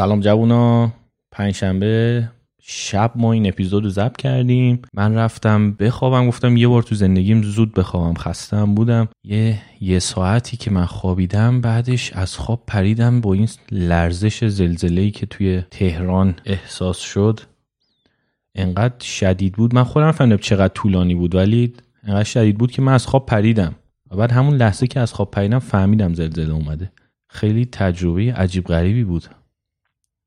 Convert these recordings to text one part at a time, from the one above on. سلام جوونا، پنجشنبه شب ما این اپیزودو ضبط کردیم. من رفتم بخوابم، گفتم یه بار تو زندگیم زود بخوابم، خستم بودم. یه ساعتی که من خوابیدم، بعدش از خواب پریدم با این لرزش زلزله‌ای که توی تهران احساس شد. انقدر شدید بود، من خودم فهمیدم چقدر طولانی بود، ولی انقدر شدید بود که من از خواب پریدم و بعد همون لحظه که از خواب پریدم فهمیدم زلزله اومده. خیلی تجربه عجیب غریبی بود،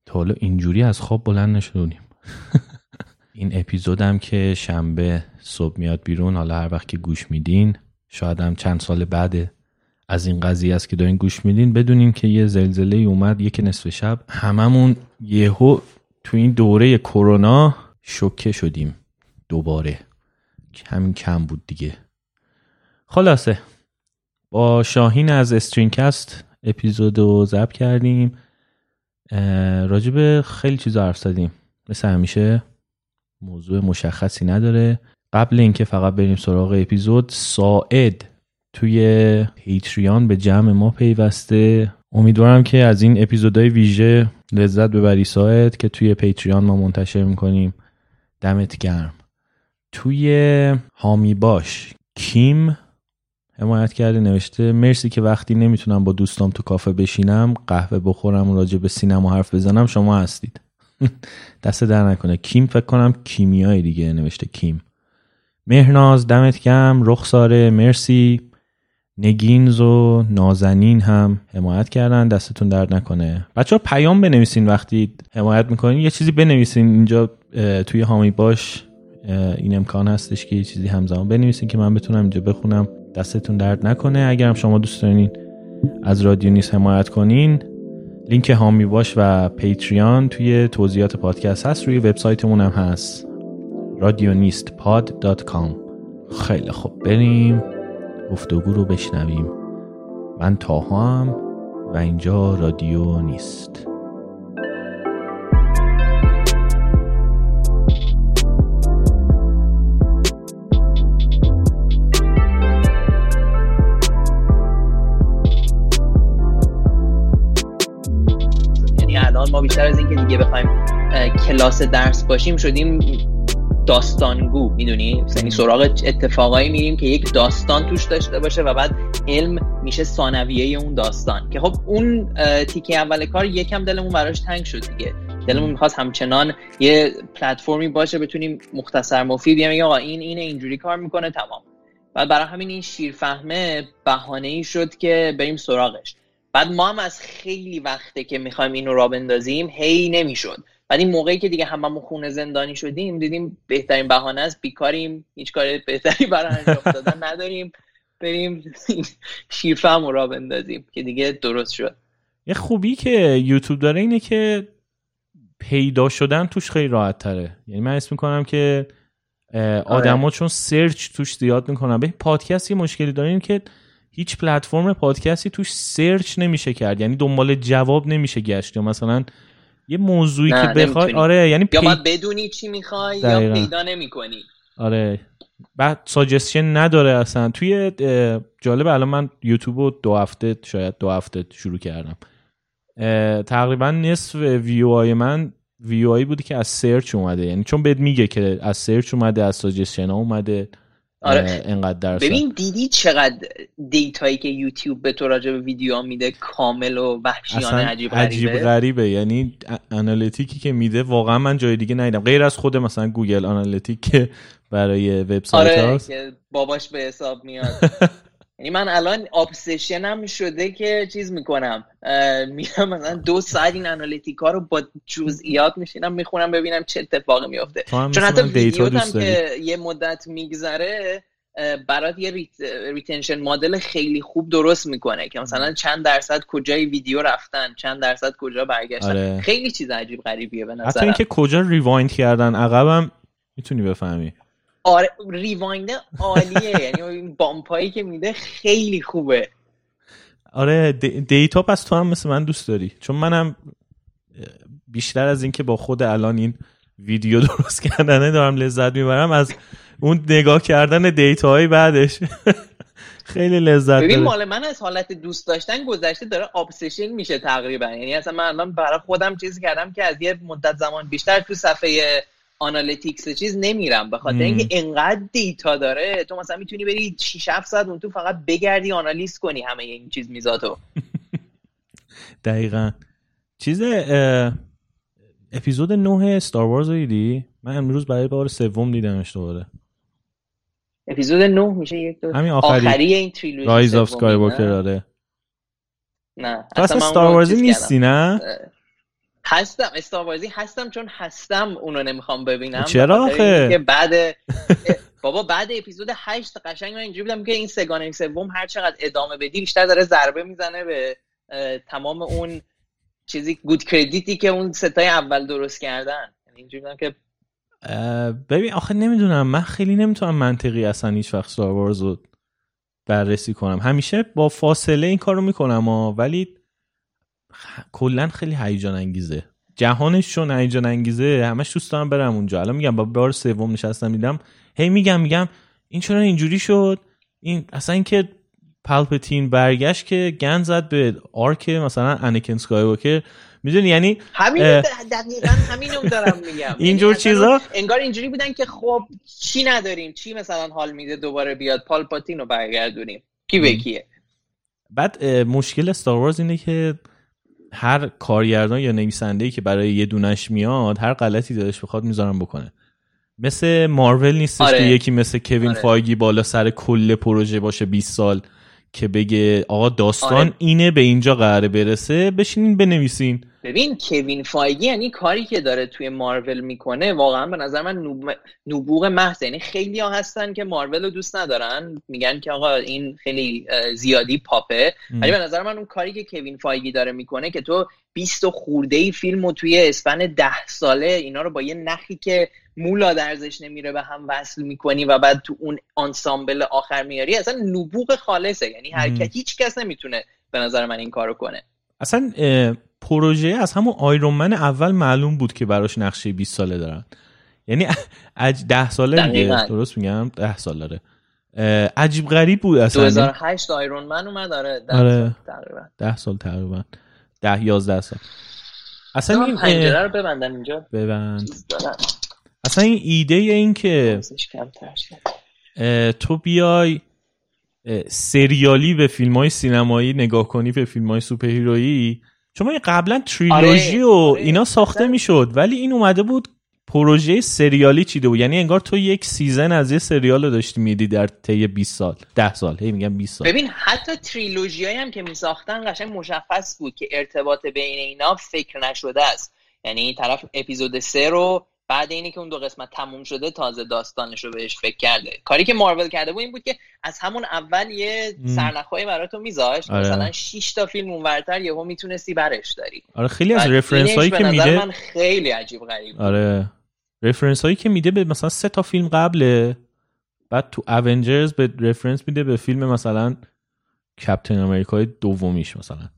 تا حالا اینجوری از خواب بلند نشده بودیم. این اپیزودم که شنبه صبح میاد بیرون، حالا هر وقت که گوش میدین، شاید هم چند سال بعد از این قضیه است که دارین گوش میدین، بدونین که یه زلزله اومد یک نصف شب. هممون یهو تو این دوره کرونا شوکه شدیم دوباره، کم بود دیگه. خلاصه با شاهین از استرینکست اپیزودو ضبط کردیم، راجب خیلی چیزا حرف زدیم، مثل همیشه موضوع مشخصی نداره. قبل اینکه فقط بریم سراغ اپیزود، ساعد توی پیتریان به جمع ما پیوسته. امیدوارم که از این اپیزودهای ویژه لذت ببری ساعد، که توی پیتریان ما منتشر میکنیم. دمت گرم. توی حامی باش کیم حمایت کرده، نوشته مرسی که وقتی نمیتونم با دوستام تو کافه بشینم قهوه بخورم و راجع به سینما حرف بزنم شما هستید. دست در نکنه. کیم فکر کنم کیمیایی دیگه نوشته. کیم مهناز دمت گرم. رخساره مرسی. نگینز و نازنین هم حمایت کردن، دستتون درد نکنه. بچه‌ها پیام بنویسین وقتی حمایت میکنین، یه چیزی بنویسین اینجا توی حامی باش، این امکان هستش که یه چیزی همزمان بنویسین که من بتونم اینجا بخونم. دستتون درد نکنه. اگرم شما دوست دارین از رادیو نیست حمایت کنین، لینک حامی باش و پیتریان توی توضیحات پادکست هست، روی وبسایتمون هم هست، radionistpod.com. خیلی خب، بریم گفتگو رو بشنویم. من تاهام و اینجا رادیو نیست. ما بیشتر از این که دیگه بخوایم کلاس درس باشیم شدیم داستانگو، میدونی؟ یعنی سراغ اتفاقایی میریم که یک داستان توش داشته باشه و بعد علم میشه ثانویه اون داستان، که خب اون تیکه اول کار یکم دلمون براش تنگ شد دیگه. دلمون میخواست همچنان یه پلتفرمی باشه بتونیم مختصر مفید بگیم آقا این اینجوری کار میکنه، تمام. بعد برای همین این شیرفهمه بهانه‌ای شد که بریم سراغش. بعد ما هم از خیلی وقته که میخوایم اینو را بندازیم هی نمیشد. بعد این موقعی که دیگه هممون خونه زندانی شدیم دیدیم بهترین بهانه است، بیکاریم، هیچ کار بهتری برای انجام دادن نداریم، بریم شیرفهمو را بندازیم، که دیگه درست شد. یه خوبی که یوتیوب داره اینه که پیدا شدن توش خیلی راحت تره. یعنی من اسم میکنم که آدما چون سرچ توش زیاد میکنن. به پادکست یه مشکلی داریم که هیچ پلتفرم پادکستی توش سرچ نمیشه کرد، یعنی دنبال جواب نمیشه گشت، یا مثلا یه موضوعی که بخوای، آره، یعنی یا باید بدونی چی میخوای یا پیدا نمیکنی. آره، بعد ساجستشن نداره اصلا. توی جالب، الان من یوتیوبو شاید دو هفته شروع کردم، تقریبا نصف ویوهای من ویوهایی بودی که از سرچ اومده، یعنی چون بهت میگه که از سرچ اومده، از ساجستشن ها اومده. آره، اینقدر درصد. ببین دیدی چقدر دیتایی که یوتیوب به تو راجع به ویدیوها میده کامل و وحشیانه، عجیب غریبه. یعنی آنالیتیکی که میده واقعا من جای دیگه ندیدم غیر از خود مثلا گوگل آنالیتیک که برای وبسایت هاست. آره، که باباش به حساب میاد. یعنی من الان ابسشنم شده که چیز میکنم، میرم مثلا 2 ساعت این آنالیتیکا رو با جزئیات میشینم میخونم ببینم چه اتفاقی میفته، چون حتی ویدیوام که یه مدت میگذره برات یه ریتنشن مدل خیلی خوب درست میکنه که مثلا چند درصد کجای ویدیو رفتن، چند درصد کجا برگشتن. آره، خیلی چیز عجیب غریبیه به نظرم. حتی اینکه کجا ریوایند کردن عقبم میتونی بفهمی. آره، ریوایند عالیه. یعنی این بامپایی که میده خیلی خوبه. آره، دیتا پس تو هم مثل من دوست داری، چون منم بیشتر از این که با خود الان این ویدیو درست کردنه دارم لذت میبرم، از اون نگاه کردن دیتاهای بعدش. خیلی لذت ببین مال من از حالت دوست داشتن گذشته داره ابسشن میشه تقریبا. یعنی اصلا من الان برای خودم چیزی کردم که از یه مدت زمان بیشتر تو صفحه آنالیتیکس چیز نمیرم، به خاطر اینکه انقدر دیتا داره. تو مثلا میتونی بری 6 7 ساعت اون تو فقط بگردی آنالیز کنی همه این چیز میزاتو. دقیقاً. چیز اپیزود 9 ستار وارز رو دیدی؟ من امروز برای بار سوم دیدمش دوباره. اپیزود 9 میشه یک دو همین آخری این تریلوژی رایز آف اسکای واکر. آره نه اصلا ستار وارزی نیستی؟ نه هستم ستار وارزی هستم چون هستم اونو نمیخوام ببینم. چرا آخه بعد بابا بعد اپیزود 8 قشنگ من اینجوری بودم که این سگانه سوم هر چقدر ادامه بدی بیشتر داره ضربه میزنه به تمام اون چیزی گود کردیتی که اون ستای اول درست کردن. اینجوری بودم که ببین آخه نمیدونم، من خیلی نمیتونم منطقی اصلا هیچ وقت ستار وارز رو بررسی کنم، همیشه با فاصله این کارو میکنم ولی کلا خیلی هیجان انگیزه جهانش، چون هیجان انگیزه همش دوست دارم برم اونجا. الان میگم با بار سوم نشستم دیدم هی میگم این چرا اینجوری شد، این اصلا اینکه پالپتین برگشت که گند زد به آرک مثلا انیکن اسکای واکر، میدونی یعنی همین دقیقاً همینو دارم میگم. اینجور چیزا انگار اینجوری بودن که خب چی نداریم، چی مثلا حال میده دوباره بیاد پالپاتین رو برگردونیم، کی به کیه. بعد مشکل استار وارز اینه که هر کارگردان یا نویسنده‌ای که برای یه دونش میاد هر غلطی دلش بخواد میذارن بکنه. مثل مارول نیستش که یکی مثل کوین فایگی بالا سر کل پروژه باشه 20 سال که بگه آقا داستان اینه به اینجا قراره برسه بشینین بنویسین. ببین کوین فایگی یعنی کاری که داره توی مارول میکنه واقعا به نظر من نبوغ محض. یعنی خیلی ها هستن که مارول رو دوست ندارن میگن که آقا این خیلی زیادی پاپه، ولی به نظر من اون کاری که کوین فایگی داره میکنه که تو 20 خورده‌ای فیلمو توی اسفن 10 ساله اینا رو با یه نخی که مولا درزش نمیره به هم وصل میکنی و بعد تو اون آنسامبل آخر میاری، اصلا نبوغ خالصه. یعنی هیچ کس نمیتونه به نظر من این کارو کنه. اصلا پروژه از همون آیرون من اول معلوم بود که براش نقشه 20 ساله دارن. یعنی 10 ساله دیگه، درست میگم 10 سال داره. عجیب غریب بود اصلا. 2008 آیرون من اومد داره 10 سال تقریبا 10 11 سال. اصلا این پنجره رو ببندن اینجا. ببند. اصلا این ایده این که تو بیای سریالی به فیلم‌های سینمایی نگاه کنی، به فیلم‌های سوپرهیرویی، چون قبلا تریلوژی و اینا ساخته میشد ولی این اومده بود پروژه سریالی چیده بود. یعنی انگار تو یک سیزن از یه سریال رو داشتی میدی در طی 20 سال 10 سال هی میگم 20 سال. ببین حتی تریلوژیایی هم که میساختن قشنگ مشخص بود که ارتباط بین اینا فکر نشده است. یعنی این طرف اپیزود 3 رو بعد اینی که اون دو قسمت تموم شده تازه داستانش رو بهش فکر کرده. کاری که مارول کرده بود این بود که از همون اول یه سرنخای براتو میذاشت. آره. مثلا 6 تا فیلم اونورتر یهو میتونستی برش داری. آره خیلی از رفرنس هایی که میده من خیلی عجیب غریب. آره رفرنس هایی که میده به مثلا 3 تا فیلم قبله، بعد تو اونجرز به رفرنس میده به فیلم مثلا کپتن آمریکای دومیش مثلا.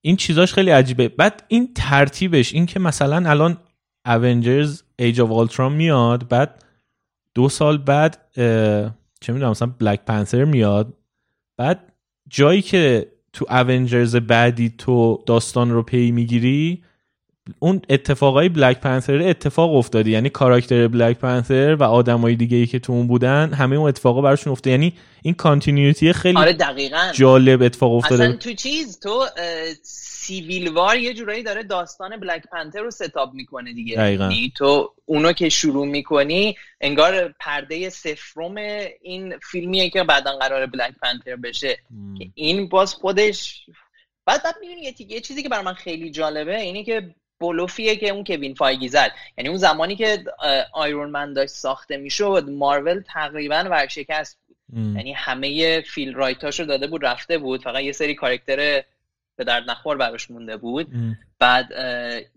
این چیزاش خیلی عجیبه. بعد این ترتیبش، این که مثلا الان اونجرز ایج آف آلترون میاد، بعد 2 سال بعد چه میدونم مثلا بلک پنتر میاد، بعد جایی که تو اونجرز بعدی تو داستان رو پی میگیری اون اتفاقای بلک پنتر اتفاق افتاده. یعنی کاراکتر بلک پنتر و آدمای دیگه‌ای که تو اون بودن همه اون اتفاقا براشون افتاده. یعنی این کانتینیویتی خیلی دقیقاً جالب اتفاق افتاده. اصلا تو چیز تو سیویل وار یه جورایی داره داستان بلک پنتر رو ستاپ میکنه دیگه. یعنی تو اونو که شروع میکنی انگار پرده صفرم این فیلمیه که بعداً قراره بلک پنتر بشه که این باز خودش بعد میبینی یه چیزی که برای من خیلی جالبه اینه که بولوفیه که اون کوین فایگی زد. یعنی اون زمانی که آیرون من داشت ساخته میشد مارول تقریبا ورشکست بود. یعنی همه فیل رایتاشو داده بود رفته بود، فقط یه سری کاراکتر به درد نخور براش مونده بود. بعد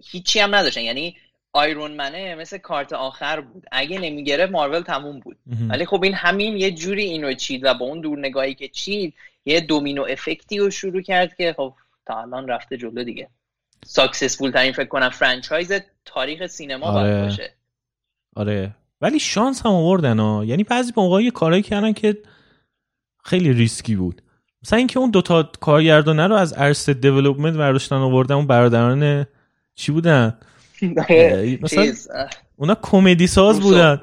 هیچی هم نداشتن. یعنی آیرون منه مثل کارت آخر بود، اگه نمیگره مارول تموم بود. ولی خب این همین یه جوری اینو چید و با اون دورنگاهی که چید یه دومینو افکتی رو شروع کرد که خب تا الان رفته جلو دیگه. ساکسسفول ترین فکر کنم فرانچایز تاریخ سینما. آره. باید باشه. آره ولی شانس هم آوردن ها. یعنی بعضی موقعا یه کارایی کردن که خیلی ریسکی بود. مثلا اینکه اون دوتا کارگردانه رو از عرصه دیولوپمنت برداشتن آوردن، اون برادران چی بودن؟ مثلا اونا کمدی ساز بودن،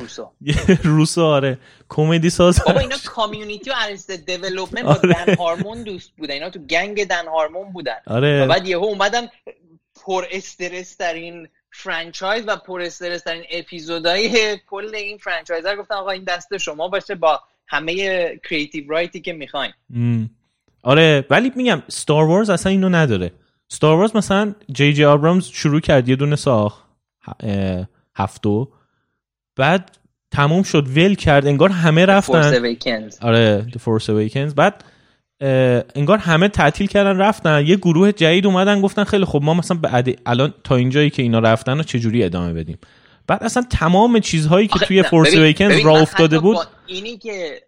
روسا. آره کمدی ساز. بابا اینا کامیونیتی و عرصه دیولوپمنت با دن هارمون دوست بودن، اینا تو گنگ دن هارمون بودن. آره. بعد یهو اومدن پر استرس ترین فرانچایز و پر استرس ترین اپیزودای کل این فرانچایز ها گفتن آقا این دست شما باشه با همه کریتیو رایتی که میخواین. آره ولی میگم ستار وارز اصلا اینو نداره. ستار وارز مثلا جی جی آبرامز شروع کرد یه دونه ساخت 7 بعد تموم شد ول کرد، انگار همه رفتن The Force Awakens. آره The Force Awakens. بعد انگار همه تعطیل کردن رفتن، یه گروه جدید اومدن گفتن خیلی خب ما مثلا الان تا اینجایی که اینا رفتن رو چجوری ادامه بدیم. بعد اصلا تمام چیزهایی که توی فورس ویکنز راه افتاده بود اینی که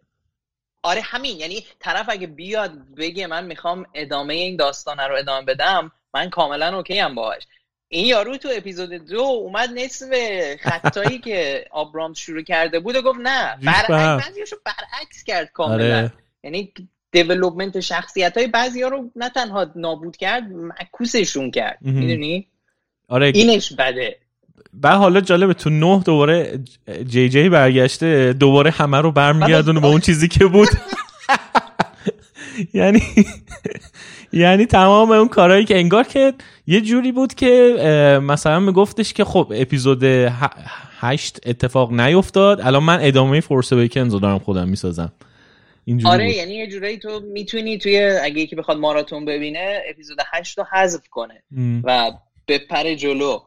آره همین، یعنی طرف اگه بیاد بگه من میخوام ادامه این داستانه رو ادامه بدم من کاملا اوکی ام باهاش. این یارو تو اپیزود 2 اومد نصف خطایی که آبرامز شروع کرده بود و گفت نه، برعکس کرد کاملا. آره. یعنی دیولپمنت شخصیت‌های بعضی‌ها رو نه تنها نابود کرد، معکوسشون کرد. میدونی؟ آره اینش بده. بعد حالا جالبه تو 9 دوباره جی جی برگشته، دوباره همه رو برمیگردونه به اون چیزی که بود. یعنی تمام اون کارهایی که انگار که یه جوری بود که مثلا میگفتش که خب اپیزود 8 اتفاق نیفتاد، الان من ادامه فورس اویکنز رو دارم خودم میسازم. آره بود. یعنی یه جورایی تو میتونی توی اگه یکی بخواد ماراتون ببینه اپیزود 8 رو حذف کنه و بپره جلو.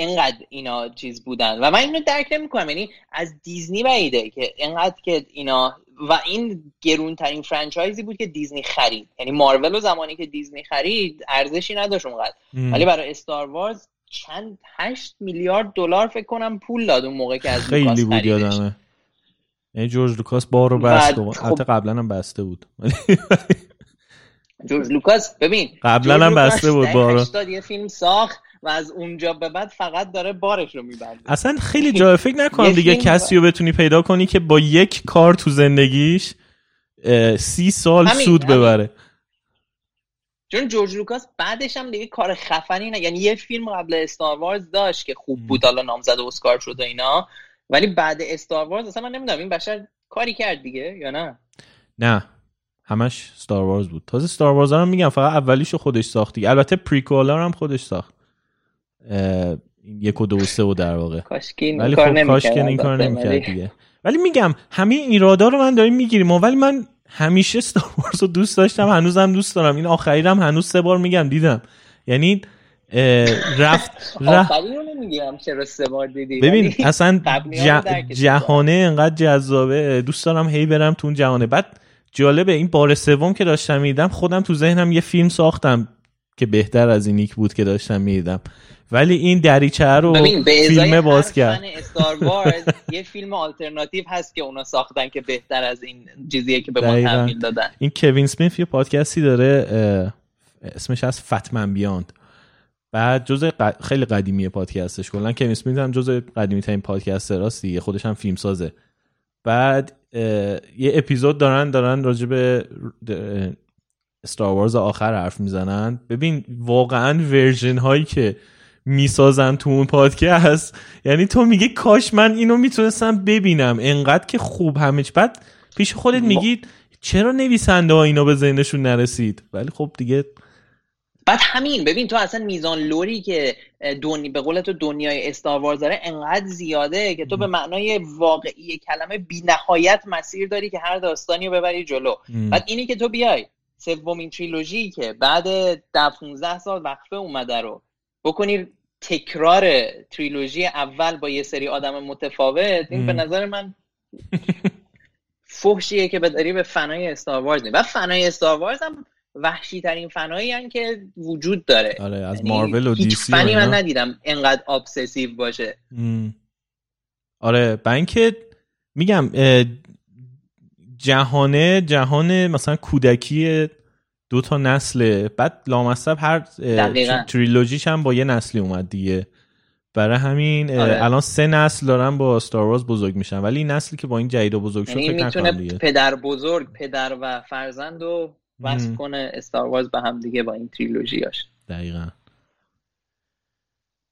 اینقدر اینا چیز بودن و من اینو درک نمی‌کنم، یعنی از دیزنی بعیده که اینقدر که اینا و این گرونترین فرانچایزی بود که دیزنی خرید، یعنی مارول و زمانی که دیزنی خرید ارزشی نداشت اونقدر، ولی برای استار وارز چند 8 میلیارد دلار فکر کنم پول داد اون موقع که از لوکاس خریدش. خیلی بود یادمه، یعنی جورج لوکاس بارو بست و حتی قبلا هم بسته بود. جورج لوکاس ببین قبلا هم بسته بود بارو، یه فیلم ساخت و از اونجا به بعد فقط داره بارش رو میبنده. اصلا خیلی جا فکر نکنم دیگه کسی رو بتونی پیدا کنی که با یک کار تو زندگیش 30 سال سود ببره. چون جورج لوکاس بعدش هم دیگه کار خفنی نه، یعنی یه فیلم قبل استار وارز داشت که خوب بود، حالا نامزد اسکار شد و اینا، ولی بعد استار وارز اصلا من نمیدونم این بشر کاری کرد دیگه یا نه. نه همش استار وارز بود. تازه استار وارز هم میگم فقط اولیشو خودش ساخت دیگه. البته پریکولا هم خودش ساخت، 1 و 2 و 3 در واقع. کاش که این کار نمیکرد دیگه. ولی میگم همه ایرادا رو من داریم میگیریم، ولی من همیشه استار وارز رو دوست داشتم، هنوزم دوست دارم. این آخریرم هنوز 3 بار میگم دیدم، یعنی آخری رو نمیگم چرا 3 بار دیدی. ببین اصلا جهانه انقدر جذابه، دوست دارم هی برم تو اون جهانه. بعد جالبه این بار سوم که داشتم میدم خودم تو ذهنم یه فیلم ساختم که بهتر از اینیک بود که داشتم میدیدم، ولی این دریچه رو فیلم باز کرد. استار وارز یه فیلم آلترناتیو هست که اونا ساختن که بهتر از این چیزیه که به ما تحویل دادن. این کوین اسمیت یه پادکستی داره اسمش از فتمن بیاند، بعد جزء خیلی قدیمی پادکستش، کلا کوین اسمیت هم جزء قدیمی ترین پادکستراست دیگه، خودش هم فیلم سازه. بعد یه اپیزود دارن راجع به استار وارز آخر حرف میزنن. ببین واقعا ورژن هایی که میسازن تو اون پادکست، یعنی تو میگه کاش من اینو میتونستم ببینم، انقدر که خوب همه چی. بعد پیش خودت میگی چرا نویسنده ها اینا به ذهنشون نرسید، ولی خب دیگه. بعد همین ببین تو اصلا میزان لوری که به قول تو دنیای استار وارز داره انقدر زیاده که تو به معنای واقعی کلمه بی نهایت مسیر داری که هر داستانی رو ببری جلو. بعد اینی که تو بیای سومین تریلوژی که بعد 15 سال وقفه اومده رو بکنی تکرار تریلوژی اول با یه سری آدم متفاوت، این به نظر من فحشیه که بداری به فنای استار وارز. و فنای استار وارز هم وحشی ترین فنایی هن که وجود داره. آره از مارول و دی سی فنی من ندیدم انقدر ابسسیو باشه. آره بنکه میگم جهان مثلا کودکی 2 تا نسله، بعد لامصب هر تریلوژیش هم با یه نسلی اومد دیگه. برای همین الان 3 نسل دارن با استار وارز بزرگ میشن، ولی نسلی که با این جدیدا بزرگ شد فکر نکنم دیگه پدر بزرگ، پدر و فرزندو وصل کنه استار وارز به هم دیگه با این تریلوژیاش. دقیقاً.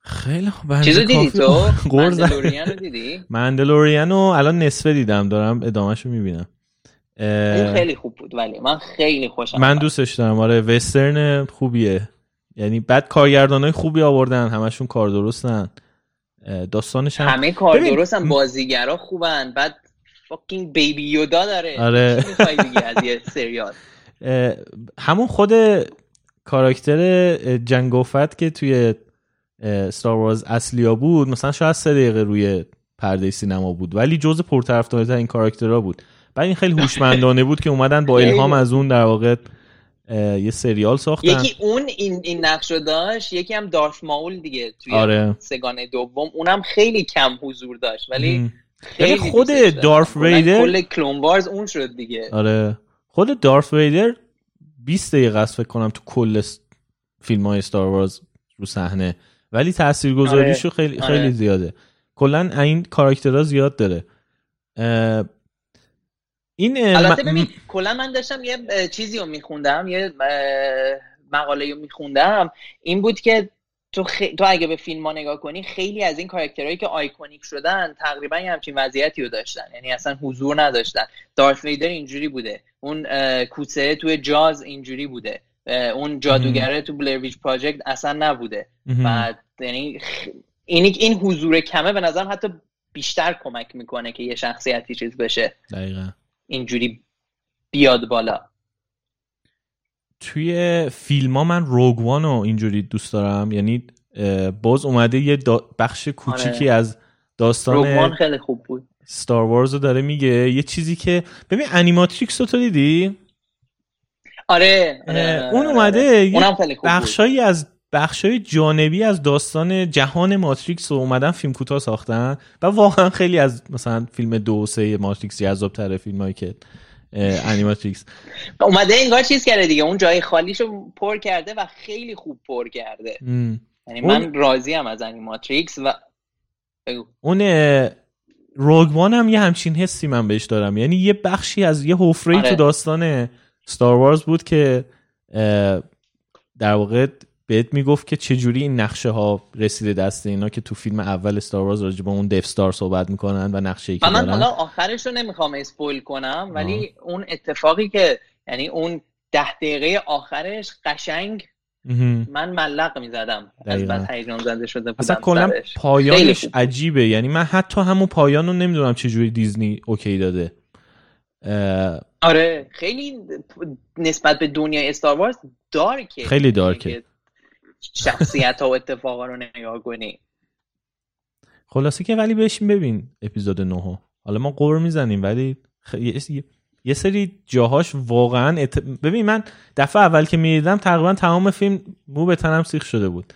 خیلی خوب. چیزو دیدی تو؟ مندلورینو دیدی؟ مندلورینو الان نصفه دیدم، دارم ادامهشو میبینم. این خیلی خوب بود، ولی من خیلی خوشم من دوستش دارم. آره وسترن خوبیه، یعنی بعد کارگردانای خوبی آوردن، همشون کار درستن، داستانش هم همه کار درستن، بازیگرا خوبن، بعد فاکینگ بیبی یودا داره. آره میخوای دیگه از یه سریال همون خود کاراکتر جنگوفت که توی استار وارز اصلیا بود مثلا شاید 3 دقیقه روی پرده سینما بود، ولی جزء پرطرفدارترین کاراکترها بود. بعد این خیلی هوشمندانه بود که اومدن با الهام از اون در واقع یه سریال ساختن. یکی اون این نقش رو داشت، یکی هم دارث ماول دیگه توی سگانه دوم، اونم خیلی کم حضور داشت ولی خیلی خود دارث ویدر کل کلون وارز اون شد دیگه. آره خود دارث ویدر 20 دقیقه است فکر کنم تو کل فیلم‌های استار وارز رو صحنه، ولی تاثیرگذاریشو خیلی خیلی زیاده. کلا این کاراکترها زیاد داره. این البته ببین کلا من داشتم یه چیزی رو میخوندم، یه مقاله رو میخوندم، این بود که تو اگه به فیلم ها نگاه کنی خیلی از این کاراکترهایی که آیکونیک شدن تقریبا یه همچین وضعیتی رو داشتن، یعنی اصلا حضور نداشتن. دارث ویدر اینجوری بوده، اون کوسه توی جاز اینجوری بوده، اون جادوگره تو بلر ویچ پراجکت اصلا نبوده. بعد یعنی این حضور کمه به نظرم حتی بیشتر کمک میکنه که یه شخصیتی چیز بشه، دقیقاً اینجوری بیاد بالا. توی فیلم ها من روگوانو اینجوری دوست دارم، یعنی باز اومده یه بخش کوچیکی از داستان روگوان خیلی خوب بود ستار وارز رو داره میگه. یه چیزی که ببین انیماتریکس رو تو دیدی؟ آره. اون اومده بخشایی از بخشای جانبی از داستان جهان ماتریکس رو اومدن فیلم کوتاه ساختن و واقعا خیلی از مثلا فیلم 2 و 3 ماتریکس جذاب‌تره فیلمایی که انیماتریکس اومده انگار چیز کرده دیگه، اون جای خالیشو پر کرده و خیلی خوب پر کرده. یعنی من راضیم از انیماتریکس و اون روگ وان هم یه همچین حسی من بهش دارم، یعنی یه بخشی از یه حفره‌ای تو داستان ستار وارز بود که در واقع بهت میگفت که چجوری این نقشه ها رسیده دست اینا که تو فیلم اول استار وارز راجع به اون دف ستار صحبت میکنن و نقشه‌ای که دارن. من حالا آخرش رو نمیخوام اسپویل کنم ولی اون اتفاقی که یعنی اون 10 دقیقه آخرش قشنگ من ملق میزدم از بس هیجان زده شده بودم. اصلا کلا پایانش عجیبه، یعنی من حتی همون پایان رو نمیدونم چجوری دیزنی اوکی داده. آره خیلی نسبت به دنیای استار وارز دارکه، خیلی دارکه شخصیت ها و اتفاق ها رو نگاه کنی. خلاصه که ولی بشین ببین اپیزود 9، حالا ما قور میزنیم ولی یه سری جاهاش واقعا ببین من دفعه اول که میدیدم تقریبا تمام فیلم مو به تنم سیخ شده بود،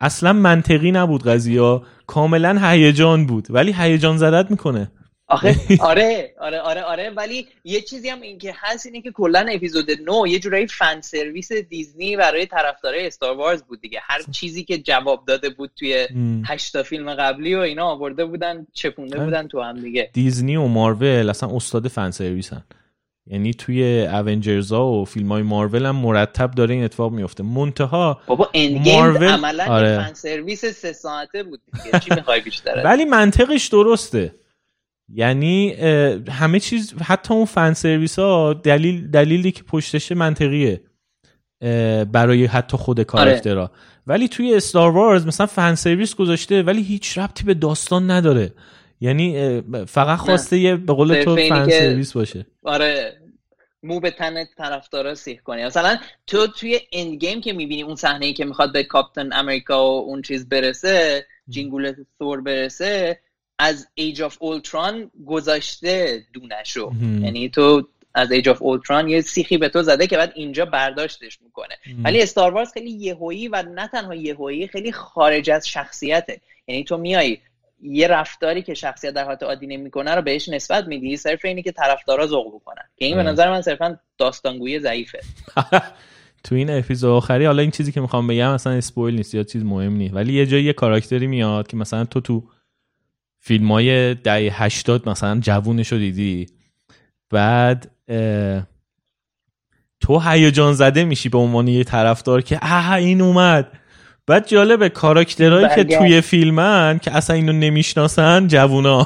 اصلا منطقی نبود قضیه، کاملا هیجان بود ولی هیجان زدت میکنه. آخه آره ولی یه چیزی هم این که هست اینه که کلا اپیزود 9 یه جورایی فن سرویس دیزنی برای طرفدارای استار وارز بود دیگه. هر چیزی که جواب داده بود توی 8 تا فیلم قبلی و اینا آورده بودن چپونده بودن تو هم دیگه. دیزنی و مارول اصلا استاد فن سرویسن، یعنی توی اونجرز ها و فیلمای مارول هم مرتب داره این اتفاق میفته. منتها بابا اندگیم مارول... عملا فن سرویس 3 ساعته بود دیگه، چی می‌خوای بیشتره؟ ولی منطقش درسته، یعنی همه چیز حتی اون فن سرویس ها دلیلی که پشتش منطقیه برای حتی خود کاراکترها. ولی توی استار وارز مثلا فن سرویس گذاشته ولی هیچ ربطی به داستان نداره، یعنی فقط خواسته یه به قول تو فن سرویس باشه. آره مو به تن طرفدارا سیخ کنی. مثلا تو توی اند گیم که میبینی اون صحنه‌ای که میخواد به کاپیتان امریکا و اون چیز برسه، جینگول ثور برسه، از ایج آف اولتران گذاشته دونشو، یعنی تو از ایج آف اولتران یه سیخی به تو زده که بعد اینجا برداشتش میکنه. ولی استار وارز خیلی یهویی و نه تنها یهویی، خیلی خارج از شخصیته، یعنی تو میای یه رفتاری که شخصیت در حالت عادی نمیکنه رو بهش نسبت میدی صرف اینی که طرفدارا ذوق بکنن، که این به نظر من صرفا داستانگویی ضعیفه. تو این اپیزود آخری، حالا این چیزی که میخوام بگم اصلا اسپویل نیست یا چیز مهم نیست، ولی یه جایی یه کاراکتری میاد که مثلا تو فیلمای دهه 80 مثلا جوونشو دیدی، بعد تو هیجان زده میشی به عنوان یه طرفدار که آها این اومد. بعد جالبه کاراکترهایی که توی فیلمن که اصلا اینو نمیشناسن جوونا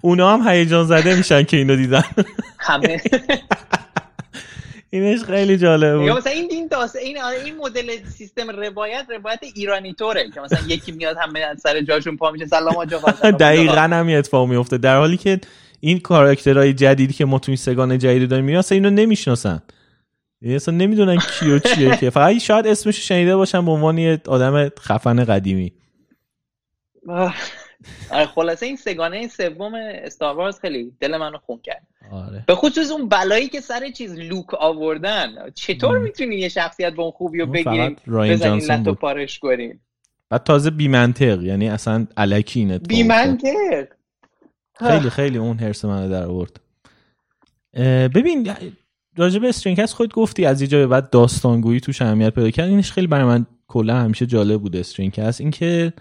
اونا هم هیجان زده میشن که اینو دیدن. همه اینش خیلی جالب بود. یا مثلا این داستان این مدل سیستم روایت ایرانی طوره که مثلا یکی میاد همه از سر جاشون پا میشه سلام آقا جواب. دقیقاً همین اتفاق میفته، در حالی که این کاراکترهای جدیدی که ما توی سگان جدید داریم میاد اصلا اینو نمیشناسن، اصلا نمیدونن کیو چیه که فقط شاید اسمشو شنیده باشن به عنوان یه آدم خفن قدیمی. آره خلاصه این سگانه سوم استار وارز خیلی دل منو خون کرد. آره. به خصوص اون بلایی که سر چیز لوک آوردن، چطور میتونی یه شخصیت با اون خوبیو بگیریم بزنین لتو پارش کنیم، بعد تازه بی منطق، یعنی اصلا الکی اینه بی منطق. خیلی اون هرس منو در آورد. ببین راجب استرینگ‌کست خودت گفتی از اینجا به بعد داستانگویی توش اهمیت پیدا کرد، اینش خیلی برای من کلا همیشه جالب بود استرینگ‌کست، اینکه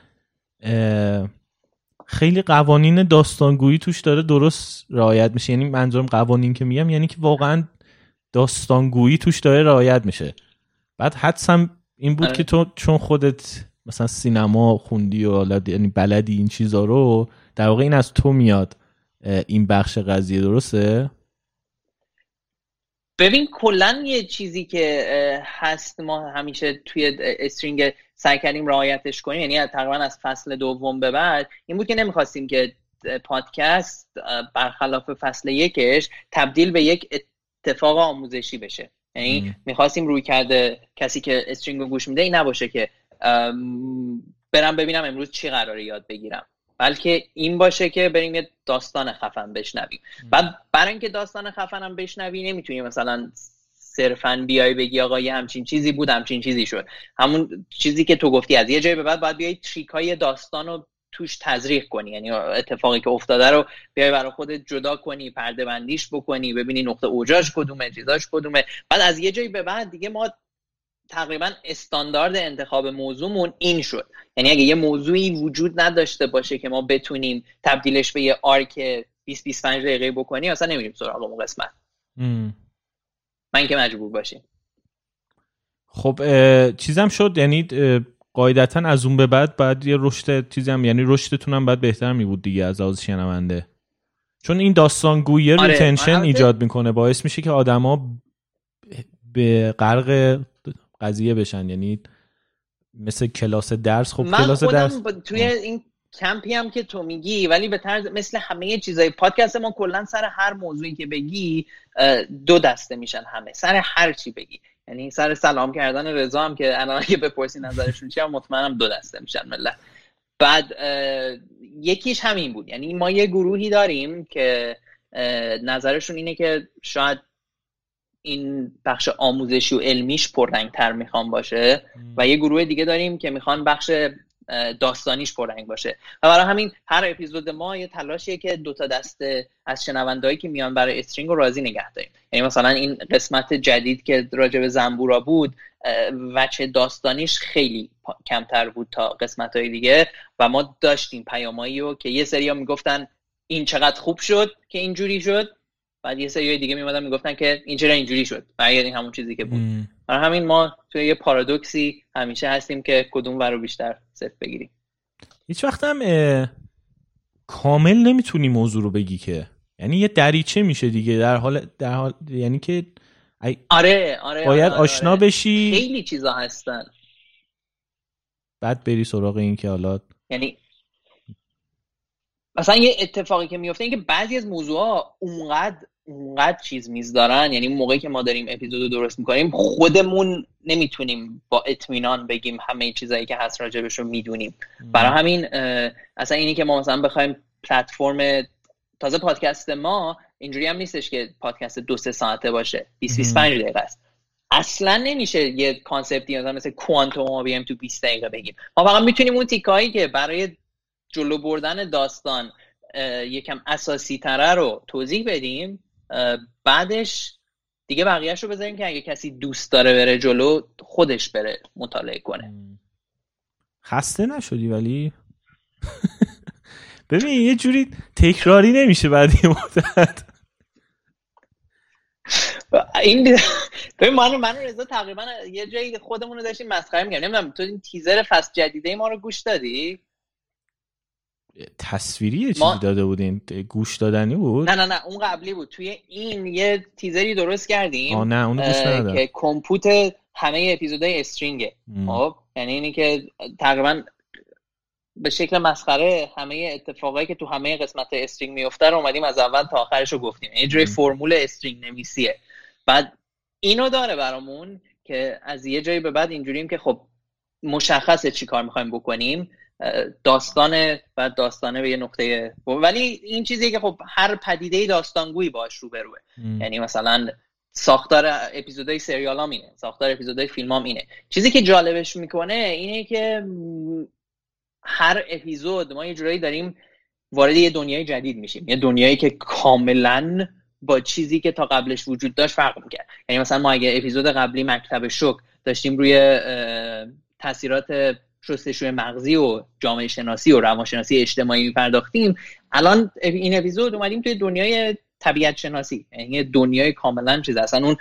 خیلی قوانین داستانگویی توش داره درست رعایت میشه، یعنی منظورم قوانین که میگم یعنی که واقعا داستانگویی توش داره رعایت میشه. بعد حدسم این بود که تو چون خودت مثلا سینما خوندی و یعنی بلدی این چیزا رو، در واقع این از تو میاد این بخش قضیه، درسته؟ ببین کلن یه چیزی که هست ما همیشه توی استرینگ سعی کردیم رعایتش کنیم، یعنی تقریبا از فصل دوم به بعد این بود که نمیخواستیم که پادکست برخلاف فصل یکش تبدیل به یک اتفاق آموزشی بشه، یعنی میخواستیم روی کرده کسی که استرینگ رو گوش میده این نباشه که برم ببینم امروز چی قراره یاد بگیرم، بلکه این باشه که بریم یه داستان خفن بشنویم. بعد برای اینکه داستان خفن هم بشنوی نمیتونی مثلا صرفاً بیای بگی آقا یه همچین چیزی بود همچین چیزی شد، همون چیزی که تو گفتی از یه جایی به بعد باید بیای تریکای داستان رو توش تزریق کنی، یعنی اتفاقی که افتاده رو بیای برای خودت جدا کنی، پرده بندیش بکنی، ببینی نقطه اوجاش کدومه چیزاش کدومه. بعد از یه جایی به بعد دیگه ما تقریبا استاندارد انتخاب موضوعمون این شد، یعنی اگه یه موضوعی وجود نداشته باشه که ما بتونیم تبدیلش به یه آرک 20-25 دقیقه بکنی اصلا نمیریم سراغ اون قسمت من که مجبور باشیم. خب چیزم شد، یعنی قاعدتا از اون به بعد یه رشد چیزم، یعنی رشدتون هم بعد بهتر می بود دیگه از آواز شنونده، چون این داستانگویی ریتنشن ایجاد میکنه، باعث میشه که آدما به غرق قضیه بشن، یعنی مثل کلاس درس. خب کلاس درس من توی این کمپی هم که تو میگی، ولی به طرز مثل همه چیزای پادکست ما کلا سر هر موضوعی که بگی دو دسته میشن همه، سر هر چی بگی، یعنی سر سلام کردن رضا هم که الان اگه بپرسی نظرشون چیه مطمئنم دو دسته میشن ملت. بعد یکیش همین بود، یعنی ما یه گروهی داریم که نظرشون اینه که شاید این بخش آموزشی و علمیش پررنگ‌تر میخوان باشه، و یه گروه دیگه داریم که میخوان بخش داستانیش پررنگ باشه، و برای همین هر اپیزود ما یه تلاشیه که دوتا دسته از شنوندهایی که میان برای استرینگ رو راضی نگه داریم. یعنی مثلا این قسمت جدید که راجع به زنبورا بود وچه داستانیش خیلی کمتر بود تا قسمت‌های دیگه، و ما داشتیم پیامایی رو که یه سری‌ها میگفتن این چقدر خوب شد که اینجوری شد، بعد یه سری دیگه میمدن میگفتن که این چرا اینجوری شد، برگرد این همون چیزی که بود. برای همین ما توی یه پارادوکسی همیشه هستیم که کدوم ور رو بیشتر صرف بگیریم. هیچ وقت هم کامل نمیتونی موضوع رو بگی که، یعنی یه دریچه میشه دیگه در حال یعنی که آره باید آشنا بشی، خیلی چیزا هستن بعد بری سراغ این که حالا یعنی مثلا یه اتفاقی که میفته این که بعضی از موضوعها اونقدر چیز میز دارن، یعنی موقعی که ما داریم اپیزودو درست میکنیم خودمون نمیتونیم با اطمینان بگیم همه چیزایی که هست راجبش رو میدونیم. برای همین اصلا اینی که ما مثلا بخوایم پلتفرم، تازه پادکست ما اینجوری هم نیستش که پادکست 2-3 ساعته باشه، 20-25 دقیقه است، اصلا نمیشه یه کانسپتی مثلا کوانتوم ما بیام تو 20 دقیقه بگیم. ما فقط میتونیم اون تیکایی که برای جلو بردن داستان یکم اساسی تره رو توضیح بدیم، بعدش دیگه بقیه‌شو بذاریم که اگه کسی دوست داره بره جلو خودش بره مطالعه کنه. خسته نشدی ولی؟ ببین یه جوری تکراری نمیشه بعد یه مدت. این من رضا تقریبا یه جایی خودمون رو داشتیم مسخره می‌کردیم. نمیدونم تو این تیزر فصل جدیده ما رو گوش دادی؟ تصویری چیزی داده بودین؟ گوش دادنی بود؟ نه اون قبلی بود. توی این یه تیزری درست کردیم. آه نه اون گوش ندادم. که کمپوت همه اپیزودهای استرینگه. خب یعنی اینی که تقریبا به شکل مسخره همه اتفاقایی که تو همه قسمت استرینگ میفته رو اومدیم از اول تا آخرش رو گفتیم. یه جوری فرمول استرینگ نویسیه. بعد اینو داره برامون که از یه جایی به بعد اینجوریم که خب مشخصه چیکار می‌خوایم بکنیم. داستانه به یه نقطه، ولی این چیزیه که خب هر پدیده داستانگویی باهاش روبروه. یعنی مثلا ساختار اپیزودهای سریالام اینه، ساختار اپیزودهای فیلمام اینه. چیزی که جالبش میکنه اینه که هر اپیزود ما یه جورایی داریم وارد یه دنیای جدید میشیم، یه دنیایی که کاملا با چیزی که تا قبلش وجود داشت فرق میکنه. یعنی مثلا ما اگه اپیزود قبلی مکتب شوک داشتیم روی تاثیرات شستشوی مغزی و جامعه شناسی و روانشناسی اجتماعی میپرداختیم، الان این اپیزود اومدیم توی دنیای طبیعت شناسی، یعنی دنیای کاملا چیز. اصلا اون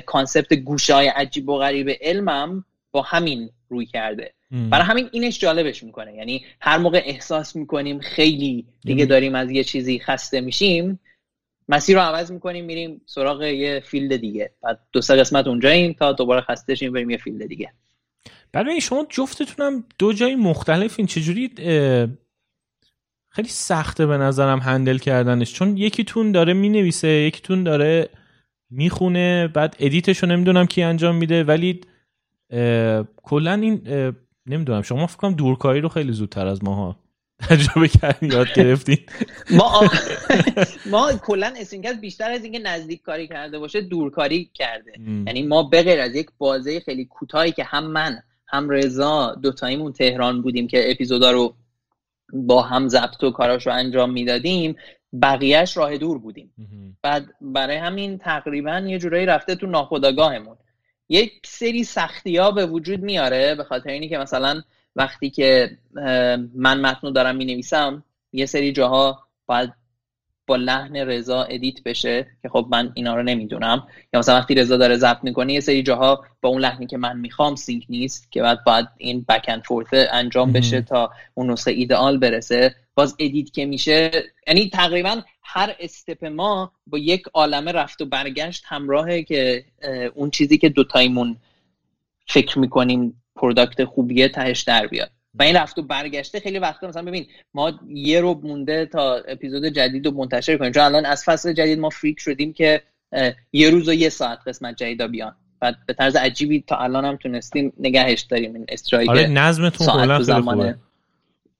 کانسپت گوشه‌های عجیب و غریب علمم با همین روی کرده. برای همین اینش جالبش میکنه. یعنی هر موقع احساس میکنیم خیلی دیگه داریم از یه چیزی خسته میشیم، مسیر رو عوض میکنیم، میریم سراغ یه فیلد دیگه. بعد دو سه قسمت اونجاییم تا دوباره خسته شیم بریم یه فیلد دیگه. برای شما جفتتونم دو جای مختلف، این چجوری خیلی سخته به نظرم هندل کردنش، چون یکیتون داره مینویسه، یکیتون داره میخونه، بعد ادیتشو نمیدونم کی انجام میده. ولی کلا این نمیدونم، شما فکر کنم دورکاری رو خیلی زودتر از ماها تجربه کردین، یاد گرفتین. ما کلا استرینگز بیشتر از اینکه نزدیک کاری کرده باشه دورکاری کرده. یعنی ما به غیر از یک بازه خیلی کوتاهی که هم من هم رضا دوتاییمون تهران بودیم که اپیزودا رو با هم ضبط و کاراشو انجام میدادیم، بقیهش راه دور بودیم. بعد برای همین تقریبا یه جورایی رفته تو ناخودآگاهمون. یک سری سختی‌ها به وجود میاره به خاطر اینی که مثلا وقتی که من متنو دارم مینویسم یه سری جاها باید با لحن رضا ادیت بشه که خب من اینا رو نمیدونم، یا مثلا وقتی رضا داره ضبط میکنه یه سری جاها با اون لحنی که من میخوام سینک نیست که باید این بک اند فورث انجام بشه تا اون نسخه ایدئال برسه. باز ادیت که میشه، یعنی تقریبا هر استپ ما با یک عالمه رفت و برگشت همراهه که اون چیزی که دوتایمون فکر میکنیم پروداکت خوبیه تهش در بیاد. و این رفت و برگشته خیلی وقتا، مثلا ببین ما یه رو مونده تا اپیزود جدید رو منتشر کنیم، چون الان از فصل جدید ما فریک شدیم که یه روز و یه ساعت قسمت جدیدا بیان. بعد به طرز عجیبی تا الان هم تونستیم نگهش داریم این استرایک. آره نظمتون کلا خیلی خوبه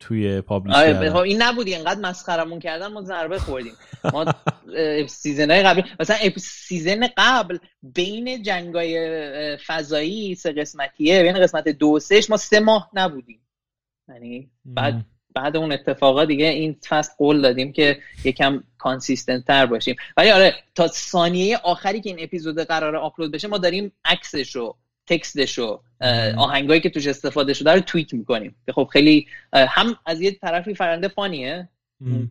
توی پابلیش. آره این نبودی اینقدر مسخرمون کردن ما ضربه خوردیم. ما سیزن‌های قبل، مثلا سیزن قبل بین جنگای فضایی سه قسمتیه، بین قسمت 2 و 3 ما 3 ماه نبودیم. یعنی بعد اون اتفاقا دیگه این فصل قول دادیم که یکم کانسیستنت تر باشیم. ولی آره تا ثانیه آخری که این اپیزود قراره آپلود بشه ما داریم عکسشو، تکستشو، آهنگایی که توش استفاده شده رو توییت میکنیم. خب خیلی هم از یه طرفی فرنده فانیه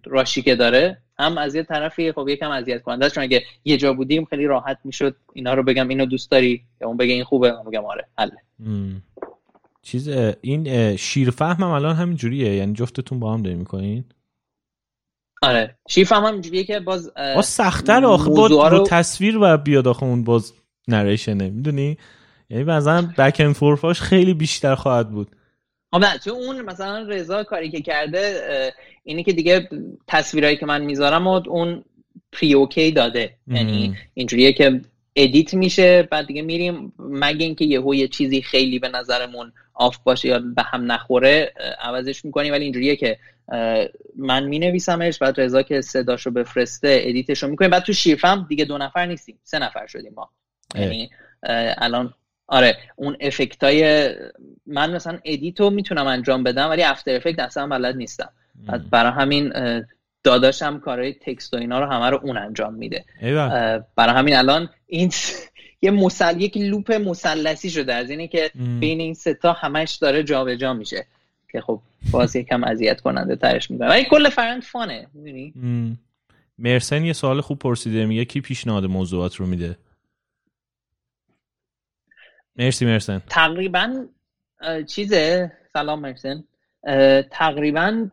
راشی که داره، هم از یه طرفی خب یکم اذیت کننده است، چون اگه یه جا بودیم خیلی راحت میشد اینا رو بگم اینو دوست داری، یا اون بگه این خوبه، من بگم آره حله. چیز این شیرفهمم الان همین جوریه، یعنی جفتتون با هم دارین میکنین؟ آره شیرفهم هم جوریه که باز سخت‌تر آخه با تصویر و بیاد آخه اون باز نریشنه، میدونی؟ یعنی مثلا بک اند فورفاش خیلی بیشتر خواهد بود. آره چون اون مثلا رضا کاری که کرده اینی که دیگه تصویرایی که من میذارم و اون پری اوکی داده، یعنی اینجوریه که ادیت میشه بعد دیگه میریم، مگه اینکه یه چیزی خیلی به نظرمون آف باشه یا به هم نخوره عوضش میکنیم. ولی اینجوریه که من مینویسمش بعد رضا که صداشو بفرسته ادیتشو میکنیم. بعد تو شیرفهم دیگه 2 نفر نیستیم، 3 نفر شدیم ما. یعنی الان آره اون افکتای من مثلا ادیتو میتونم انجام بدم ولی افتر افکت اصلا بلد نیستم. برای همین داداشم کارهای تکست و اینا رو همه رو اون انجام میده. برای همین الان این یک لوپ مثلثی شده از اینه که بین این سه تا همش داره جابجا میشه که خب باز یکم اذیت کننده ترش میکنه، ولی کل فرند فانه. می‌بینی مرسن یه سوال خوب پرسیده، میگه کی پیشنهاد موضوعات رو میده؟ مرسی مرسن. تقریبا چیزه، سلام مرسن، تقریبا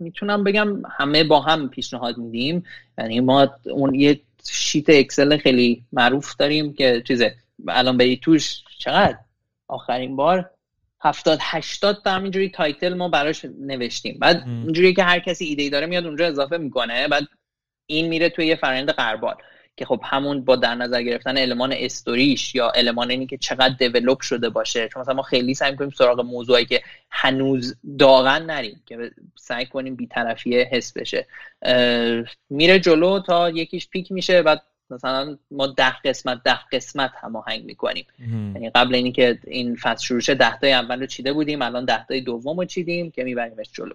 میتونم بگم همه با هم پیشنهاد میدیم. یعنی ما اون یه شیت اکسل خیلی معروف داریم که چیزه الان به توش چقدر آخرین بار 70-80 تا همینجوری تایتل ما براش نوشتیم، بعد اینجوری که هر کسی ایده‌ای داره میاد اونجا اضافه میکنه، بعد این میره توی یه فرآیند غربال که خب همون با در نظر گرفتن المان استوریش یا المان اینی که چقدر دیولپ شده باشه، چون مثلا ما خیلی سعی می‌کنیم سراغ موضوعی که هنوز داغن نریم، که سعی کنیم بی‌طرفی حس بشه. میره جلو تا یکیش پیک میشه، بعد مثلا ما 10 قسمت هماهنگ می‌کنیم. یعنی قبل اینی که این فصل شروع شه 10 تای اولو چیده بودیم، الان 10 تای دومو چیدیم که میبریمش جلو.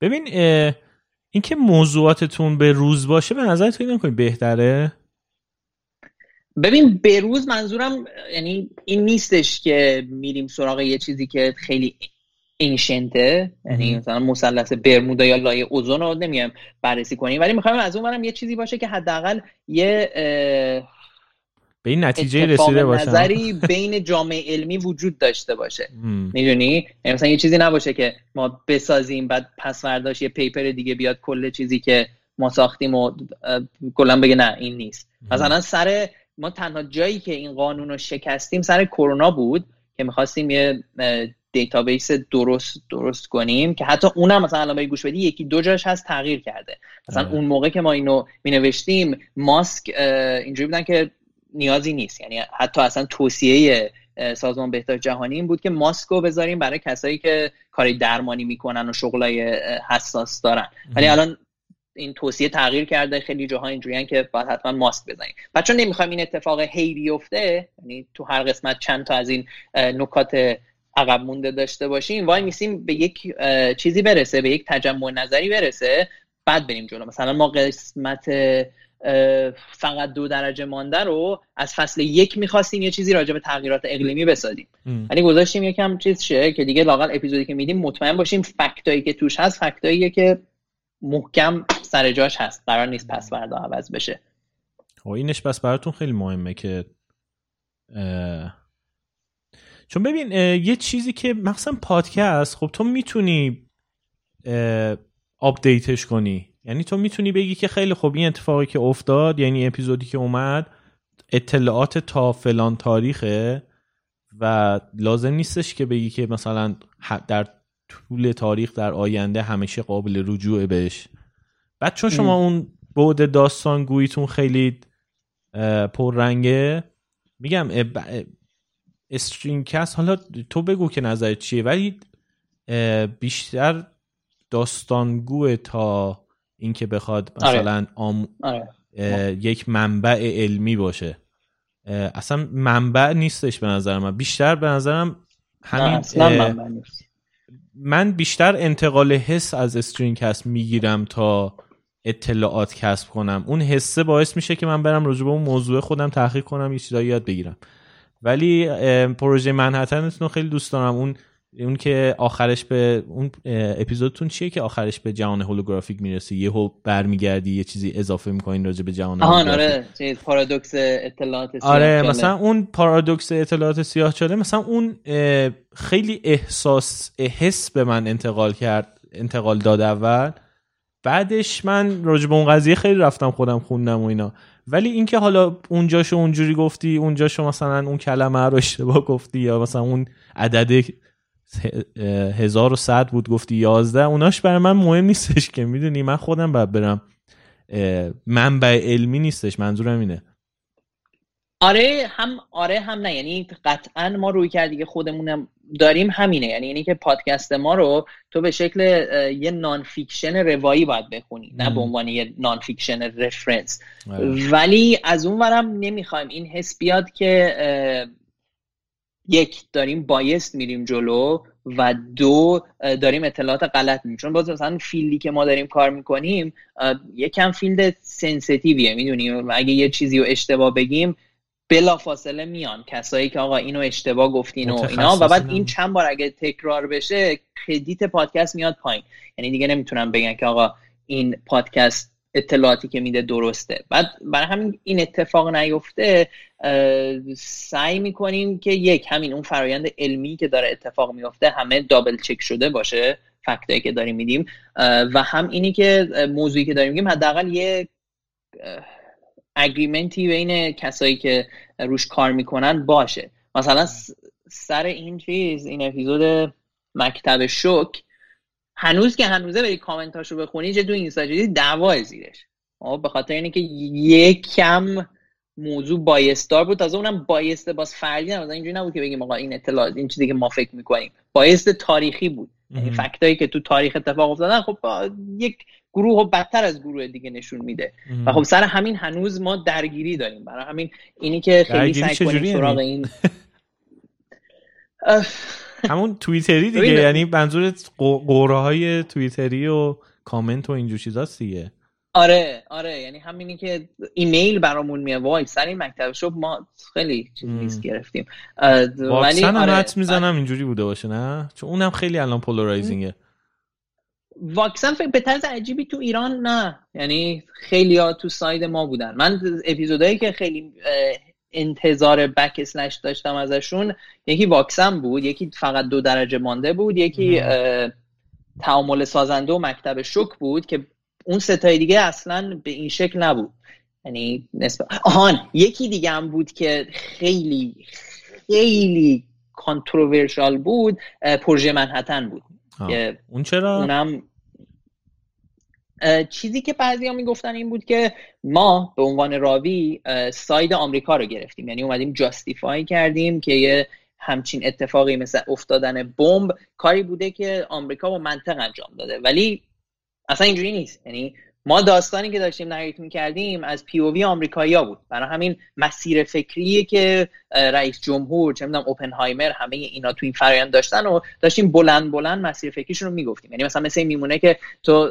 ببین این که موضوعاتتون به روز باشه به نظر تو نمی‌کنی بهتره؟ ببین به روز منظورم یعنی این نیستش که میریم سراغ یه چیزی که خیلی انشنته، یعنی مثلا مثلث برمودا یا لایه اوزون رو نمیام بررسی کنیم، ولی می‌خوام از اون برم یه چیزی باشه که حداقل یه به این نتیجه رسیده باشه، نظری بین جامعه علمی وجود داشته باشه. میدونی مثلا یه چیزی نباشه که ما بسازیم بعد پس فرداش یه پیپر دیگه بیاد کل چیزی که ما ساختیم و کلا بگه نه این نیست. مثلا سر ما تنها جایی که این قانون رو شکستیم سر کرونا بود که می‌خواستیم یه دیتابیس درست کنیم که حتی اونم مثلا الان به گوش بدی یکی دو جاش هست تغییر کرده. مثلا اون موقع که ما اینو می‌نوشتیم ماسک اینجوری بودن که نیازی نیست، یعنی حتی اصلا توصیه سازمان بهداشت جهانی این بود که ماسکو بذاریم برای کسایی که کاری درمانی میکنن و شغلای حساس دارن، ولی الان این توصیه تغییر کرده، خیلی جاها اینجوریه که باید حتما ماسک بزنیم. بعد چون نمیخوایم این اتفاق هی بیفته، یعنی تو هر قسمت چند تا از این نکات عقب مونده داشته باشیم، وای میسیم به یک چیزی برسه، به یک تجمع نظری برسه، بعد بریم جلو. مثلا ما قسمت فقط 2 درجه مانده رو از فصل 1 می‌خواستیم یه چیزی راجع به تغییرات اقلیمی بسازیم، یعنی گذاشتیم یکم چیز شه که دیگه لااقل اپیزودی که میدیم مطمئن باشیم فکتایی که توش هست فکتاییه که محکم سر جاش هست، قرار نیست پس فردا عوض بشه. و اینش بس براتون خیلی مهمه که چون ببین یه چیزی که مثلا پادکست، خب تو میتونی آپدیتش کنی، یعنی تو میتونی بگی که خیلی خوب این اتفاقی که افتاد، یعنی اپیزودی که اومد اطلاعات تا فلان تاریخه و لازم نیستش که بگی که مثلا در طول تاریخ در آینده همیشه قابل رجوع بهش. بعد چون شما اون بعد داستانگوییتون خیلی پررنگه، میگم استرینگ‌کست، حالا تو بگو که نظرت چیه، ولی بیشتر داستانگوه تا این که بخواد مثلا یک منبع علمی باشه. اصلا منبع نیستش به نظر من، بیشتر به نظرم همین من بیشتر انتقال حس از استرینگ کست میگیرم تا اطلاعات کسب کنم. اون حسه باعث میشه که من برم راجع به اون موضوع خودم تحقیق کنم، یه چیزایی یاد بگیرم. ولی پروژه منهتنتون خیلی دوست دارم. اون که آخرش به اون اپیزودتون چیه که آخرش به جهان هولوگرافیک میرسه، یهو برمیگردی یه چیزی اضافه میکنین راجع به جهان هولوگرافیک. آره چیز پارادوکس اطلاعات سیاه چاله. آره مثلا اون پارادوکس اطلاعات سیاه چاله، مثلا اون خیلی حس به من انتقال داد اول، بعدش من راجع به اون قضیه خیلی رفتم خودم خوندم و اینا. ولی اینکه حالا اونجاشو اونجوری گفتی، اونجاشو مثلا اون کلمه رو اشتباه گفتی، یا مثلا اون عدد 1100 بود گفتی 11، اوناش برای من مهم نیستش که میدونی من خودم باید برم، منبع علمی نیستش، منظورم اینه. آره هم نه، یعنی قطعا ما روی کردی که خودمونم داریم همینه، یعنی اینی که پادکست ما رو تو به شکل یه نان فیکشن روایی باید بخونی، نه به عنوان یه نان فیکشن رفرنس. ولی از اون ورم نمیخوایم این حس بیاد که یک داریم بایست میریم جلو، و دو داریم اطلاعات غلط میدیم. چون باز مثلا فیلدی که ما داریم کار میکنیم یکم فیلد سنسیتیویه، میدونیم اگه یه چیزی رو اشتباه بگیم بلافاصله میان کسایی که آقا اینو اشتباه گفتین و اینا، و بعد این چند بار اگه تکرار بشه کردیت پادکست میاد پایین، یعنی دیگه نمیتونم بگن که آقا این پادکست اطلاعاتی که میده درسته. بعد برای همین این اتفاق نیفته سعی میکنیم که یک همین اون فرایند علمی که داره اتفاق میفته همه دابل چک شده باشه فکتایی که داریم میدیم، و هم اینی که موضوعی که داریم میگیم حداقل یه اگریمنتی بین کسایی که روش کار میکنن باشه. مثلا سر این چیز این اپیزود مکتب شوک هنوز که هنوزه بری کامنتاشو بخونی چه تو اینستاجدی دعوای زیرش، به خاطر اینه که یکم موضوع بایستار بود، تازه اونم بایسته باز فردی نبود، اینجوری نبود که بگیم آقا این اطلاعات این چیزی که ما فکر میکنیم، بایست تاریخی بود، یعنی فکتایی که تو تاریخ اتفاق افتادن خب یک گروه بدتر از گروه دیگه نشون میده و خب سر همین هنوز ما درگیری داریم. برای همین اینی که خیلی سعی کنیم سراغ این همون توییتری دیگه، یعنی منظور قوره های توییتری و کامنت و اینجور چیزاست دیگه. آره یعنی همینی که ایمیل برامون میاد وای سر این مکتب شب ما خیلی چیز نیست گرفتیم، ولی آره حدس میزنم اینجوری بوده باشه، نه چون اونم خیلی الان پولارایزینگه. واکسن به طرز عجیبی تو ایران نه، یعنی خیلی ها تو ساید ما بودن. من اپیزودایی که خیلی انتظار بک اسلش داشتم ازشون یکی واکسن بود، یکی فقط 2 درجه مانده بود، یکی تعامل سازنده و مکتب شوک بود که اون ستای دیگه اصلا به این شکل نبود، یعنی نسبت یکی دیگه هم بود که خیلی خیلی کانتروورشال بود، پروژه منحتن بود. اون چرا؟ اونم چیزی که بعضیا میگفتن این بود که ما به عنوان راوی ساید آمریکا رو گرفتیم، یعنی اومدیم جاستیفای کردیم که یه همچین اتفاقی مثل افتادن بمب کاری بوده که آمریکا با منطق انجام داده، ولی اصلا اینجوری نیست، یعنی ما داستانی که داشتیم نریت می‌کردیم از پی او وی آمریکایی‌ها بود. برای همین مسیر فکریه که رئیس جمهور چه می‌دونم اوپنهایمر همه اینا تو این فرآیند داشتن و داشتیم بلند بلند مسیر فکریشون رو میگفتیم، یعنی مثلا مثل این میمونه که تو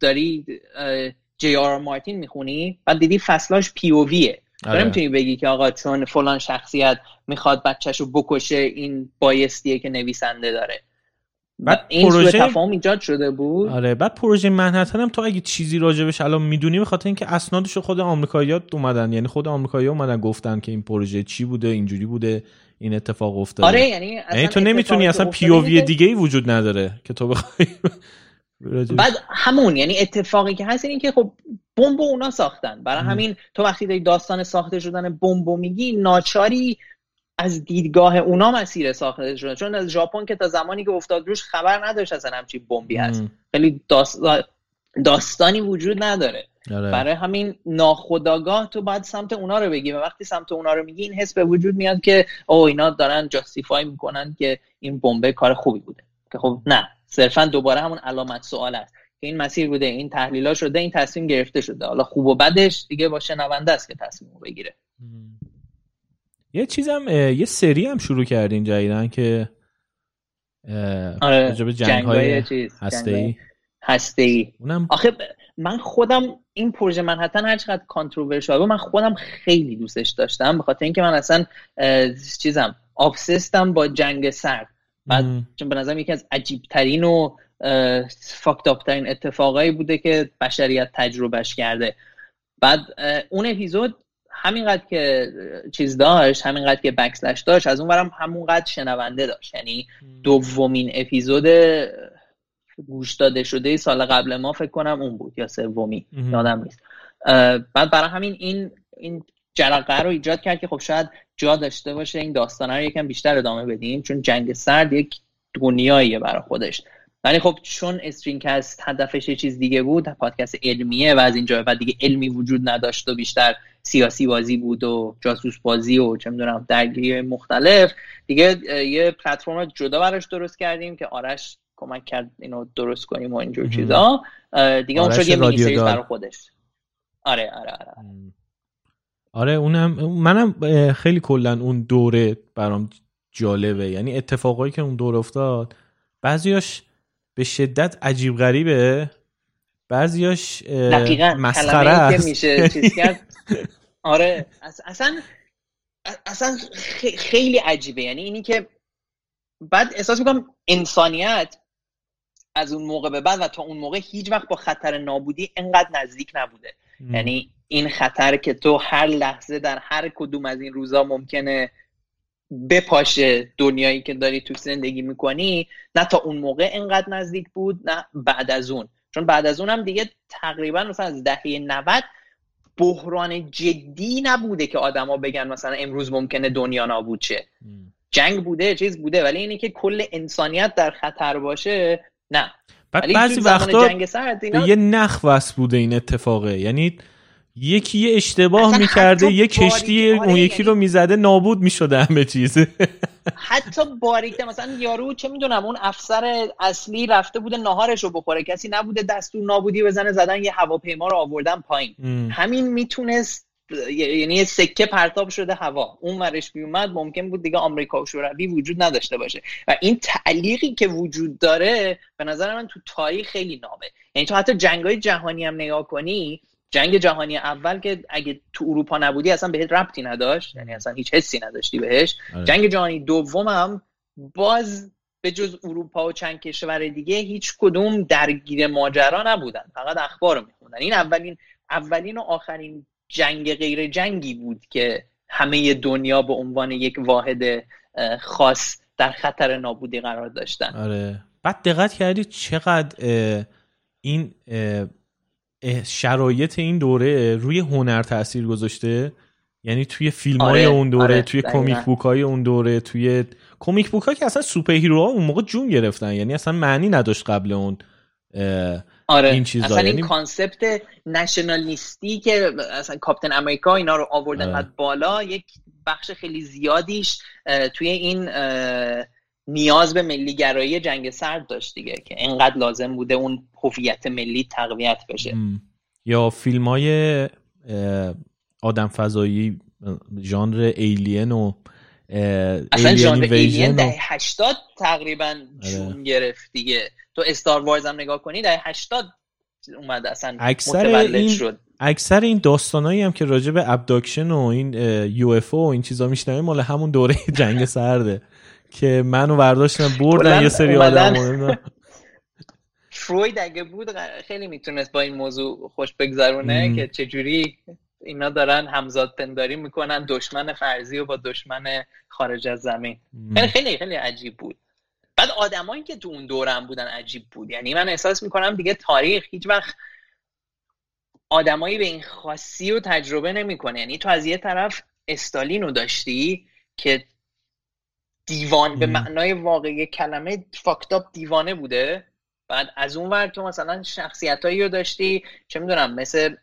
داری جی آر مارتین میخونی بعد دیدی فصلاش پی او ویه، تو نمیتونی بگی که آقا چون فلان شخصیت میخواد بچه‌شو بکشه این بایستیه که نویسنده داره. بعد این پروژه تفاهم ایجاد شده بود. آره بعد پروژه منحتن هم تو اگه چیزی راجبش الان میدونی به خاطر اینکه اسنادش خود آمریکایی‌ها اومدن، یعنی خود آمریکایی‌ها اومدن گفتن که این پروژه چی بوده، اینجوری بوده، این اتفاق افتاده. آره یعنی اصلا تو نمیتونی اصلا پی او وی دیگه‌ای وجود نداره که تو بخوای بعد همون یعنی اتفاقی که هست اینه که خب بمب اونا ساختن، برای همین تو وقتی داستان ساخته شدن بمب میگی ناچاری از دیدگاه اونا مسیر ساخته شده، چون از ژاپن که تا زمانی که افتاد روش خبر نداشت اصلا همچین بمبی هست، خیلی داستانی وجود نداره. برای همین ناخودآگاه تو باید سمت اونا رو بگی و وقتی سمت اونا رو میگی این حس به وجود میاد که اینا دارن جاستیفای میکنن که این بمبه کار خوبی بوده، که خب نه، صرفا دوباره همون علامت سوال است که این مسیر بوده، این تحلیل‌ها شده، این تصمیم گرفته شده، حالا خوب و بدش دیگه با شنونده است که تصمیمو بگیره. یه سری هم شروع کردین جدیدن که راجع به جنگ‌های هسته‌ای. آخه من خودم این پروژه منحتن هر چقدر کانتروورشال بود من خودم خیلی دوستش داشتم، به خاطر اینکه من اصلا چیزم ابسستم با جنگ سرد، بعد چون به نظرم یکی از عجیب‌ترین و فاکت‌آپ‌ترین اتفاقایی بوده که بشریت تجربهش کرده. بعد اون اپیزود همینقدر که چیز داشت، همینقدر که بکسلش داشت، از اونورم همونقدر شنونده داشت، یعنی دومین اپیزود گوش داده شده سال قبل ما فکر کنم اون بود یا سومی، یادم نیست. بعد برای همین این جرقه رو ایجاد کرد که خب شاید جا داشته باشه این داستانا رو یکم بیشتر ادامه بدیم، چون جنگ سرد یک دنیاییه برای خودش، ولی خب چون استرینکست هدفش یه چیز دیگه بود، پادکست علمیه و از اینجا بعد دیگه علمی وجود نداشت و بیشتر سیاسی بازی بود و جاسوس بازی و چه می‌دونم درگیری مختلف دیگه، یه پلتفرم جدا براش درست کردیم که آرش کمک کرد اینو درست کنیم و اینجور چیزا دیگه، اون شد یه مینی سریز برای خودش. آره اونم منم خیلی کلا اون دوره برام جالبه، یعنی اتفاقایی که اون دوره افتاد بعضیاش به شدت عجیب غریبه، بعضیاش مسخره است. میشه چیز کرد. آره اصلا خیلی عجیبه. یعنی اینی که بعد احساس میکنم انسانیت از اون موقع به بعد و تا اون موقع هیچ وقت با خطر نابودی انقدر نزدیک نبوده. یعنی این خطر که تو هر لحظه در هر کدوم از این روزا ممکنه بپاشه دنیایی که داری تو زندگی میکنی، نه تا اون موقع انقدر نزدیک بود نه بعد از اون. چون بعد از اون هم دیگه تقریبا مثلا از دهه 90 بحران جدی نبوده که آدما بگن مثلا امروز ممکنه دنیا نابود شه. جنگ بوده، چیز بوده، ولی اینی که کل انسانیت در خطر باشه نه. بعضی وقتا یه نخوص بوده این اتفاقه، یعنی یکی یه اشتباه میکرده، یه کشتی اون یکی رو میزده نابود میشده همه چیزه. حتی باریکته مثلا یارو چه میدونم اون افسر اصلی رفته بوده ناهارش رو بخوره، کسی نبوده دستور نابودی بزنه، زدن یه هواپیما رو آوردن پایین. همین میتونست، یعنی سکه پرتاب شده هوا، اون ورش بیومد ممکن بود دیگه آمریکا و شوروی وجود نداشته باشه. و این تعلیقی که وجود داره به نظر من تو تاریخ خیلی نابه. یعنی تو حتی جنگ‌های جهانی هم نگاه کنی، جنگ جهانی اول که اگه تو اروپا نبودی اصلا بهت ربطی نداشت، یعنی اصلا هیچ حسی نداشتی بهش. جنگ جهانی دوم هم باز به جز اروپا و چند کشور دیگه هیچ کدوم درگیر ماجرا نبودن، فقط اخبار رو می‌خوندن. این اولین و آخرین جنگ غیر جنگی بود که همه دنیا به عنوان یک واحد خاص در خطر نابودی قرار داشتن. آره. بعد دقت کردی چقدر این شرایط این دوره روی هنر تأثیر گذاشته؟ یعنی توی فیلم‌های اون دوره، توی کمیک بوک‌های اون دوره، توی کمیک بوک‌ها که اصلا سوپر هیروها اون موقع جون گرفتن، یعنی اصلا معنی نداشت قبل اون. این چیز اصلا این کانسپت نشنالیستی که اصلا کاپتن امریکا اینا رو آوردن قد بالا، یک بخش خیلی زیادیش توی این نیاز به ملی گرایی جنگ سرد داشت دیگه، که اینقدر لازم بوده اون هویت ملی تقویت بشه. یا فیلم‌های آدم فضایی ژانر ایلین و اصلا ژانر ایلین دهه 80 تقریبا جون گرفت دیگه. تو استار وارز هم نگاه کنی دهه 80 اومد اصلا متولد شد. اکثر این داستانایی هم که راجع به ابداکشن و این یو اف او و این چیزا میشنویم مال همون دوره جنگ سرده که منو برداشتن بردن یه سری آدمو. فروید اگه بود خیلی میتونست با این موضوع خوش بگذرونه که چجوری اینا دارن همزاد پنداری میکنن دشمن فرضی و با دشمن خارج از زمین. خیلی خیلی عجیب بود. بعد آدمایی که تو اون دورم بودن عجیب بود. یعنی من احساس میکنم دیگه تاریخ هیچ وقت آدمایی به این خاصی رو تجربه نمیکنه. یعنی تو از یه طرف استالین رو داشتی که دیوان به معنای واقعی کلمه فاکتاب دیوانه بوده، بعد از اون ور تو مثلا شخصیتایی رو داشتی چه میدونم مثل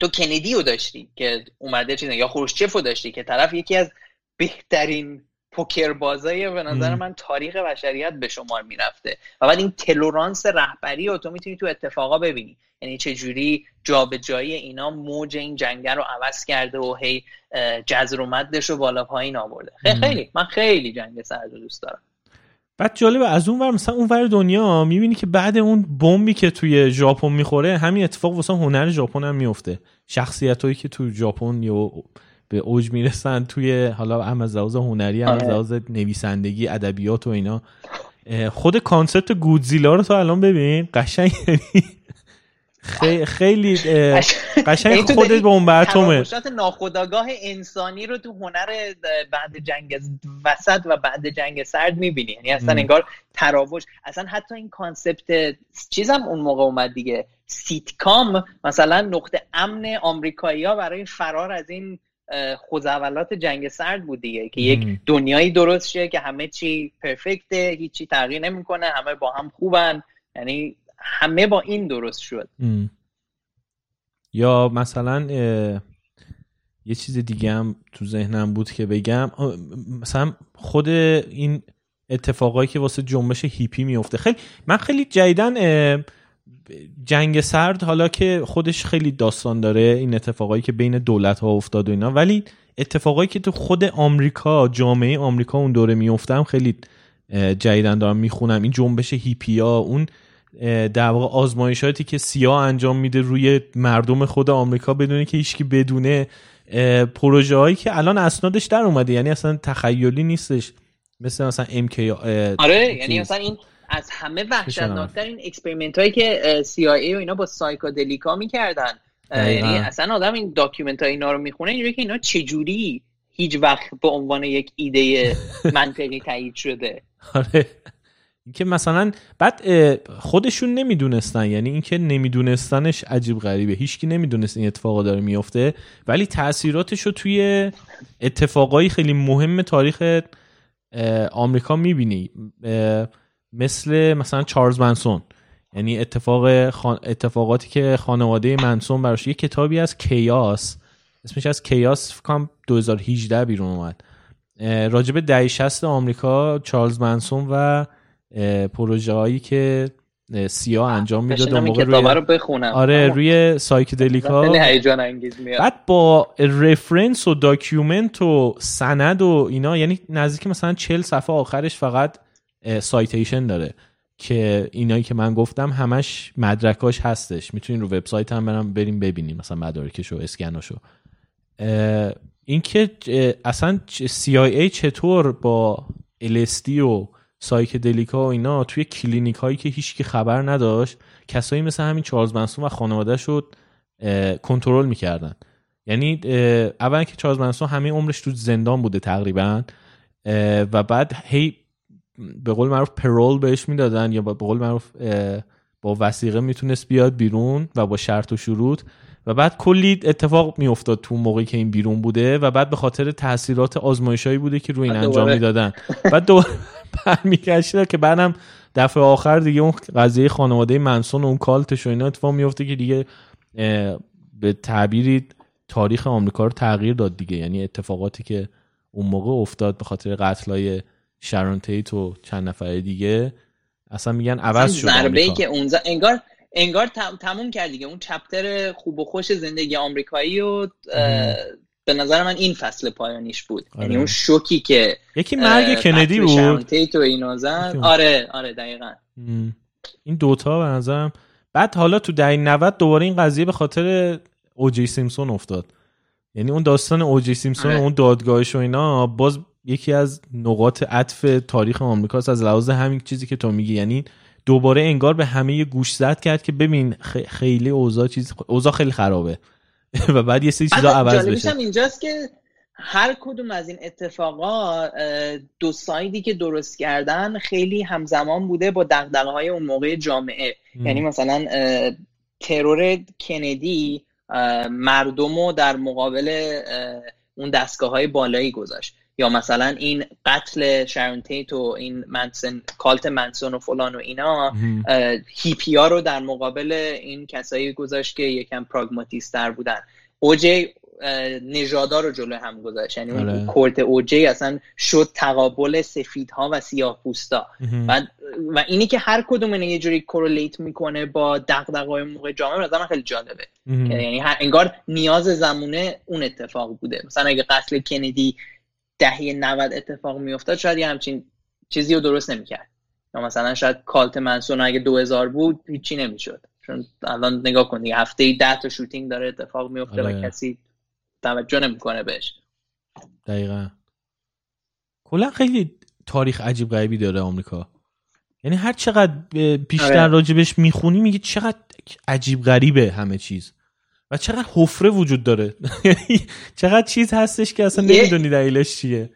تو کندی رو داشتی که اومده چیزن، یا خروشچف رو داشتی که طرف یکی از بهترین پوکر بازای به نظر من تاریخ بشریت به شمار میرفته. و بعد این تلورانس رهبری رو تو میتونی تو اتفاقا ببینی، یعنی چه جوری جابجایی اینا موج این جنگل رو عوض کرده و هی جزر و مدش رو بالا پایین آورده. خیلی من خیلی جنگ سرد رو دوست دارم. بعد جالبه از اون ور مثلا اون ور دنیا میبینی که بعد اون بمبی که توی ژاپن میخوره همین اتفاق واسه هنر ژاپن هم میفته. شخصیتایی که تو ژاپن یا به اوج میرسن توی حالا از لحاظ هنری، از لحاظ نویسندگی، ادبیات و اینا. خود کانسپت گودزیلا رو تو الان ببین، قشنگ خیلی قشنگ خودت به اون براتومه. تراوشات ناخودآگاه انسانی رو تو هنر بعد جنگ وسط و بعد جنگ سرد میبینی. یعنی اصلا انگار تراوش، اصلا حتی این کانسپت چیزم اون موقع اومد دیگه، سیتکام مثلا نقطه امن آمریکایی‌ها برای فرار از این خوزاولات جنگ سرد بود دیگه، که یک دنیایی درست شه که همه چی پرفکته، هیچی تغییر نمیکنه، همه با هم خوبن، یعنی همه با این درست شد. یا مثلا یه چیز دیگه هم تو ذهنم بود که بگم، مثلا خود این اتفاقایی که واسه جنبش هیپی میفته. خیلی من خیلی جدیدن جنگ سرد، حالا که خودش خیلی داستان داره این اتفاقایی که بین دولت‌ها افتاد و اینا، ولی اتفاقایی که تو خود آمریکا، جامعه آمریکا اون دوره میافتم خیلی جدیدن دارم میخونم، این جنبش هیپیا، اون در واقع آزمایشاتی که سیا انجام میده روی مردم خود آمریکا بدونه که هیچکی بدونه، پروژه هایی که الان اسنادش در اومده، یعنی اصلا تخیلی نیستش، مثل مثلا MK آره، یعنی مثلا این از همه وحشتناک‌تر این اکسپریمنت هایی که CIA و اینا با سایکودلیکا میکردن، یعنی اصلا آدم این داکیومنت های اینا رو میخونه اینجوری که اینا چجوری هیچ وقت به عنوان یک ایده منطقی تایید شده. آره اینکه مثلا بعد خودشون نمیدونستن، یعنی اینکه نمیدونستنش عجیب غریبه، هیچکی نمیدونست این اتفاقا داره میفته، ولی تأثیراتش رو توی اتفاقای خیلی مهم تاریخ آمریکا میبینی، مثلا چارلز منسون، یعنی اتفاقاتی که خانواده منسون براش، یه کتابی از کیاس اسمش از کیاس فکرم 2018 بیرون اومد، راجب دهه 60 آمریکا، چارلز منسون و پروژه هایی که سیا انجام میداد اون موقع رو بخونم. آره روی سایکدلیکا خیلی هیجان انگیز میاد، بعد با رفرنس و داکیومنت و سند و اینا، یعنی نزدیک مثلا 40 صفحه آخرش فقط سایتیشن داره که اینایی که من گفتم همش مدرکاش هستش، میتونین رو وبسایت هم بریم ببینیم مثلا مدارکش و اسکناشو. این که اصلا CIA چطور با LSD و سایکدلیکا و اینا توی کلینیک هایی که هیچکی خبر نداشت، کسایی مثل همین چارلز منسون و خانواده‌اش رو کنترل میکردن. یعنی اول که چارلز منسون همه عمرش تو زندان بوده تقریبا، و بعد هی به قول معروف پرول بهش میدادن، یا به قول معروف با وثیقه میتونست بیاد بیرون و با شرط و شروط، و بعد کلی اتفاق میافتاد تو موقعی که این بیرون بوده، و بعد به خاطر تاثیرات آزمایشایی بوده که روی این انجام میدادن، بعد دوباره برمیگشت که بعدم دفعه آخر دیگه اون قضیه خانواده منسون و اون کالتش و اینا اتفاق میفته که دیگه به تعبیری تاریخ آمریکا رو تغییر داد دیگه، یعنی اتفاقاتی که اون موقع افتاد به خاطر قتلای شارون تیت و چند نفر دیگه اصلا میگن عوض شد ضربه‌ای که اون انگار تموم کرد دیگه اون چپتر خوب و خوش زندگی آمریکایی، و به نظر من این فصل پایانیش بود، یعنی آره. اون شوکی که یکی مرگ کندی بود، شارون تیت و اینا زن، آره دقیقاً این دوتا به نظرم. بعد حالا تو دهه 90 دوباره این قضیه به خاطر اوجی سیمپسون افتاد، یعنی اون داستان اوجی سیمپسون و اون دادگاهش و اینا باز یکی از نقاط عطف تاریخ آمریکاست از لحاظ همین چیزی که تو میگی، یعنی دوباره انگار به همه گوش زد کرد که ببین خیلی اوضاع خیلی خرابه و بعد یه سری چیزا عوض بشه. جالبیشم اینجاست که هر کدوم از این اتفاقا دو سایدی که درست کردن خیلی همزمان بوده با دغدغه‌های اون موقع جامعه، یعنی مثلا ترور کندی مردمو در مقابل اون دستگاه‌های بالایی گذاشت، یا مثلا این قتل شارون تیت و این منسون، کالت منسون و فلان و اینا، هیپی ها رو در مقابل این کسایی گذاشت که یکم پراگماتیستر بودن. اوجی نژادا رو جلو هم گذاشت، یعنی اون کورت اوجی اصلا شد تقابل سفیدها و سیاه‌پوستا، و اینی که هر کدوم اینا یه جوری کورولیت میکنه با دغدغه‌های موقع جامعه مثلا خیلی جالبه، یعنی انگار نیاز زمونه اون اتفاق بوده. مثلا اگه قتل کندی دهه 90 اتفاق میافتاد شاید یه همچین چیزی رو درست نمیکرد، یا مثلا شاید کالت منسون اگه 2000 بود هیچی نمیشد، چون الان نگاه کن دیگه هفته‌ای 10 تا شوتینگ داره اتفاق میفته و کسی توجه نمیکنه بهش. دقیقاً کلا خیلی تاریخ عجیب غریبی داره آمریکا، یعنی هر چقدر بیشتر راجبش میخونی میگی چقدر عجیب غریبه همه چیز و چقدر حفره وجود داره، چقدر چیز هستش که اصلا نمیدونی دلیلش چیه.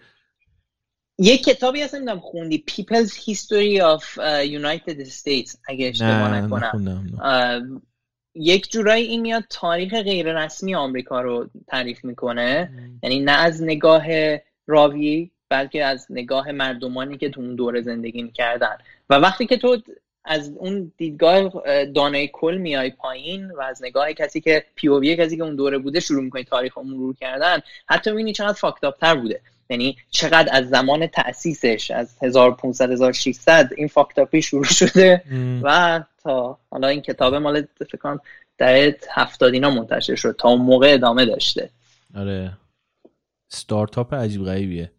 یه کتابی هست نمیدونم خوندی، People's History of United States اگه اشتباه نکنم، یک جورایی این میاد تاریخ غیر رسمی آمریکا رو تعریف میکنه، یعنی نه از نگاه راوی بلکه از نگاه مردمانی که تو اون دوره زندگی میکردن، و وقتی که تو از اون دیدگاه دانای کل میای پایین و از نگاه کسی که پیووی کسی که اون دوره بوده شروع میکنی تاریخ رو مرور کردن، حتی میبینی چقدر فاکتاپتر بوده، یعنی چقدر از زمان تأسیسش از 1500 1600 این فاکتاپی شروع شده و تا حالا این کتاب مال فکر کنم در 70 اینا منتشر شد، تا اون موقع ادامه داشته. آره استارتاپ عجیب غریبیه.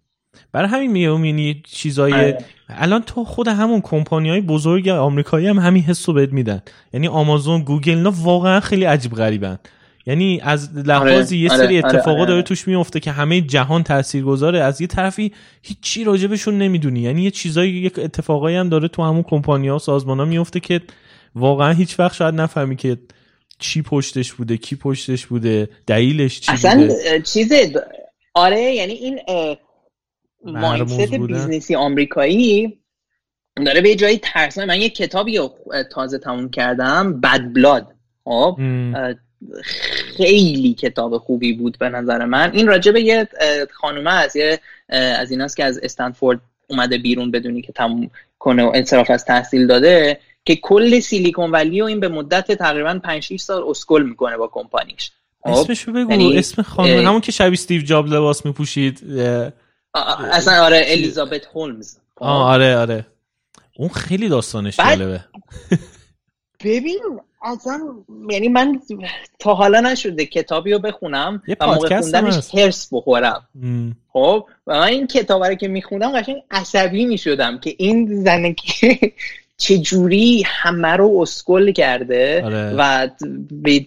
برای همین میگم یعنی چیزای الان تو خود همون کمپانی‌های بزرگ آمریکایی هم همین حسو بهت میدن، یعنی آمازون، گوگل، اینا واقعا خیلی عجیب غریبن، یعنی از لحاظ یه سری اتفاقا داره توش میفته که همه جهان تاثیرگذاره، از یه طرفی هیچی راجبشون نمیدونی، یعنی یه چیزایی، یک اتفاقایی هم داره تو همون کمپانی‌ها و سازمان‌ها میفته که واقعا هیچ وقت شاید نفهمی که چی پشتش بوده، کی پشتش بوده، دلیلش چی اصلا بوده. آره یعنی این مایندست بیزنسی آمریکایی داره به جایی ترسناک. من یه کتابی رو تازه تموم کردم، بد بلاد، خب خیلی کتاب خوبی بود به نظر من. این راجبه یه خانومه هست، یه از ایناست که از استنفورد اومده بیرون بدونی که تموم کنه و انصراف از تحصیل داده، که کل سیلیکون ولی و این به مدت تقریبا 5-6 سال اسکول میکنه با کمپانیش. اسمشو بگو، اسم خانم همون که شبیه استیو جابز لباس میپوشید اصلا. آره الیزابت هولمز. آره اون خیلی داستانش جالبه. ببین اصلا یعنی من تا حالا نشده کتابی رو بخونم و موقع خوندنش هرس بخورم. خب و من این کتاب رو که میخوندم قشنگ عصبی میشدم که این زنه که چجوری همه رو اسکل کرده. آره. و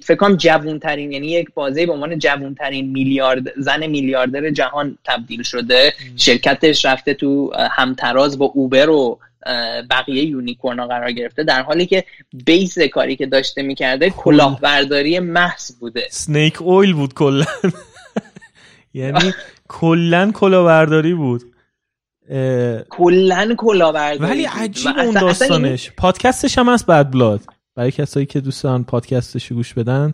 فکر کنم جوانترین، یعنی یک بازه به عنوان جوانترین زن میلیاردر جهان تبدیل شده. شرکتش رفته تو همتراز با اوبر و بقیه یونیکورنا قرار گرفته، در حالی که بیس کاری که داشته میکرده کلاهبرداری محض بوده. سنیک اویل بود کلا، یعنی کلا کلاهبرداری بود. ولی عجیب اون داستانش. پادکستش هم هست بد بلاد، برای کسایی که دوستان پادکستش گوش بدن.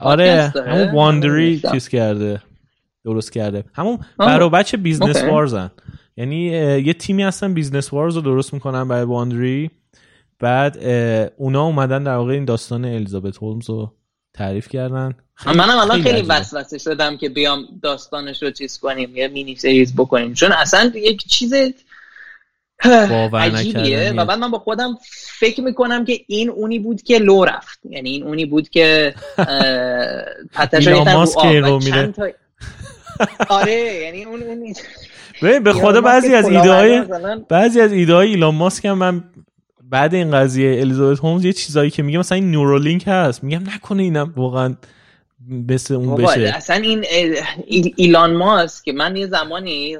آره همون واندری چیز کرده، درست کرده، همون برای بچه بیزنس وارزن، یعنی یه تیمی هستن بیزنس وارز رو درست میکنن برای واندری. بعد اونا اومدن در واقع این داستان الیزابت هولمز رو تعریف کردن. منم الان خیلی وسوسه شدم که بیام داستانش رو چیز کنیم یا مینی سریز بکنیم، چون اصلا یک چیز عجیبیه. و بعد من با خودم فکر میکنم که این اونی بود که لو رفت، یعنی این اونی بود که پتش رو یه رو میره. آره یعنی اون ببین به خدا بعضی از ایده‌های ایلان ماسک هم من بعد این قضیه الیزابت هولمز یه چیزایی که میگم، مثلا این نورولینک هست، میگم نکنه اینم واقعا مثل اون بشه. اصلا این ایلان ماسک که من یه زمانی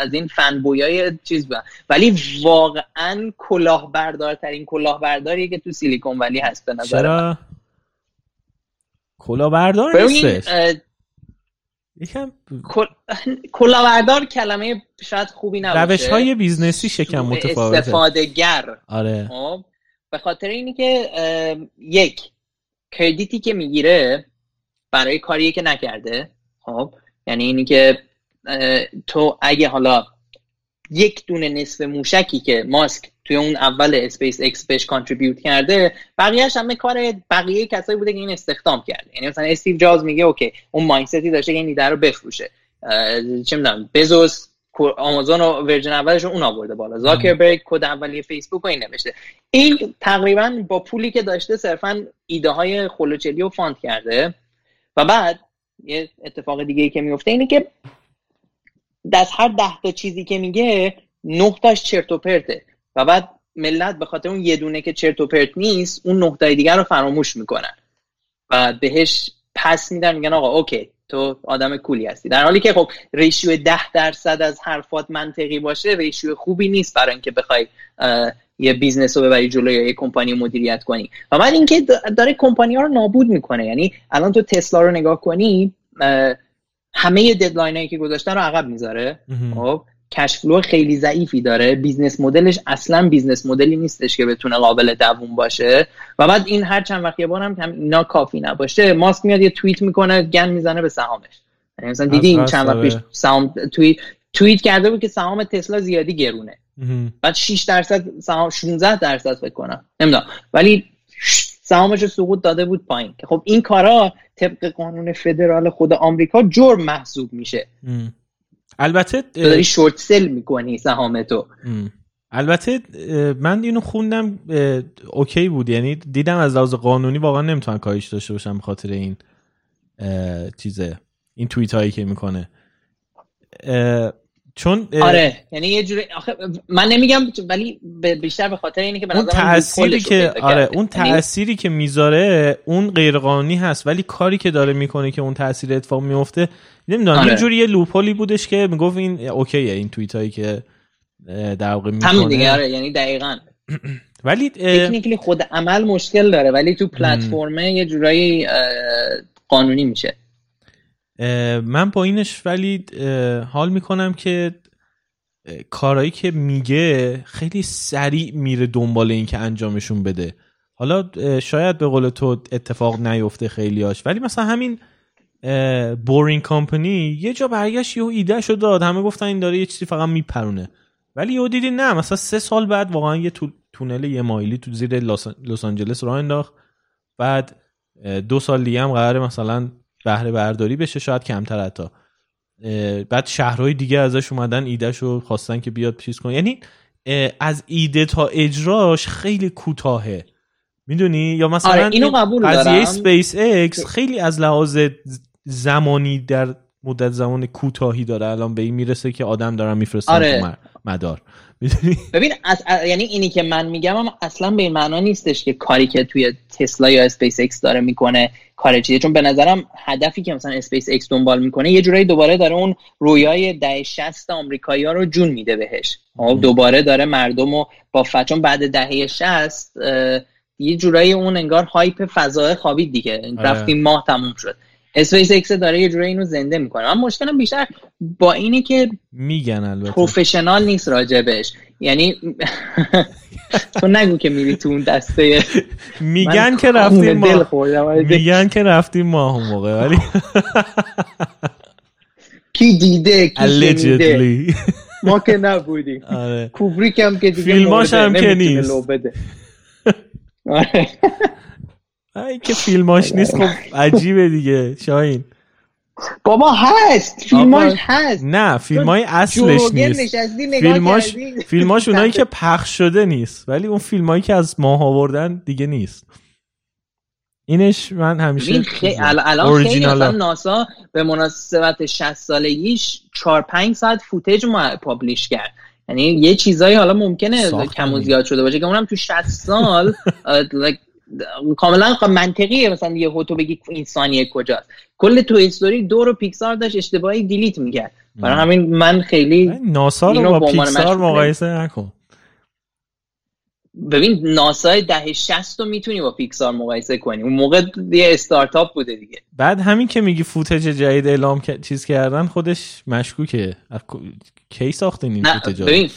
از این فن بویای چیز بودم، ولی واقعا کلاهبردارترین کلاهبرداریه که تو سیلیکون ولی هست به نظر. چرا کلاهبردار نیستش؟ یکم کلاهبردار کلمه شاید خوبی نباشه، روش‌های بیزنسی شکم متفاوته، استفاده‌گر. آره به خاطر اینی که یک کردیتی که میگیره برای کاریه که نکرده. خب یعنی اینی که تو اگه حالا یک دونه نصف موشکی که ماسک توی اون اول اسپیس ایکس بهش کانتریبیوت کرده، بقیه‌اش همه کار بقیه کسایی بوده که این استخدام کرده. یعنی مثلا استیو جابز میگه اوکی، اون مایندستی داشته که این ایده رو بفروشه، چه میدونم بزوس آمازون و ورژن اولش اون آورده بالا، زاکربرگ کد اولیه فیسبوک رو این نوشته، این تقریبا با پولی که داشته صرفا ایده‌های خلوچلی و فاند کرده. و بعد یه اتفاق دیگه‌ای که میفته اینه که از هر 10 تا چیزی که میگه 9 تاش چرت و پرته، و بعد ملت به خاطر اون یه دونه که چرت و پرت نیست، اون 9 تای دیگر رو فراموش میکنن و بهش پس میدن، میگن آقا اوکی تو آدم کولی هستی، در حالی که خب ریشیو 10% از حرفات منطقی باشه ریشیو خوبی نیست برای اینکه بخوای یه بیزنس رو ببری جلو یا یه کمپانی مدیریت کنی. و بعد اینکه داره کمپانی ها رو نابود میکنه، یعنی الان تو تسلا رو نگاه کنی همه ددلاین هایی که گذاشتن رو عقب میذاره. خب کش فلو خیلی ضعیفی داره، بیزنس مدلش اصلا بیزنس مدلی نیستش که بتونه قابل دوام باشه. و بعد این هر چند وقت یه بارم هم اینا کافی نباشه، ماسک میاد یه توییت میکنه، گن میزنه به سهامش. یعنی مثلا دیدی این چند وقت پیش سهام توییت کرده بود که سهام تسلا زیادی گرونه، بعد 6% سهام 16% فکر کنم نمیدونم، ولی سهامش رو سقوط داده بود پایین. که خب این کارا طبق قانون فدرال خود آمریکا جرم محسوب میشه. البته تو داری شورت سل میکنی سهام تو. البته من اینو خوندم اوکی بود، یعنی دیدم از لحاظ قانونی واقعا نمیتونن کاریش داشته باشن به خاطر این چیزه، این توییت هایی که میکنه. چون آره، یعنی یه جوری آخه من نمیگم، ولی بیشتر به خاطر اینه که به نظر من تأثیری که آره اون تأثیری که میذاره اون غیرقانونی هست، ولی کاری که داره میکنه که اون تأثیر اتفاق میفته نمیدونم آره. یه جوری یه لوپولی بودش که میگفت این اوکیه، این توییتایی که در واقع میکنه همین دیگه آره، یعنی دقیقاً ولی تکنیکلی خود عمل مشکل داره، ولی تو پلتفرمه یه جورایی قانونی میشه. من با اینش ولی حال میکنم که کارهایی که میگه خیلی سریع میره دنبال این که انجامشون بده. حالا شاید به قول تو اتفاق نیفته خیلیاش، ولی مثلا همین بورینگ کامپنی یه جا برگشت یه ایدهشو داد، همه گفتن این داره یه چیزی فقط میپرونه، ولی یه دیدی نه، مثلا 3 سال بعد واقعا یه تونل یه مایلی تو زیر لس آنجلس راه انداخت، بعد 2 سال دیگه هم قراره مثلا بهره برداری بشه، شاید کمتر حتی، بعد شهرهای دیگه ازش اومدن ایدهشو خواستن که بیاد چیز کنه، یعنی از ایده تا اجراش خیلی کوتاهه، میدونی؟ یا مثلا آره، اینو قبول دارم قضیه اسپیس اکس خیلی از لحاظ زمانی در مدت زمان کوتاهی داره الان به این میرسه که آدم دارن میفرستن آره. مدار ببین یعنی اینی که من میگم هم اصلا به این معنا نیستش که کاری که توی تسلا یا اسپیس اکس داره میکنه کار چیه، چون به نظرم هدفی که مثلا اسپیس اکس دنبال میکنه یه جورایی دوباره داره اون رویای دهه 60 آمریکایی‌ها رو جون میده بهش، دوباره داره مردمو با فچون بعد دهه 60 یه جورایی اون انگار هایپ فضای خوابید دیگه، رفتیم ماه تموم شد، اسپیس اکس داره یه جوری اینو زنده میکنه. من مشکلم بیشتر با اینه که میگن البته پروفشنال نیست راجبش، یعنی تو نگو که میری تو اون دسته میگن که رفتیم ما، میگن که رفتیم ما اون موقع، ولی کی دیده کی شنیده، ما که نبودیم، کوبریک هم که دیگه فیلماش هم که نیست، آره این که فیلماش نیست خب عجیبه دیگه شاهین. بابا هست فیلماش هست، نه فیلمای اصلش نیست، فیلماش اونایی که پخش شده نیست، ولی اون فیلمایی که از ماه آوردن دیگه نیست. اینش من همیشه الان خیلی مثلا ناسا به مناسبت 60 سالگیش 4-5 ساعت فوتج پابلیش کرد، یعنی یه چیزایی حالا ممکنه کم و زیاد شده باشه که اونم تو 60 سال کاملا منطقیه، مثلا یه هوتو بگی این ثانیه کجاست، کل توی استوری 2 رو پیکسار داشت اشتباهی دیلیت میکرد، برای همین من خیلی ناسا رو با پیکسار مقایسه نکن. ببین ناسا دهه 60 رو میتونی با پیکسار مقایسه کنی، اون موقع یه استارتاپ بوده دیگه. بعد همین که میگی فوتج جدید اعلام چیز کردن خودش مشکوکه، کی ساختن این فوتج؟ ببین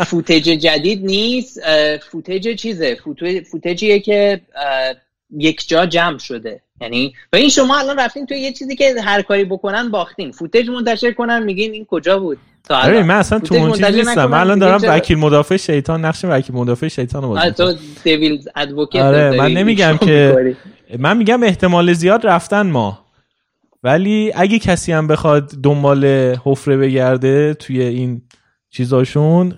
فوتج جدید نیست، فوتج چیزه، فوتجیه که یک جا جمع شده، یعنی ببین شما الان رفتین توی یه چیزی که هر کاری بکنن باختین، فوتج منتشر کنن میگین این کجا بود تا الان. من اصلا تو اون چیز نیستم، من الان دارم وکیل مدافع شیطان، نقش وکیل مدافع شیطان رو بازی می‌کنم، تو دیویلز ادوکیت. آره من نمیگم که من میگم احتمال زیاد رفتن ما، ولی اگه کسی هم بخواد دنبال حفره بگرده توی این چیزاشون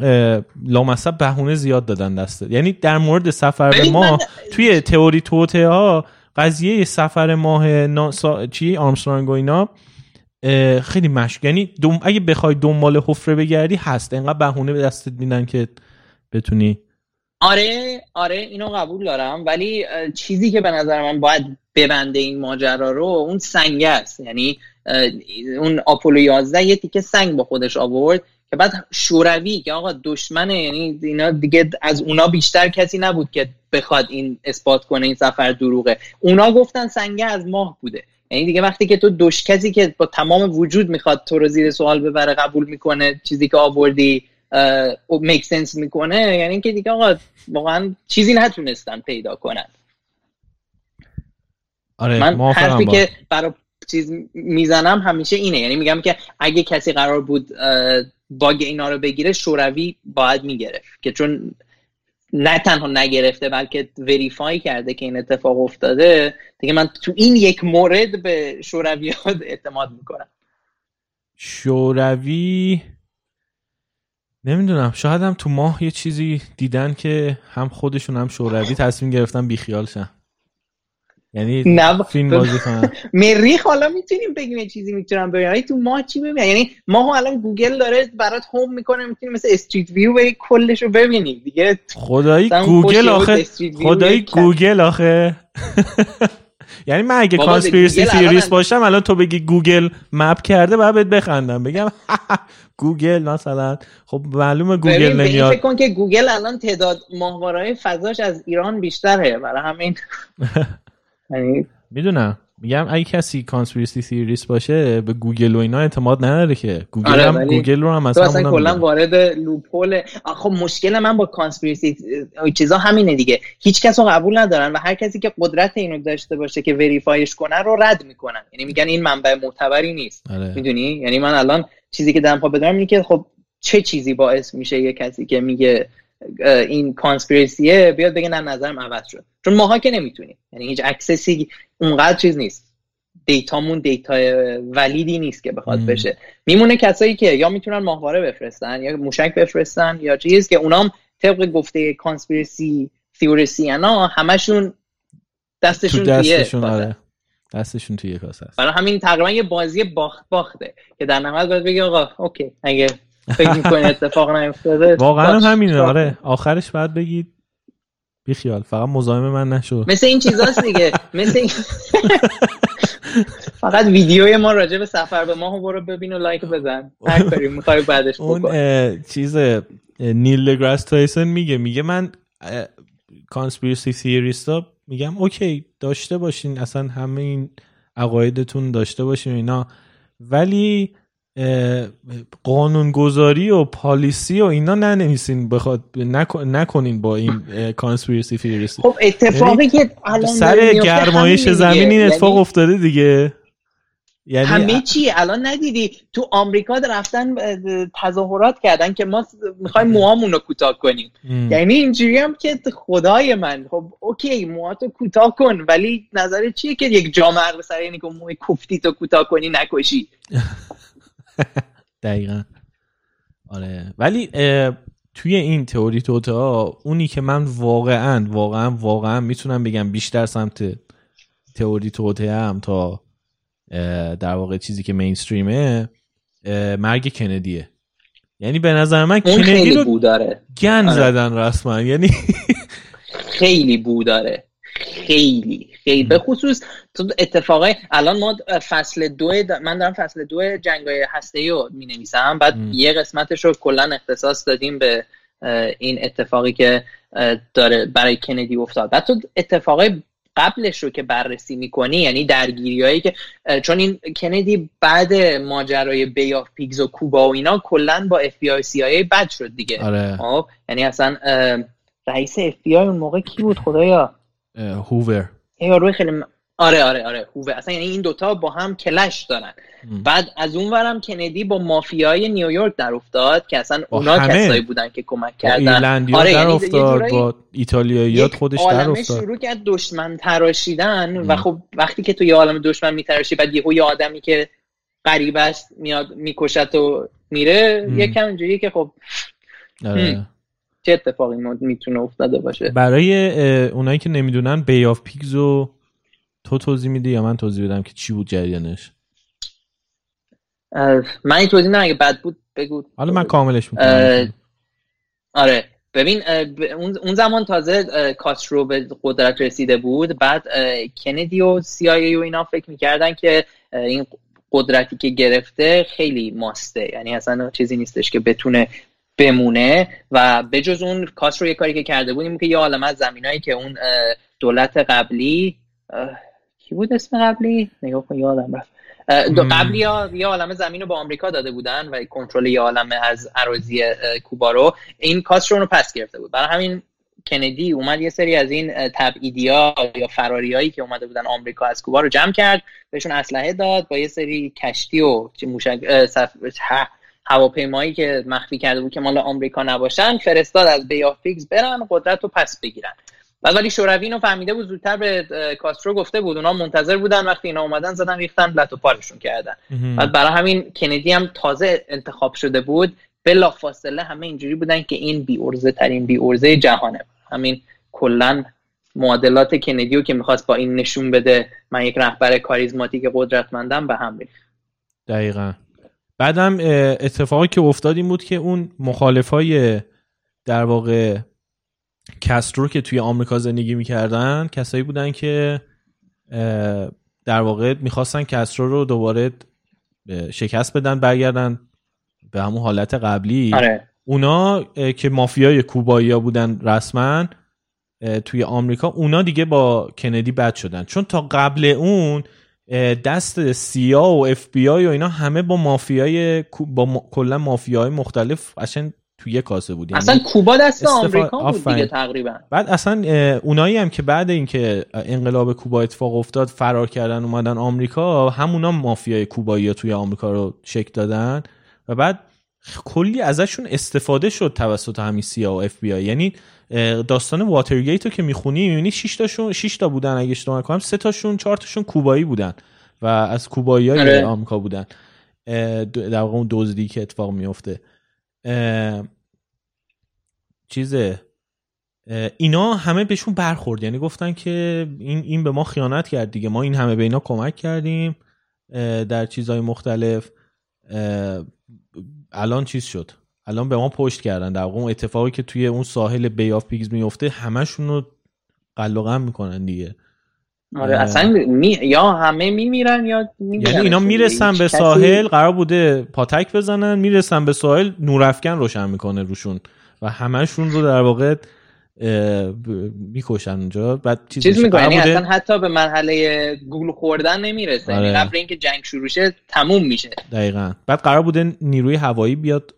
لامصب بهونه زیاد دادن دسته، یعنی در مورد سفر به ماه توی تئوری توته ها قضیه سفر ماه چی آرمسترانگ و اینا خیلی مشک، یعنی اگه بخوای دنبال حفره بگردی هست، انقدر بهونه به دستت میدن که بتونی. آره اینو قبول دارم، ولی چیزی که به نظر من باید ببنده این ماجرا رو اون سنگ است، یعنی اون آپولو 11 یه تیکه سنگ با خودش آورد که بعد شوروی که آقا دشمنه، یعنی اینا دیگه از اونا بیشتر کسی نبود که بخواد این اثبات کنه این سفر دروغه، اونا گفتن سنگ از ماه بوده، یعنی دیگه وقتی که تو کسی که با تمام وجود میخواد تو رو زیر سوال ببره قبول میکنه چیزی که آوردی میک سنس میکنه، یعنی که دیگه آقا واقعا چیزی نتونستن پیدا کنن. آره من حرفی که برای چیز میزنم همیشه اینه، یعنی میگم که اگه کسی قرار بود باگ اینا رو بگیره شوروی باید میگرفت، که چون نه تنها نگرفته بلکه وریفای کرده که این اتفاق افتاده دیگه. من تو این یک مورد به شوروی اعتماد میکنم. شوروی نمیدونم، شاید هم تو ماه یه چیزی دیدن که هم خودشون هم شوروی تصمیم گرفتن بیخیال شن. یعنی فیلم بازی کنن. مریخ حالا میتونیم بگیم چیزی میتونم ببینم، یعنی تو ماه چی ببینم؟ یعنی ماه الان گوگل داره برات هوم میکنه، میتونیم مثل استریت ویو بری کلش رو ببینیم دیگه. خدایی گوگل آخه، خدایی گوگل آخه. یعنی من اگه کانسپیرسی تیوریست باشم الان تو بگی گوگل مپ کرده بعد بهت بخندم، بگم گوگل مثلا. خب معلومه گوگل نمیاد. فکر کن که گوگل الان تعداد ماهواره‌های فضاش از ایران بیشتره، برای همین میدونم میگم اگه کسی کانسپیرسی تیوریست باشه به گوگل و اینا اعتماد نداره که. گوگل هم گوگل رو هم اصلا کلا وارد لوپول. خب مشکل من با کانسپیرسی چیزا همینه دیگه، هیچ کس رو قبول ندارن و هر کسی که قدرت اینو داشته باشه که وریفایش کنه رو رد میکنن، یعنی میگن این منبع معتبری نیست. میدونی یعنی من الان چیزی که دارم پا بدارم اینه که خب چه چیزی باعث میشه یه کسی که میگه این کانسپیرسیه بیاد بگه نه نظرم عوض شد، چون ماها که نمیتونیم، یعنی هیچ اکسسی اونقدر چیز نیست، دیتامون دیتا ولیدی نیست که بخواد بشه. میمونه کسایی که یا میتونن ماهواره بفرستن یا موشک بفرستن یا چیز، که اونام طبق گفته کانسپیرسی تئوریسی انا همشون دستشون تویه، دستشون توی کاسه است. برای همین تقریبا یه بازی باخت باخته که در نهایت باید بگی آقا اوکی اگه فکر می‌کنی اتفاق نیفتاده واقعا همینه. آره آخرش باید بگید بی خیال، فقط مزاحم من نشو. مثل این چیزاست دیگه، مثل این فقط ویدیوی ما راجع به سفر به ماهو برو ببین و لایک بزن، هر کاری می‌خوای بعدش بکن. اون چیز نیل دگراس تایسون میگه من کانسپیرسی تئوریستا میگم اوکی داشته باشین، اصلا همه این عقایدتون داشته باشین اینا، ولی قانونگذاری و پالیسی و اینا ننویسین، بخواد نکنین با این کانسپیرسی تئوریست. خب اتفاقی که الان سر گرمایش زمین این اتفاق افتاده دیگه، یعنی همه چی. الان ندیدی تو آمریکا رفتن تظاهرات کردن که ما میخوایم موهامون رو کوتاه کنیم، یعنی اینجوری هم که خدای من خب اوکی موهاتو کوتاه کن، ولی نظر چیه که یک جامعه به سر اینی که موی کوفتی تو کوتاه کنی نکشی. دقیقا آره. ولی توی این تئوری توتا اونی که من واقعا میتونم بگم بیشتر سمت تئوری توتا هم تا در واقع چیزی که مینستریمه، مرگ کندیه. یعنی به نظر من کندی رو گن زدن رسما، یعنی خیلی بو داره، خیلی به خصوص تو اتفاقای الان ما فصل 2 من دارم فصل 2 جنگ‌های هسته‌ای رو می‌نویسم، بعد یه قسمتش رو کلا اختصاص دادیم به این اتفاقی که داره برای کندی افتاد. بعد تو اتفاقای قبلش رو که بررسی میکنی، یعنی درگیریایی که چون این کندی بعد ماجرای بی آف پیگز و کوبا و اینا کلا با اف بی آی سی آی بد شد دیگه. آره. خب یعنی اصلا رئیس اف بی آی اون موقع کی بود خدایا؟ هوور. یارو خیلی آره هوور. اصلا یعنی این دوتا با هم کلش دارن. بعد از اون ورم کندی با مافیای نیویورک در افتاد که اصلا اونا کسایی بودن که کمک کردن. آره یعنی افتاد با ایتالیاییات خودش در افتاد. شروع کرد دشمن تراشیدن و خب وقتی که تو یه عالم دشمن میتراشی بعد یهو یه آدمی که غریبه است میاد میکشت و میره، یکم اینجوریه که خب آره چه اتفاقی میتونه افتاده باشه. برای اونایی که نمیدونن بی آف پیگز رو تو توضیح میده یا من توضیح بدم که چی بود جریانش؟ من این توضیح نمیدم، اگه بد بود بگو حالا من کاملش میکنم. آره ببین اون زمان تازه کاسترو به قدرت رسیده بود، بعد کندی و سی آی ای و اینا فکر میکردن که این قدرتی که گرفته خیلی ماسته، یعنی اصلا چیزی نیستش که بتونه بمونه. و به جز اون کاسترو یه کاری که کرده بود این که یه عالمه از زمینایی که اون دولت قبلی کی بود اسم قبلی نگاه کن یادم رفت، قبلی ها یه عالمه زمینو به آمریکا داده بودن و کنترل یه عالمه از اراضی کوبا رو این کاسترو رو پس گرفته بود. برای همین کندی اومد یه سری از این تبعیدیا یا فراریایی که اومده بودن آمریکا از کوبا رو جمع کرد، بهشون اسلحه داد، با یه سری کشتی و موشک هواپیمایی که مخفی کرده بود که مال آمریکا نباشن فرستاد از بی آف پیگز برن قدرت رو پس بگیرن. بعد ولی شوروی اینو فهمیده بود، زودتر به کاسترو گفته بود، اونا منتظر بودن وقتی اینا اومدن زدن ریختن لتو پارشون کردن. بعد برای همین کندی هم تازه انتخاب شده بود، بلافاصله همه اینجوری بودن که این بی ارزه ترین بی ارزه جهانه. همین کلا معادلات کندیو که میخواست با این نشون بده من یک رهبر کاریزماتیک قدرتمندم به هم ریخت. دقیقاً. بعدم اتفاقی که افتاد این بود که اون مخالفای در واقع کاسترو که توی آمریکا زندگی میکردن کسایی بودن که در واقع میخواستن کاسترو رو دوباره شکست بدن، برگردن به همون حالت قبلی. آره. اونا که مافیای کوبایی ها بودن رسما توی آمریکا، اونا دیگه با کندی بد شدن، چون تا قبل اون دست سیا و اف بی آی و اینا همه با مافیای کلا مافیاهای مختلف اصلا توی یه کاسه بود، اصلا کوبا دست آمریکا بود دیگه تقریبا. بعد اصلا اونایی هم که بعد اینکه انقلاب کوبا اتفاق افتاد فرار کردن اومدن آمریکا، همونا مافیای کوبایی توی آمریکا رو شکل دادن و بعد کلی ازشون استفاده شد توسط همین سیا و اف بی آی. یعنی داستان واترگیت رو که میخونی میبینی 6 تا بودن، اگه اشتباه نکنم 3 تاشون 4 تاشون کوبایی بودن و از کوباییای آره. آمریکا بودن در واقع اون دزدی که اتفاق میفته اینا همه بهشون برخورد، یعنی گفتن که این به ما خیانت کرد دیگه، ما این همه به اینا کمک کردیم در چیزهای مختلف، الان چیز شد، الان به ما پشت کردن. در واقع اون اتفاقی که توی اون ساحل بی آف پیگز میفته همشون رو قلقم میکنن دیگه. آره اصلا یا همه میمیرن یا یعنی اینا میرسن به ساحل، قرار بوده پاتک بزنن، میرسن به ساحل نورافکن روشن میکنه روشون و همشون رو در واقع میکشن اونجا. بعد چیز میکنه یعنی اصلا حتی به مرحله گول خوردن نمیرسه، یعنی قبل اینکه جنگ شروع شه تموم میشه. دقیقاً. بعد قرار بوده نیروی هوایی بیاد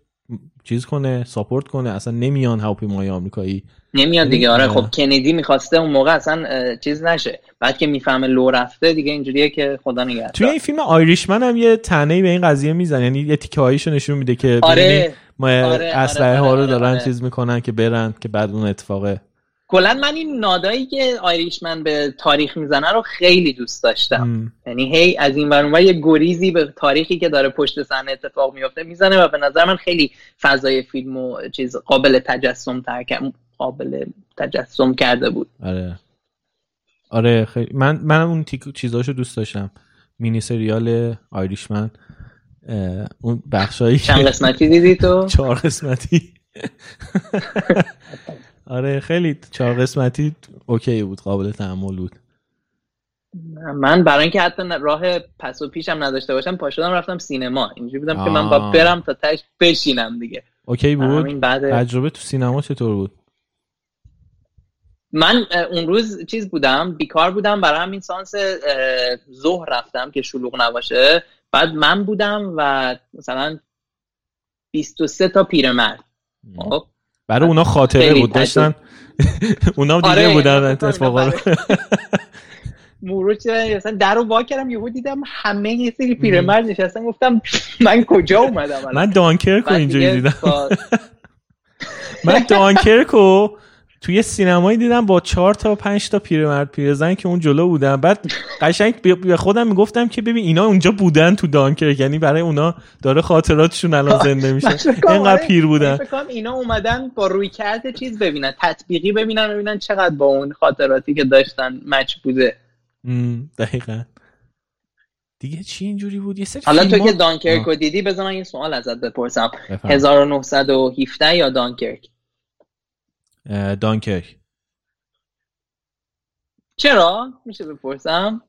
چیز کنه، ساپورت کنه، اصلا نمیان هواپیمای آمریکایی نمیاد دیگه. آره خب کندی میخواسته اون موقع اصلا چیز نشه، بعد که میفهمه لو رفته دیگه اینجوریه که خدا نگهدار. توی این فیلم آیریشمن هم یه طعنه‌ای به این قضیه میزنه، یعنی یه تیکه‌هایشو نشون میده که آره. ما اسلحه ها رو دارن چیز میکنن که برن، که بعد اون اتفاقه. کلا من این نادایی که آیریشمن به تاریخ میزنه رو خیلی دوست داشتم، یعنی هی از این ور اون ور یه گریزی به تاریخی که داره پشت صحنه اتفاق میفته میزنه و به نظر من خیلی فضای فیلمو چیز قابل تجسم کرده بود. آره خیلی من اون چیزاشو دوست داشتم، مینی سریال آیریشمن، اون بخشایی چند قسمتی دیدی تو؟ 4 قسمتی. آره خیلی 4 قسمتی اوکی بود، قابل تحمل بود. من برای اینکه حتی راه پس و پیشم نداشته باشم پاشدم رفتم سینما، اینجوری بودم که من با برم تا تاش بشینم دیگه. اوکی بود. تجربه تو سینما چطور بود؟ من اون روز چیز بودم، بیکار بودم، برای همین سانس ظهر رفتم که شلوغ نباشه. بعد من بودم و مثلا 23 تا پیرمرد. برای اونا خاطره بود داشتن. اونا دیگه بودن اتفاقا. مورو چه مثلا درو وا کردم، یهو دیدم همه یه سری پیرمرد نشستن، گفتم من کجا اومدم؟ من دانکرکو اینجوری دیدم. من دانکرکو توی سینمایی دیدم با 4 تا 5 تا پیرمرد پیرزن که اون جلو بودن. بعد قشنگ به خودم میگفتم که ببین اینا اونجا بودن تو دانکرک، یعنی برای اونا داره خاطراتشون الان زنده میشه، اینقدر پیر بودن. فکر کنم اینا اومدن با رویکرد چیز ببینن، تطبیقی ببینن چقدر با اون خاطراتی که داشتن مچ بوده. دقیقاً. دیگه چی اینجوری بود؟ یه سری حالا تو که دانکرکو دیدی بذار من این سوال ازت بپرسم، 1917 یا دانکرک؟ دانکرک. چرا؟ میشه بپرسم؟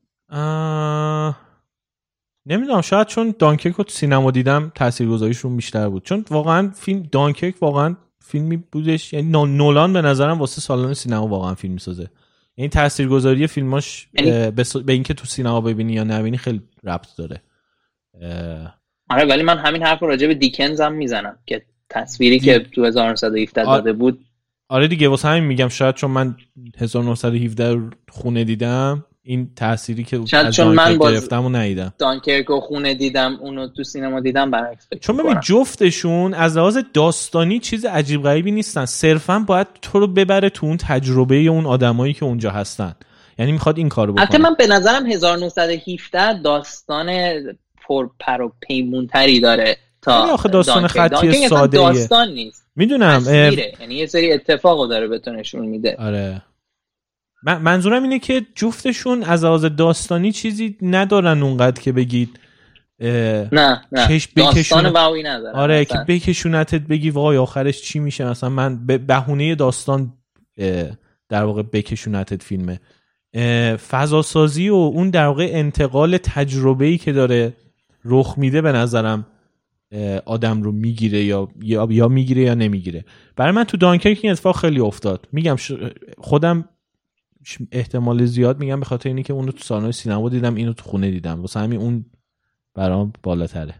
نمیدونم، شاید چون دانکرک رو تو سینما دیدم تاثیرگذاریش رو بیشتر بود، چون واقعا فیلم دانکرک واقعا فیلمی بودش، یعنی نولان به نظرم واسه سالن سینما واقعا فیلم میسازه، یعنی تاثیرگذاری فیلماش به اینکه تو سینما ببینی یا نبینی خیلی ربط داره. آره ولی من همین حرف رو راجع به دیکنز هم میزنم که تصویری که تو 1917 داده بود. آره دیگه واسه همین میگم شاید چون من 1917 رو خونه دیدم این تأثیری که از دانکرک گرفتم و ندیدم. دانکرک رو خونه دیدم، اونو تو سینما دیدم برعکس. چون ببین جفتشون از لحاظ داستانی چیز عجیب غریبی نیستن، صرفا باید تو رو ببره تو اون تجربه اون آدمایی که اونجا هستن، یعنی میخواد این کارو بکنه. البته من به نظرم 1917 داستان پرپر و پیمونتری داره تا آخه داستان خطی ساده داستان نیست. میدونم، یعنی یه سری اتفاقو داره بهتون نشون میده. آره منظورم اینه که جفتشون از لحاظ داستانی چیزی ندارن اونقدر که بگید نه داستان واقعی ندارن. آره که بکشونتت بگی وای آخرش چی میشه، مثلا من به بهونه داستان در واقع بکشونتت فیلمه. فضاسازی و اون در واقع انتقال تجربه‌ای که داره رخ میده به نظرم آدم رو میگیره یا میگیره یا نمیگیره. برای من تو دانکرک این اتفاق خیلی افتاد. میگم خودم احتمال زیاد میگم به خاطر اینی که اونو تو سالن سینما دیدم، اینو تو خونه دیدم، واسه همین اون برام بالاتره.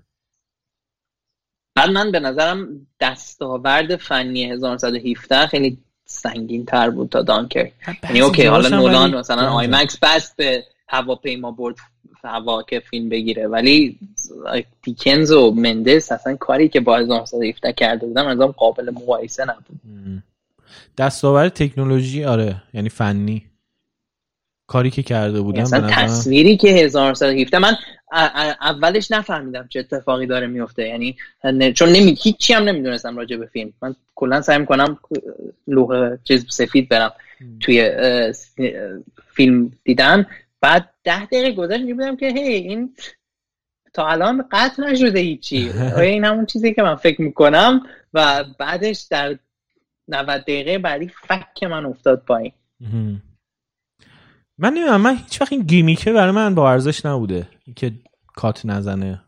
بعد من به نظرم دستاورد فنی 1917 خیلی سنگین تر بود تا دانکرک. یعنی اوکی حالا نولان مثلا آی مکس بست به هواپیما برد هوا که فیلم بگیره، ولی دیکنز و مندس اصلا کاری که با 1917 کرده بودن از هم قابل مقایسه نبود. دستاورد تکنولوژی، آره، یعنی فنی کاری که کرده بودن مثلا تصویری که 1917 من اولش نفهمیدم چه اتفاقی داره میفته، یعنی چون هیچی هم نمیدونستم راجع به فیلم. من کلا سعی میکنم لوح چیز سفید برم توی فیلم دیدن، بعد 10 دقیقه گذشت میبینم که هی این تا الان قطع نشده هیچی، این همون چیزی که من فکر میکنم، و بعدش در 90 دقیقه بعدی فک من افتاد پایین. من نمیدونم، من هیچ وقت این گیمیکه برای من با ارزش نبوده که کات نزنه.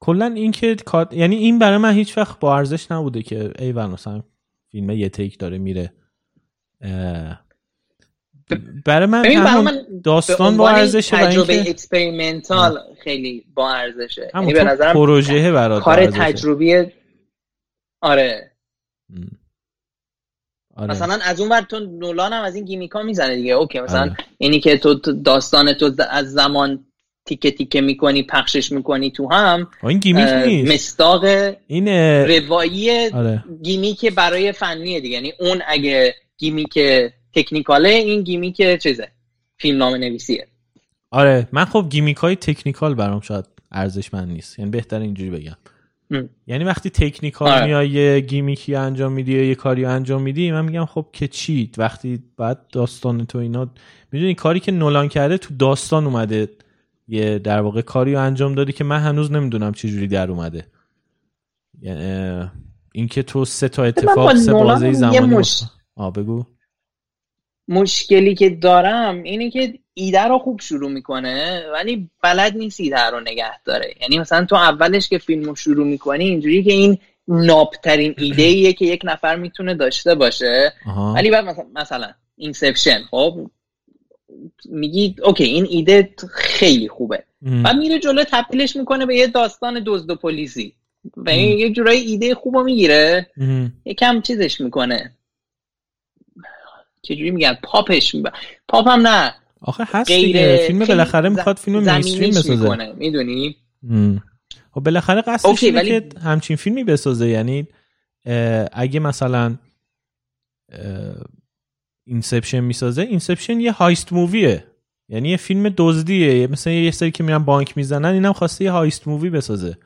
کلا این که کات، یعنی این برای من هیچ وقت با ارزش نبوده که ای مثلا فیلم یه تیک داره میره. برای من داستان با ارزشه، تجربه اکسپریمنتال خیلی با ارزشه، یعنی به نظرم پروژه برات کار تجربی. آره مثلا از اون ور تو نولان هم از این گیمیکا میزنه دیگه، اوکی مثلا اینی که تو داستان تو از زمان تیکه تیکه میکنی پخشش میکنی تو هم، این گیمیک نیست، مصداق این روایی گیمیک برای فنیه دیگه. یعنی اون اگه گیمیک تکنیکاله، این گیمیک چیزه فیلمنامه نویسیه. آره من خب گیمیکای تکنیکال برام شاید ارزشمند نیست، یعنی بهتر اینجوری بگم. یعنی وقتی تکنیکال میای گیمیکی انجام میدی یا یه کاری انجام میدی، من میگم خب که چی، وقتی بعد داستان تو اینا، میدونی کاری که نولان کرده تو داستان اومده، یه در واقع کاریو انجام داده که من هنوز نمیدونم چه جوری در اومده. یعنی این که تو سه تا اتفاق سه بازه زمانی بگو مشکلی که دارم اینه که ایده رو خوب شروع میکنه ولی بلد نیست ایده رو نگه داره. یعنی مثلا تو اولش که فیلم رو شروع میکنی اینجوری که این نابترین ایده ایه که یک نفر میتونه داشته باشه، ولی بعد مثلا اینسپشن، خب میگی اوکی این ایده خیلی خوبه، بعد میره جلو تبدیلش میکنه به یه داستان دزد و پلیسی و یه جورای ایده خوبو میگیره یکم چیزش میکنه، چجوری میگن پاپ هم نه آخه هست دیگه، فیلم بالاخره میخواد فیلم مینستریم بسازه، میدونی خب بالاخره قصدش اینه که همچین فیلمی بسازه. یعنی اگه مثلا اینسپشن میسازه، اینسپشن یه هایست موویه، یعنی یه فیلم دزدیه، مثلا یه سری که میرن بانک میزنن، اینم خواسته یه هایست مووی بسازه،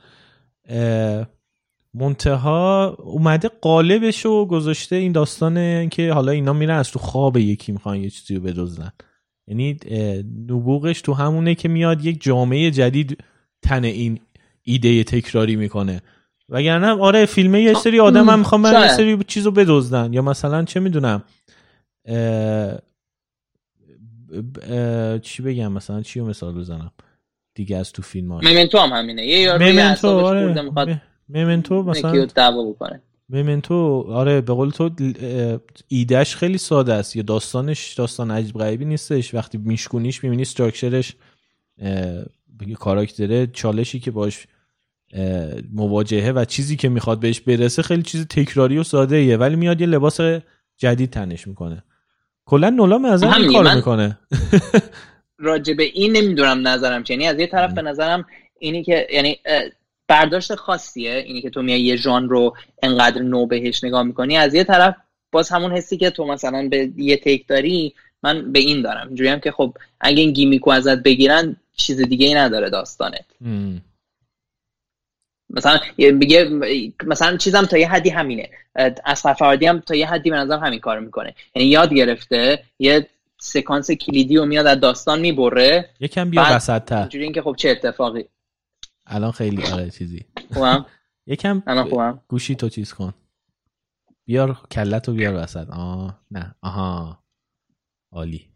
منتها اومده قالبشو گذاشته این داستانه که حالا اینا میرن از تو خواب یکی میخوان یه چیزی رو بدزدن. یعنی نبوغش تو همونه که میاد یک جامعه جدید تن این ایده تکراری میکنه، وگرنه آره فیلمه یه سری آدم هم میخوان برن یه سری چیز رو بدزدن، یا مثلا چه میدونم چی بگم، مثلا چی رو مثال بزنم دیگه از تو فیلم ها. ممنتو هم همینه، یه یارو به اعصابش خورده میخواد ممنتو مثلا دعوا بکنه. ممنتو آره به قول تو ایدهش خیلی ساده است، یا داستانش داستان عجیب غریبی نیستش، وقتی میشکونیش میبینی استراکچرش کاراکتره، چالشی که باش مواجهه و چیزی که میخواد بهش برسه خیلی چیز تکراری و ساده ایه، ولی میاد یه لباس جدید تنش میکنه. کلا نولان از این کارو میکنه. راجب این نمیدونم نظرم چیه، یعنی از یه طرف به نظرم اینی که یعنی برداشت خاصیه، اینی که تو میای یه ژانر رو انقدر نو بهش نگاه میکنی، از یه طرف باز همون حسی که تو مثلا به یه تیک داری من به این دارم، اینجوری هم که خب اگه این گیمیکو ازت بگیرن چیز دیگه ای نداره داستانت. مثلا چیزم تا یه حدی همینه، اصغر فرهادی هم تا یه حدی به نظرم همین کارو میکنه، یعنی یاد گرفته یه سکانس کلیدی رو میاد از داستان میبره یکم بیا وسط‌تر اینجوری اینکه خب چه اتفاقی الان خیلی آره چیزی خوبم یکم گوشی تو چیز کن بیار کلتو بیار وسط نه آها عالی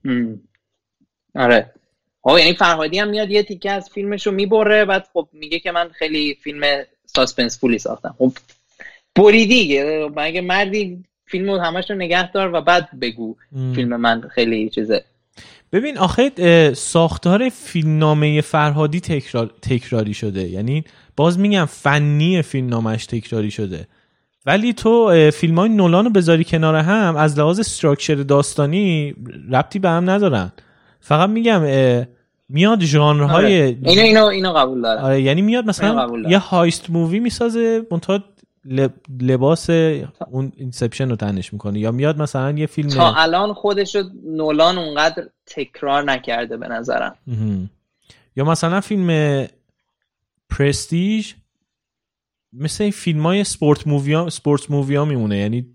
آره ها، یعنی فرهادی هم میاد یه تیکه از فیلمشو میبره بعد خب میگه که من خیلی فیلم ساسپنس فولی ساختم، خب بریدی مگه مردی فیلمو همش رو نگه دار و بعد بگو فیلم من خیلی چیزه. ببین آخه ساختار فیلمنامه فرهادی تکراری شده، یعنی باز میگم فنی فیلمنامهش تکراری شده، ولی تو فیلمای نولان رو بذاری کنار هم از لحاظ استراکچر داستانی ربطی به هم ندارن، فقط میگم میاد ژانرهای اینو قبول دارم آره، یعنی میاد مثلا یه هایست مووی میسازه منتها لباس اون اینسپشن رو تنش میکنه، یا میاد مثلا یه فیلم تا الان خودش رو نولان اونقدر تکرار نکرده به نظرم، یا مثلا فیلم پرستیژ مثل فیلمای سپورت مووی ها میمونه، یعنی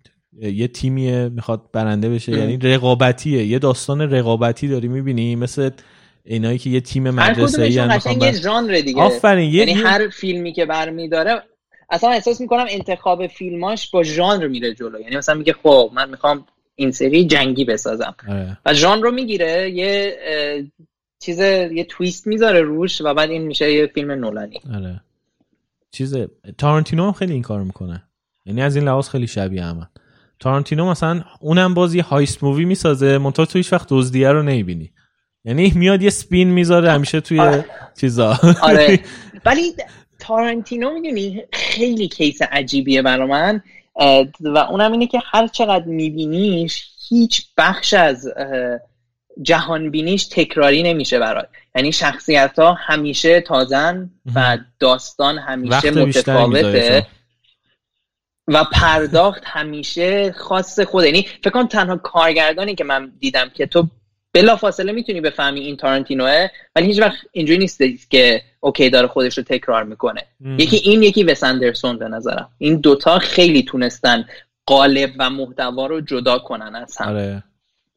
یه تیمیه میخواد برنده بشه یعنی رقابتیه، یه داستان رقابتی داری میبینی مثل اینایی که یه تیم مدرسه‌ای ان میخوان یه ژانر دیگه آفرین، یعنی هر فیلمی که برمی‌داره اصلا احساس میکنم انتخاب فیلماش با ژانر میره جلو، یعنی مثلا میگه خب من میخوام این سری جنگی بسازم و ژانر رو میگیره یه چیز یه تویست میذاره روش و بعد این میشه یه فیلم نولانی. آره چیز تارانتینو هم خیلی این کارو میکنه، یعنی از این لحاظ خیلی شبیه همن. تارانتینو مثلا اونم بازی هایست مووی میسازه منتها تو هیچ وقت دزدیه رو نمیبینی، یعنی میاد یه سپین میذاره همیشه توی چیزا آره ولی تارانتینو میدونی خیلی کیس عجیبیه برای من و اونم اینه که هر چقدر میبینیش هیچ بخش از جهان بینیش تکراری نمیشه برات، یعنی شخصیت‌ها همیشه تازن و داستان همیشه متفاوته و پرداخت همیشه خاص خوده، یعنی فکر کنم تنها کارگردانی که من دیدم که تو بلافاصله میتونی بفهمی این تارانتینوه ولی هیچ وقت اینجوری نیست که اوکی داره خودش رو تکرار میکنه یکی این یکی وس اندرسون به نظرم، این دوتا خیلی تونستن قالب و محتوا رو جدا کنن از هم. آره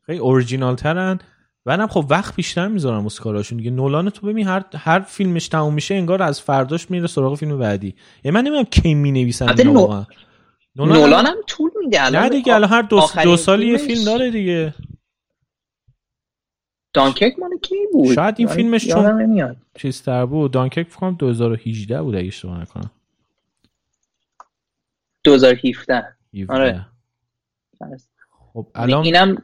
خیلی اورجینال ترن و منم خب وقت بیشتر میذارم از کاراشون دیگه. نولان تو ببین هر فیلمش تموم میشه انگار از فرداش میره سراغ فیلم بعدی، یعنی من نمیدونم کی مینویسن واقعا. نولان هم طول میده الان دیگه، الان هر دو سال یه فیلم داره دیگه. دانکرک مال کی بود؟ شاید این فیلمش چون چیزتر بود. دانکرک فکر کنم 2018 بود اگه اشتباه نکنم. 2017 آره. خب الان اینم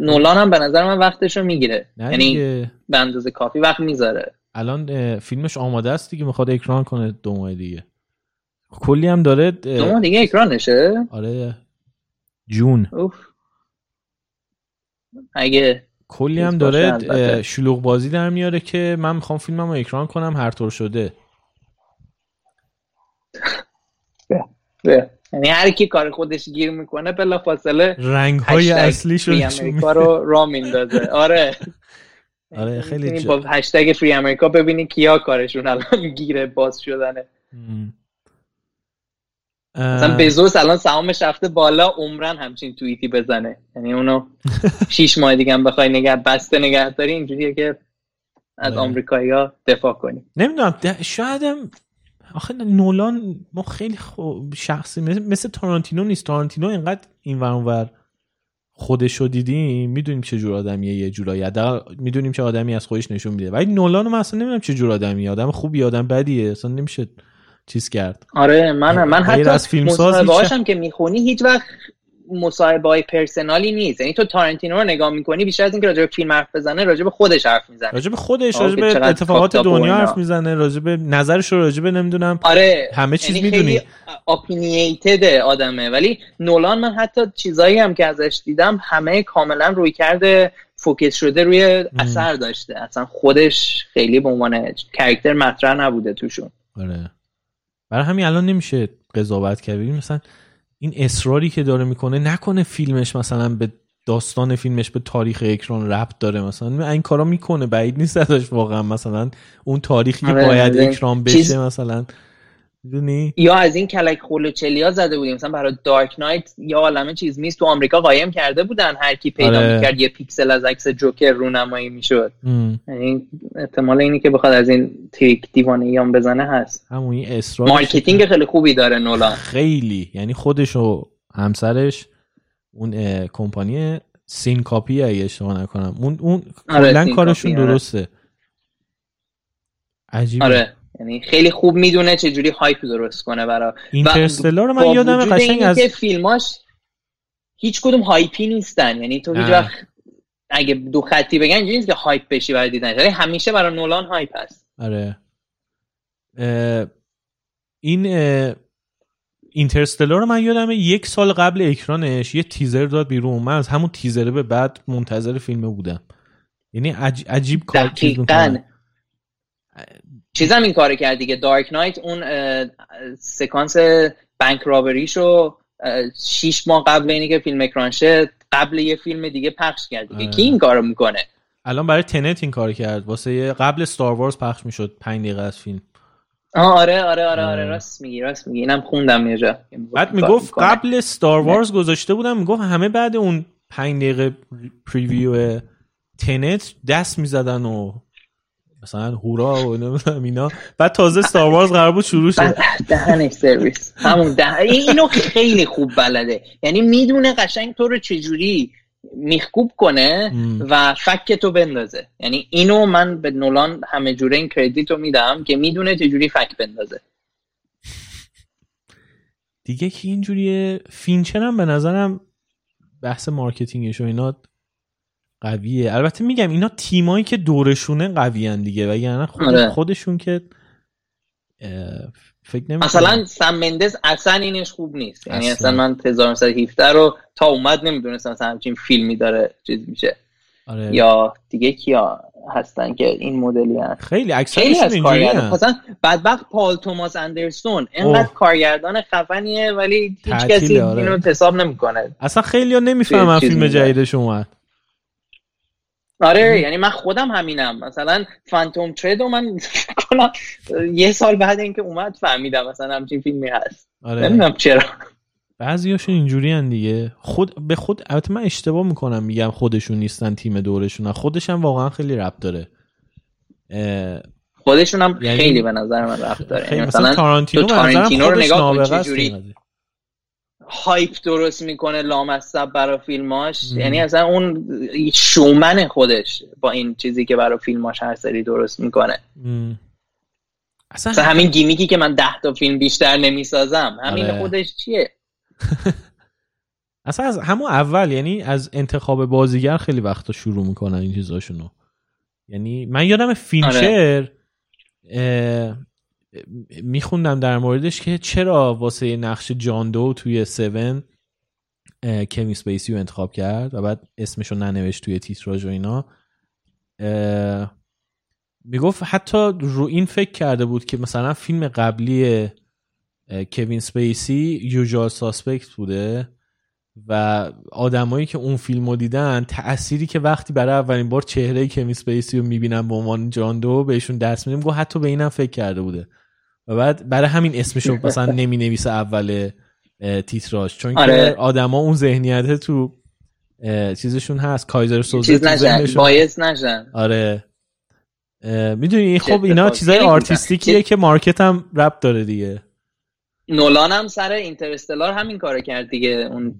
نولان هم به نظر من وقتشو میگیره، یعنی به اندازه کافی وقت میذاره. الان فیلمش آماده است دیگه، میخواد اکران کنه 2 ماه دیگه. کلی هم داره 2 ماه دیگه اکران نشه. آره جون. اوف. اگه کلی هم داره شلوغ بازی در میاره که من میخوام فیلممو اکران کنم هر طور شده. یعنی هر کی کار خودش گیر میکنه بلافاصله رنگ‌های اصلیشو امریکا رو راه میندازه. آره. آره خیلی با هشتگ فری امریکا ببینی کیا کارشون الان گیره باز شدنه. مثلا بزوس الان سهامش رفته بالا، عمرن همچین توییتی بزنه، یعنی اونو 6 ماه دیگه هم بخوای نگه داری اینجوریه که از آمریکایی‌ها دفاع کنی. نمیدونم شاید آخه نولان ما خیلی شخصی مثل تارانتینو نیست. تارانتینو اینقدر این ور اون ور خودشو دیدیم، میدونیم چه جور آدمیه، یه جورایی حداقل میدونیم چه آدمی از خودش نشون میده، ولی نولان من اصلا نمیدونم چه جور آدمیه، آدم خوبی آدم بدیه اصلا نمیشه چیز کرد. آره من حتی مصاحبه‌هاش هم که میخونی هیچ وقت مصاحبه‌های پرسنالی نیست، یعنی تو تارانتینو رو نگاه میکنی بیشتر از اینکه راجع به فیلم حرف بزنه راجع به خودش حرف میزنه، راجع به خودش، راجع به اتفاقات دنیا حرف میزنه، راجع به نظرش، راجع به نمیدونم آره همه چیز میدونی، اپینیتد آدمه. ولی نولان من حتی چیزایی هم که ازش دیدم همه کاملا روی کرده فوکس شده روی اثر داشته، اصلا خودش خیلی به عنوان کاراکتر مطرح نبوده توشون. آره برای همین الان نمیشه قضاوت کرد. مثلا این اصراری که داره میکنه نکنه فیلمش مثلا به داستان فیلمش به تاریخ اکران ربط داره، مثلا این کارا میکنه بعید نیست ازش واقعا مثلا اون تاریخی که باید اکران بشه مثلا میدونی؟ یا از این کلک خلوچلیا زده بودیم، مثلا برای دارک نایت یا عالمه چیز میز تو آمریکا قایم کرده بودن، هر کی پیدا میکرد یه پیکسل از عکس جوکر رونمایی میشد. یعنی احتمال اینی که بخواد از این تریک دیوانه‌ایام بزنه هست. همون این اصرار مارکتینگ خیلی خوبی داره نولان، خیلی. یعنی خودش و همسرش اون کمپانی سین کاپی اگه اشتباه نکنم، اون کلا کارشون درسته. عجیبه. آره. یعنی خیلی خوب میدونه چه جوری هایپ درست کنه برای اینترستلار. رو من یادم قشنگ از فیلماش هیچ کدوم هایپی نیستن، یعنی تو هیچ وقت اگه دو خطی بگن اینجوری نیست که هایپ بشی برای دیدنش، یعنی همیشه برای نولان هایپ هست. آره. این اینترستلار رو من یادمه یک سال قبل اکرانش یه تیزر داد بیرون، من از همون تیزره به بعد منتظر فیلمه بودم. یعنی عجیب کار کرد. چیزم این کارو کرد دیگه. دارک نایت اون سکانس بانک رابریشو 6 ماه قبل اینی که فیلم اکران شد قبل یه فیلم دیگه پخش کرد دیگه. کی این کارو میکنه؟ الان برای تنت این کارو کرد، واسه قبل استار وارز پخش میشد 5 دقیقه از فیلم. آره راست میگی. اینم خوندم یه جا، بعد میگفت قبل استار وارز گذاشته بودم، میگفت همه بعد اون 5 دقیقه پریویو تنت دست میزدن و مثلا هورا و نمیدونم اینا، بعد تازه استار وارز قرار بود شروع شه. دهنش سرویس همون اینو خیلی خوب بلده، یعنی میدونه قشنگ تو رو چجوری میخکوب کنه و فک تو بندازه. یعنی اینو من به نولان همه جوره این کردیتو میدم که میدونه چجوری فک بندازه دیگه. که اینجوریه. فینچر هم به نظرم بحث مارکتینگش و اینا قویه. البته میگم اینا تیمایی که دورشونه قویان دیگه، وگرنه خودشون که فکر نمی‌کنم. مثلا سم مندز اصلا اینش خوب نیست، یعنی اصلا من 1917 رو تا اومد نمیدونستم مثلا همچین فیلمی داره چیز میشه. آره. یا دیگه کیا هستن که این مدلی هستن؟ خیلی اکثرشون اینجوریه. مثلا بدبخت پال توماس اندرسون اینقدر کارگردان خفنیه ولی هیچ کسی اینو حساب نمی‌کنه. اصلا خیلی‌ها نمی‌فهمن فیلم جدیدش اومد. آره. یعنی من خودم همینم، مثلا فانتوم ترید رو من یه سال بعد اینکه اومد فهمیدم مثلا همچین فیلمی هست. آره. نمیدونم چرا بعضیاشون اینجوری هن دیگه. خود به خود البته من اشتباه میکنم میگم خودشون نیستن، تیم دورشون. خودش هم واقعا خیلی ربط داره. خودشون هم یعنی خیلی به نظر من ربط داره. یعنی مثلا تارانتینو رو نگاه کن چجوری هایپ درست میکنه لامصب برای فیلماش. یعنی اصلا اون شومن خودش با این چیزی که برای فیلماش هر سری درست میکنه. اصلا همین گیمیکی که من 10 تا فیلم بیشتر نمیسازم، همین خودش چیه. اصلا از همون اول، یعنی از انتخاب بازیگر خیلی وقتا شروع میکنن این چیزاشونو. یعنی من یادم فینچر میخوندم در موردش که چرا واسه نقش جان دو توی 7 کوین اسپیسی رو انتخاب کرد و بعد اسمشو ننوشت توی تیتراژ و اینا. میگفت حتی رو این فکر کرده بود که مثلا فیلم قبلی کوین اسپیسی یوزوال ساسپکت بوده و آدمایی که اون فیلمو دیدن تأثیری که وقتی برای اولین بار چهره کوین اسپیسی رو میبینن به عنوان جان دو بهشون دست میدم، گفت حتی به اینم فکر کرده بوده و بعد برای همین اسمشو مثلا نمینویسه اول تیتراژ، چون که آدما اون ذهنیته تو چیزشون هست، کایزر سوزه چیز نشن، بایس نشن. آره. میدونی خب اینا چیزای آرتیستیکیه که مارکت هم ربط داره دیگه. نولان هم سر اینترستلار همین کارو کرد دیگه. اون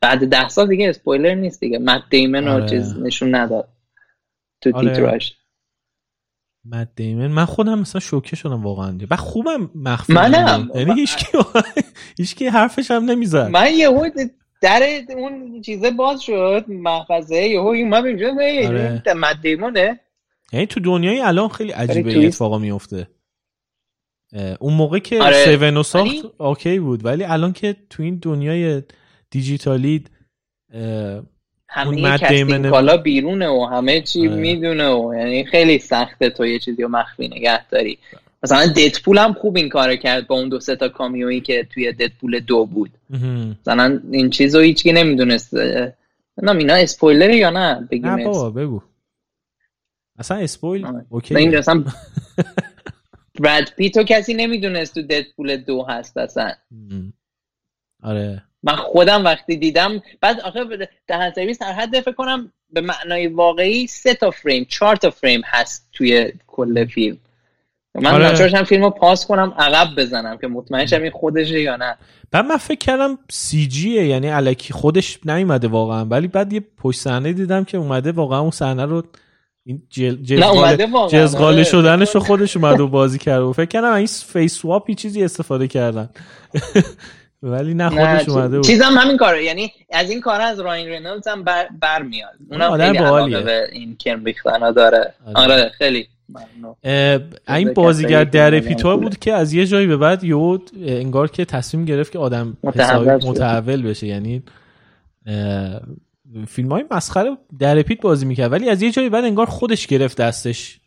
بعد 10 سال دیگه اسپویلر نیست دیگه، مت دیمن رو چیز نشون نداد تو تیتراژ. مت دیمن من خودم مثلا شوکه شدم واقعا و خوبم مخفی. منم یعنی هیچکی حرفش هم نمیزد. من یهو در اون چیزه باز شد محفظه، یهو اومد اینجا. مت دیمونه. یعنی تو دنیای الان خیلی عجیبه اتفاقا میفته. اون موقع که 7 ساخت اوکی بود، ولی الان که تو این دنیای دیجیتالی همه کستینگ کالا بیرونه و همه چی میدونه و یعنی خیلی سخته تو یه چیزی رو مخفی نگه داری. مثلا ددپول هم خوب این کارو کرد با اون 2-3 تا کامیویی که توی ددپول 2 بود. مثلا این چیزو هیچکی نمیدونست. نه اینا اسپویلر یا نه بگیم؟ نه بابا بگو. اصلا اسپویل اوکی. این اصلا براد پیتو کسی نمیدونست تو ددپول 2 هست اصلا. آره من خودم وقتی دیدم بعد آخه دهن سرویس هر حد فکر کنم به معنای واقعی 3 تا فریم 4 تا فریم هست توی کل فیلم. من ناچارشم آره. فیلمو پاس کنم عقب بزنم که مطمئن شم این خودشه یا نه. بعد من فکر کردم سی جیه، یعنی الکی خودش نیومده واقعا، ولی بعد یه پشت صحنه دیدم که اومده واقعا اون صحنه رو این جزغاله شدنش رو خودش اومد و بازی کرد و فکر کردم این فیس سواپی چیزی استفاده کردن ولی نه خودش اومده بود. چیزم همین کاره، یعنی از این کار از راین رینولدز هم برمیاد. اونم خیلی علاقه این کرم ریختنا داره. آره خیلی این بازیگر در پیتو بود که از یه جایی به بعد یهو انگار که تصمیم گرفت که آدم متحول بشه، یعنی فیلم‌های مسخره در پیت بازی می‌کرد ولی از یه جایی بعد انگار خودش گرفت دستش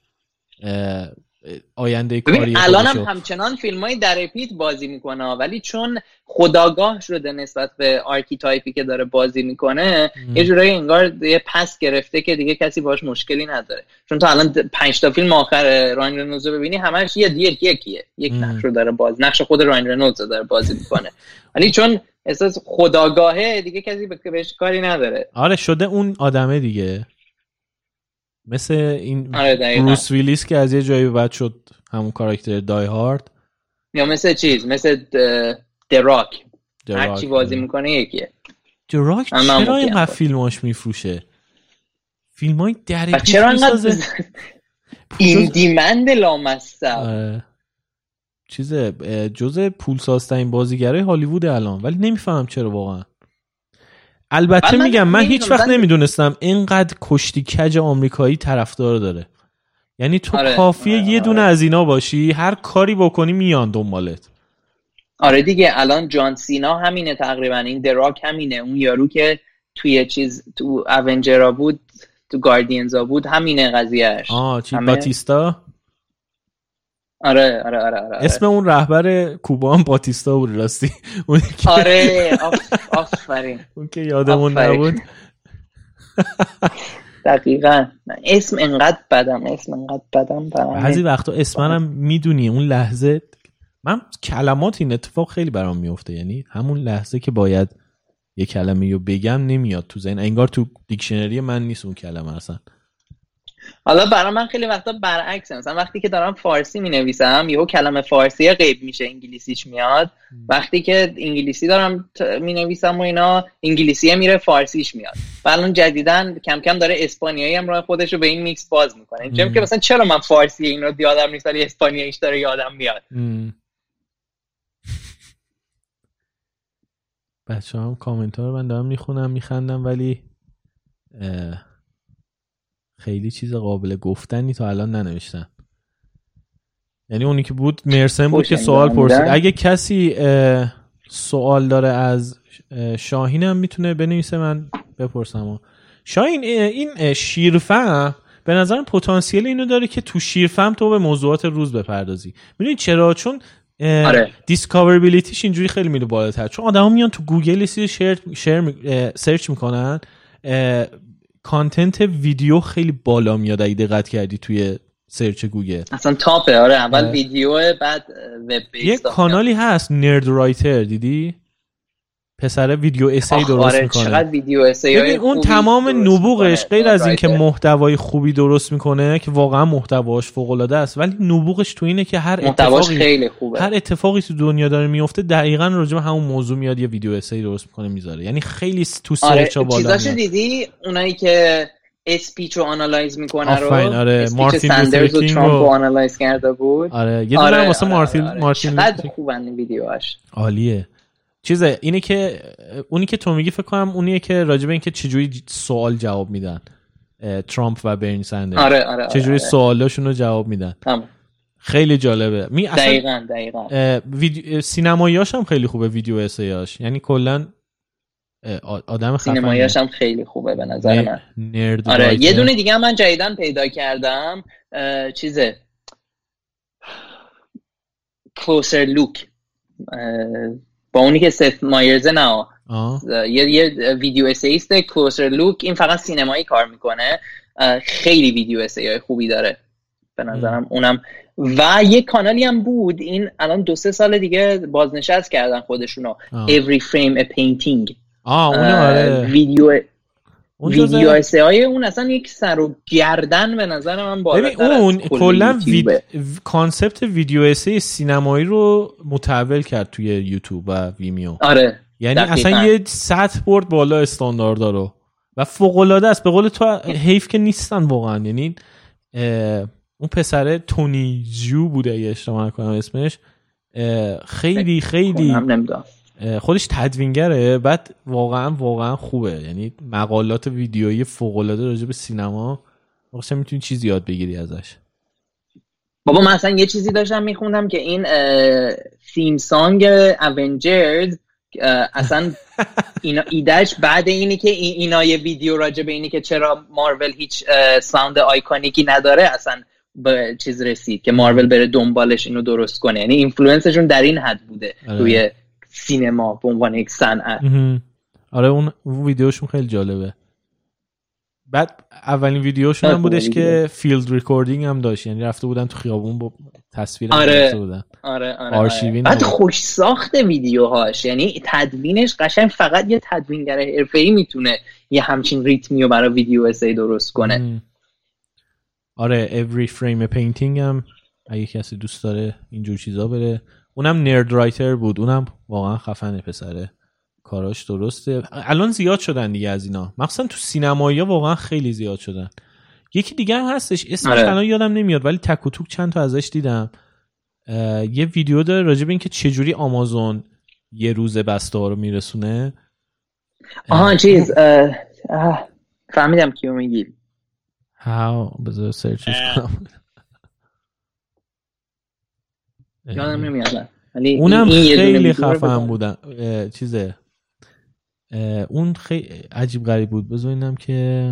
آینده کاری. الان هم همچنان فیلم‌های در پیت بازی می‌کنه ولی چون خودآگاه شده نسبت به آرکیتایپی که داره بازی می‌کنه یه جورایی انگار یه پس گرفته که دیگه کسی باهاش مشکلی نداره، چون تا الان 5 تا فیلم آخر راین رنولدز ببینی همش یک نقش رو داره باز، نقش خود راین رنولدز داره بازی می‌کنه ولی چون احساس خودآگاهه دیگه کسی بهش کاری نداره. آره شده اون آدمه دیگه، مثل این آره بروس ویلیس که از یه جایی بعد شد همون کاراکتر دای هارد، یا مثل چیز مثل دراک هر چی بازی میکنه یکیه. دراک چرا اینقدر فیلماش میفروشه؟ فیلمای درپیت چرا اینقدر این دیمند لامصب چیزه جزء پولسازترین بازیگرای هالیوود الان، ولی نمیفهمم چرا واقعا. البته میگم من هیچ وقت نمیدونستم اینقدر کشتی کج آمریکایی طرفدار داره، یعنی تو آره. کافیه آره. یه دونه از اینا باشی هر کاری بکنی میان دنبالت. آره دیگه الان جان سینا همینه تقریبا، این دراک همینه، اون یارو که توی چیز تو اونجرا بود تو گاردینزا بود همینه قضیهش. چی باتیستا؟ آره. اسم اون رهبر کوبا هم باتیستا بود راستی. آره آفرین. اون که یادمون نبود. دقیقاً. اسم انقدر بدم. بعضی وقتا اسمم میدونی اون لحظه من کلمات این اتفاق خیلی برام میفته، یعنی همون لحظه که باید یه کلمه رو بگم نمیاد تو ذهن، انگار تو دیکشنری من نیست اون کلمه اصلا. حالا برای من خیلی وقتا برعکسه، مثلا وقتی که دارم فارسی مینویسم یهو کلمه فارسی غیب میشه انگلیسیش میاد، وقتی که انگلیسی دارم مینویسم و اینا انگلیسیه میره فارسیش میاد. الان جدیدن کم کم داره اسپانیایی هم راه خودش رو به این میکس باز میکنه، چون که مثلا چرا من فارسی این رو یادم نیست ولی اسپانیاییش داره یادم میاد. بچه‌ها کامنت ها رو من دارم میخونم میخندم ولی خیلی چیز قابل گفتنی تا الان ننوشتن. یعنی اونی که بود مرسن بود که سوال پرسید. اگه کسی سوال داره از شاهین هم میتونه بنویسه من بپرسم. شاهین این شیرفهم به نظرم پتانسیل اینو داره که تو شیرفهم تو به موضوعات روز بپردازی. میدونی چرا؟ چون دیسکاوربیلیتیش اینجوری خیلی میره بالاتر، چون آدما میان تو گوگل سرچ میکنن کانتنت ویدیو خیلی بالا میاد اگه دقت کردی توی سرچ گوگل اصلا تاپه. آره اول ویدیوه بعد وب پیج. یه کانالی هست نرد رایتر، دیدی پسره ویدیو اسی درست میکنه. چقدر ویدیو اسی های اون تمام نبوغش غیر از اینکه محتوای خوبی درست میکنه که واقعا محتواش فوق العاده است، ولی نبوغش تو اینه که هر اتفاقی تو دنیا داره میفته دقیقاً راجع به همون موضوع میاد یه ویدیو اسی درست میکنه میذاره، یعنی خیلی تو سرچ بالا میاد. چیزاشو دیدی اونایی که اسپیچو آنالایز میکنه رو؟ آره مارتین لوتر کینگ رو آنالایز کرده بود. آره یه دونه واسه مارتین خیلی خوبن ویدیوهاش، عالیه. چیزه اینه که اونی که تو میگی فکر کنم اونیه که راجبه این که چجوری سوال جواب میدن ترامپ و برنی سندرز. آره چجوری سوالاشون رو جواب میدن. خیلی جالبه. دقیقاً سینماییاش هم خیلی خوبه، ویدیو اسیاش، یعنی کلا آدم خفنه. سینماییاش هم خیلی خوبه به نظر من. نرد آره یه دونه دیگه من جدیدن پیدا کردم چیزه Closer Look با اونی که ست مایرز نه یه ویدیو اسیست کلوزر لوک، این فقط سینمایی کار میکنه، خیلی ویدیو اسیای خوبی داره. به نظرم اونم. و یه کانالی هم بود این الان 2-3 سال دیگه بازنشست کردن خودشونو، Every Frame a Painting. اون ویدیو اسای اون اصلا یک سر و گردن به نظر من بالاتر از اون کلا کانسپت ویدیو اسای سینمایی رو متحول کرد توی یوتیوب و ویمیو. آره یعنی دقیقا. اصلا یه سطح برد بالا استانداردا رو و فوق العاده است. به قول تو حیف که نیستن واقعا. یعنی اون پسره تونی زیو بوده اگه اشتباه نکنم اسمش، خیلی خیلی خودش تدوینگره، بعد واقعا خوبه. یعنی مقالات ویدیویی فوق العاده راجع به سینما، واقعا میتونی چیزی یاد بگیری ازش. بابا من اصلا یه چیزی داشتم میخوندم که این تیم سانگ اونجرز اصلا اینا ایدهش بعد اینی که اینا یه ویدیو راجع به اینی که چرا مارول هیچ ساوند آیکونیکی نداره اصلا به چیز رسید که مارول بره دنبالش اینو درست کنه. یعنی اینفلوئنسشون در این حد بوده توی سینما به عنوان یک صنعت. آره اون ویدیوشون خیلی جالبه. بعد اولین ویدیوشون هم بودش که فیلد ریکوردینگ هم داشت، یعنی رفته بودن تو خیابون با تصویر گرفته بودن. آره. بعد خوش ساخت ویدیوهاش، یعنی تدوینش قشنگ، فقط یه تدوینگر حرفه‌ای میتونه یه همچین ریتمی رو برای ویدیو اسای درست کنه. آره Every Frame a Painting هم اگه کسی دوست داره اینجور چیزا بره. اونم نرد رایتر بود، اونم واقعا خفنه پسره، کاراش درسته. الان زیاد شدن دیگه از اینا، مخصوصا تو سینمایی ها واقعا خیلی زیاد شدن. یکی دیگه هم هستش اسمش الان یادم نمیاد ولی تک و توک چند تا ازش دیدم. یه ویدیو داره راجع به اینکه چجوری آمازون یه روز بسته ها رو میرسونه. فهمیدم کیو میگی. بذار سرچش کنم. یادم نمیاد ولی اونم خیلی خفن بودن. اون خیلی عجیب غریب بود. بذارینم که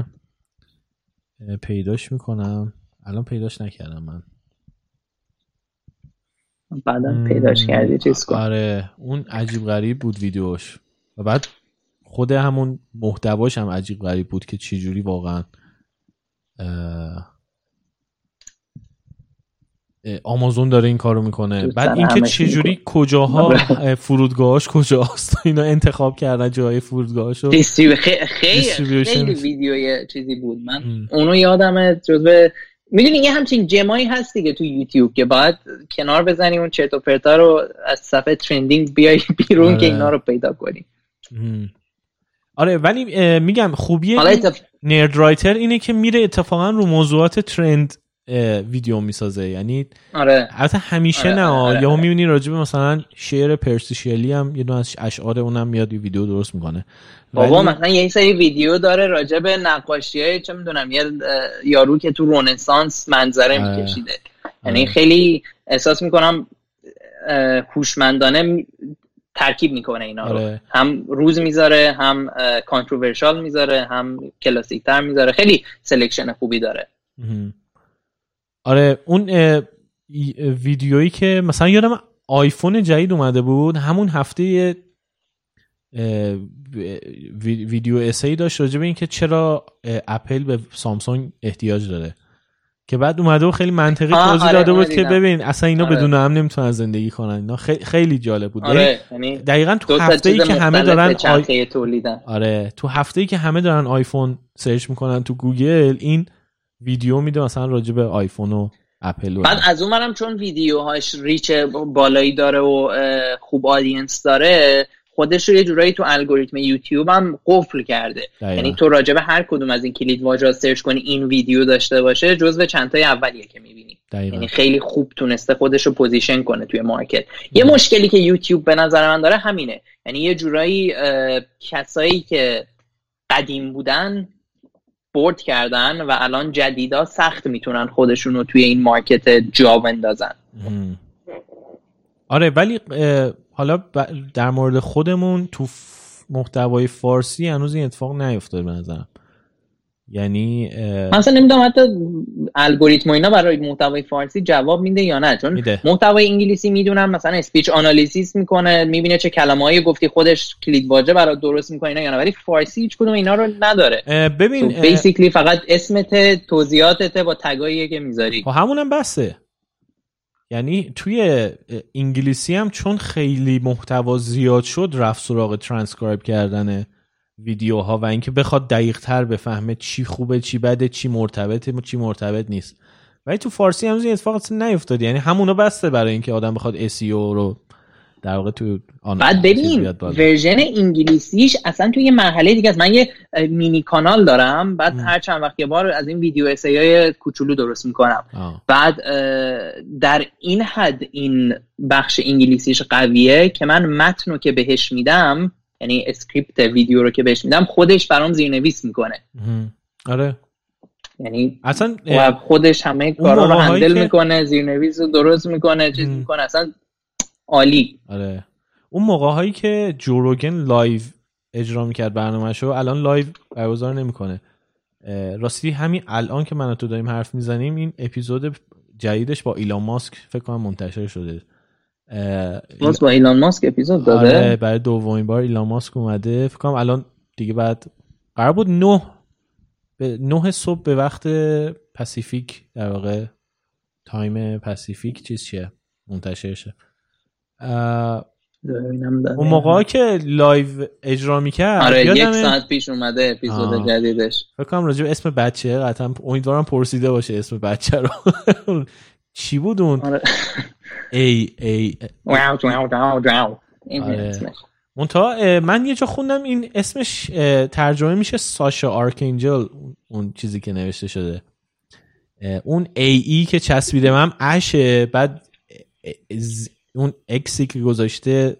پیداش میکنم. الان پیداش نکردم من. بعدم پیداش کردی چیز کن. آره اون عجیب غریب بود ویدیوش و بعد خود همون محتواش هم عجیب غریب بود که چه جوری واقعا آمازون داره این کارو میکنه. بعد اینکه چجوری کجاها فرودگاهاش کجاست، اینا انتخاب کردن جای فرودگاهاشو. خیلی ویدیوی چیزی بود. من اونو یادمه جزو میدونی یه همچین جمعی هست دیگه تو یوتیوب که باید کنار بزنی اون چرت و پرتا رو از صفحه ترندینگ بیای بیرون. آره. که اینا رو پیدا کنی. آره ولی میگم خوبیه نرد رایتر اینه که میره اتفاقا رو موضوعات ترند ویدیو میسازه. یعنی البته همیشه یهو میبینی راجب مثلا شعر پرسی شلی هم یه دونه از اشعار اونم میاد یه ویدیو درست میکنه. بابا مثلا یه سری ویدیو داره راجب نقاشیای چه میدونم یه یارو که تو رنسانس منظره میکشیده. یعنی خیلی احساس میکنم هوشمندانه ترکیب میکنه اینا رو. هم روز میذاره، هم کانتروورشال میذاره، هم کلاسیک تر میذاره. خیلی سلکشن خوبی داره. آره اون ویدیویی که مثلا یادم آیفون جدید اومده بود همون هفته ویدیو اسای داشت راجع به این که چرا اپل به سامسونگ احتیاج داره که بعد اومده و خیلی منطقی توضیح داده بود که ببین اصلا اینا بدون هم نمیتونن زندگی کنن. اینا خیلی جالب بود. دقیقاً تو هفته‌ای که همه دارن تو هفته‌ای که همه دارن آیفون سرچ میکنن تو گوگل، این ویدیو میده مثلا راجع به آیفون و اپل. بعد از اونورم چون ویدیوهاش ریچ بالایی داره و خوب آدینس داره، خودش رو یه جورایی تو الگوریتم یوتیوب هم قفل کرده. یعنی تو راجع به هر کدوم از این کلید واژه سرچ کنی این ویدیو داشته باشه جزو چندتای اولیه که میبینی. یعنی خیلی خوب تونسته خودش رو پوزیشن کنه توی مارکت. یه مشکلی که یوتیوب به نظر من داره همینه. یعنی یه جورایی کسایی که قدیم بودن بورد کردن و الان جدیدا سخت میتونن خودشون رو توی این مارکت جا بندازن. آره ولی حالا در مورد خودمون تو محتوای فارسی هنوز این اتفاق نیفتاده به نظرم. یعنی مثلا نمیدونم حتی الگوریتم اینا برای محتوای فارسی جواب میده یا نه، چون محتوای انگلیسی میدونم مثلا اسپیچ آنالیزیس میکنه، میبینه چه کلمه‌ای گفتی خودش کلید واژه برات درست میکنه اینا یا نه، ولی فارسی هیچ کدوم اینا رو نداره. ببین بیسیکلی فقط اسمت، توضیحاتت با تگایی که میذاری، همونم بسه. یعنی توی انگلیسی هم چون خیلی محتوا زیاد شد رفت سراغ ترانسکرایب کردن ویدیوها و اینکه بخواد دقیق‌تر بفهمه چی خوبه چی بده، چی مرتبطه چی مرتبط نیست. ولی تو فارسی هنوز این اتفاق نیفتاد، یعنی همونو بسته برای اینکه آدم بخواد SEO رو در واقع تو آن. بعد ببین ورژن انگلیسیش اصلا تو یه مرحله دیگه است. من یه مینی کانال دارم، بعد هر چند وقت یه بار از این ویدیو اسیای کوچولو درست میکنم. بعد در این حد این بخش انگلیسیش قویه که من متنو که بهش میدم، یعنی اسکریپت ویدیو رو که بهش میدم، خودش برام زیرنویس میکنه. آره، یعنی اصلا خودش همه کارا رو هندل میکنه، زیرنویس رو درست میکنه، چیز میکنه، اصلا عالی. آره، اون موقع هایی که جوروگن لایو اجرا میکرد برنامه‌شو، الان لایو برگزار نمیکنه. راستی همین الان که من و تو داریم حرف میزنیم این اپیزود جدیدش با ایلان ماسک فکر کنم منتشر شده. ماسک با ایلان ماسک اپیزود داده. آره، برای دومین بار ایلان ماسک اومده. فکر کنم الان دیگه بعد قرار بود 9 صبح به وقت پاسیفیک، در واقع تایم پاسیفیک چیز چیه منتشر شه. اون موقع که لایو اجرا میکرد، آره، یک ساعت پیش اومده اپیزود جدیدش. فکر کنم راجع به اسم بچه، قطعا امیدوارم پرسیده باشه اسم بچه رو. چی بود اون؟ آره. ای واو. من یه جا خوندم این اسمش ترجمه میشه ساشا آرکانجل، اون چیزی که نوشته شده. اون ای که چسبیده من اشه، بعد اون اکسی که گذاشته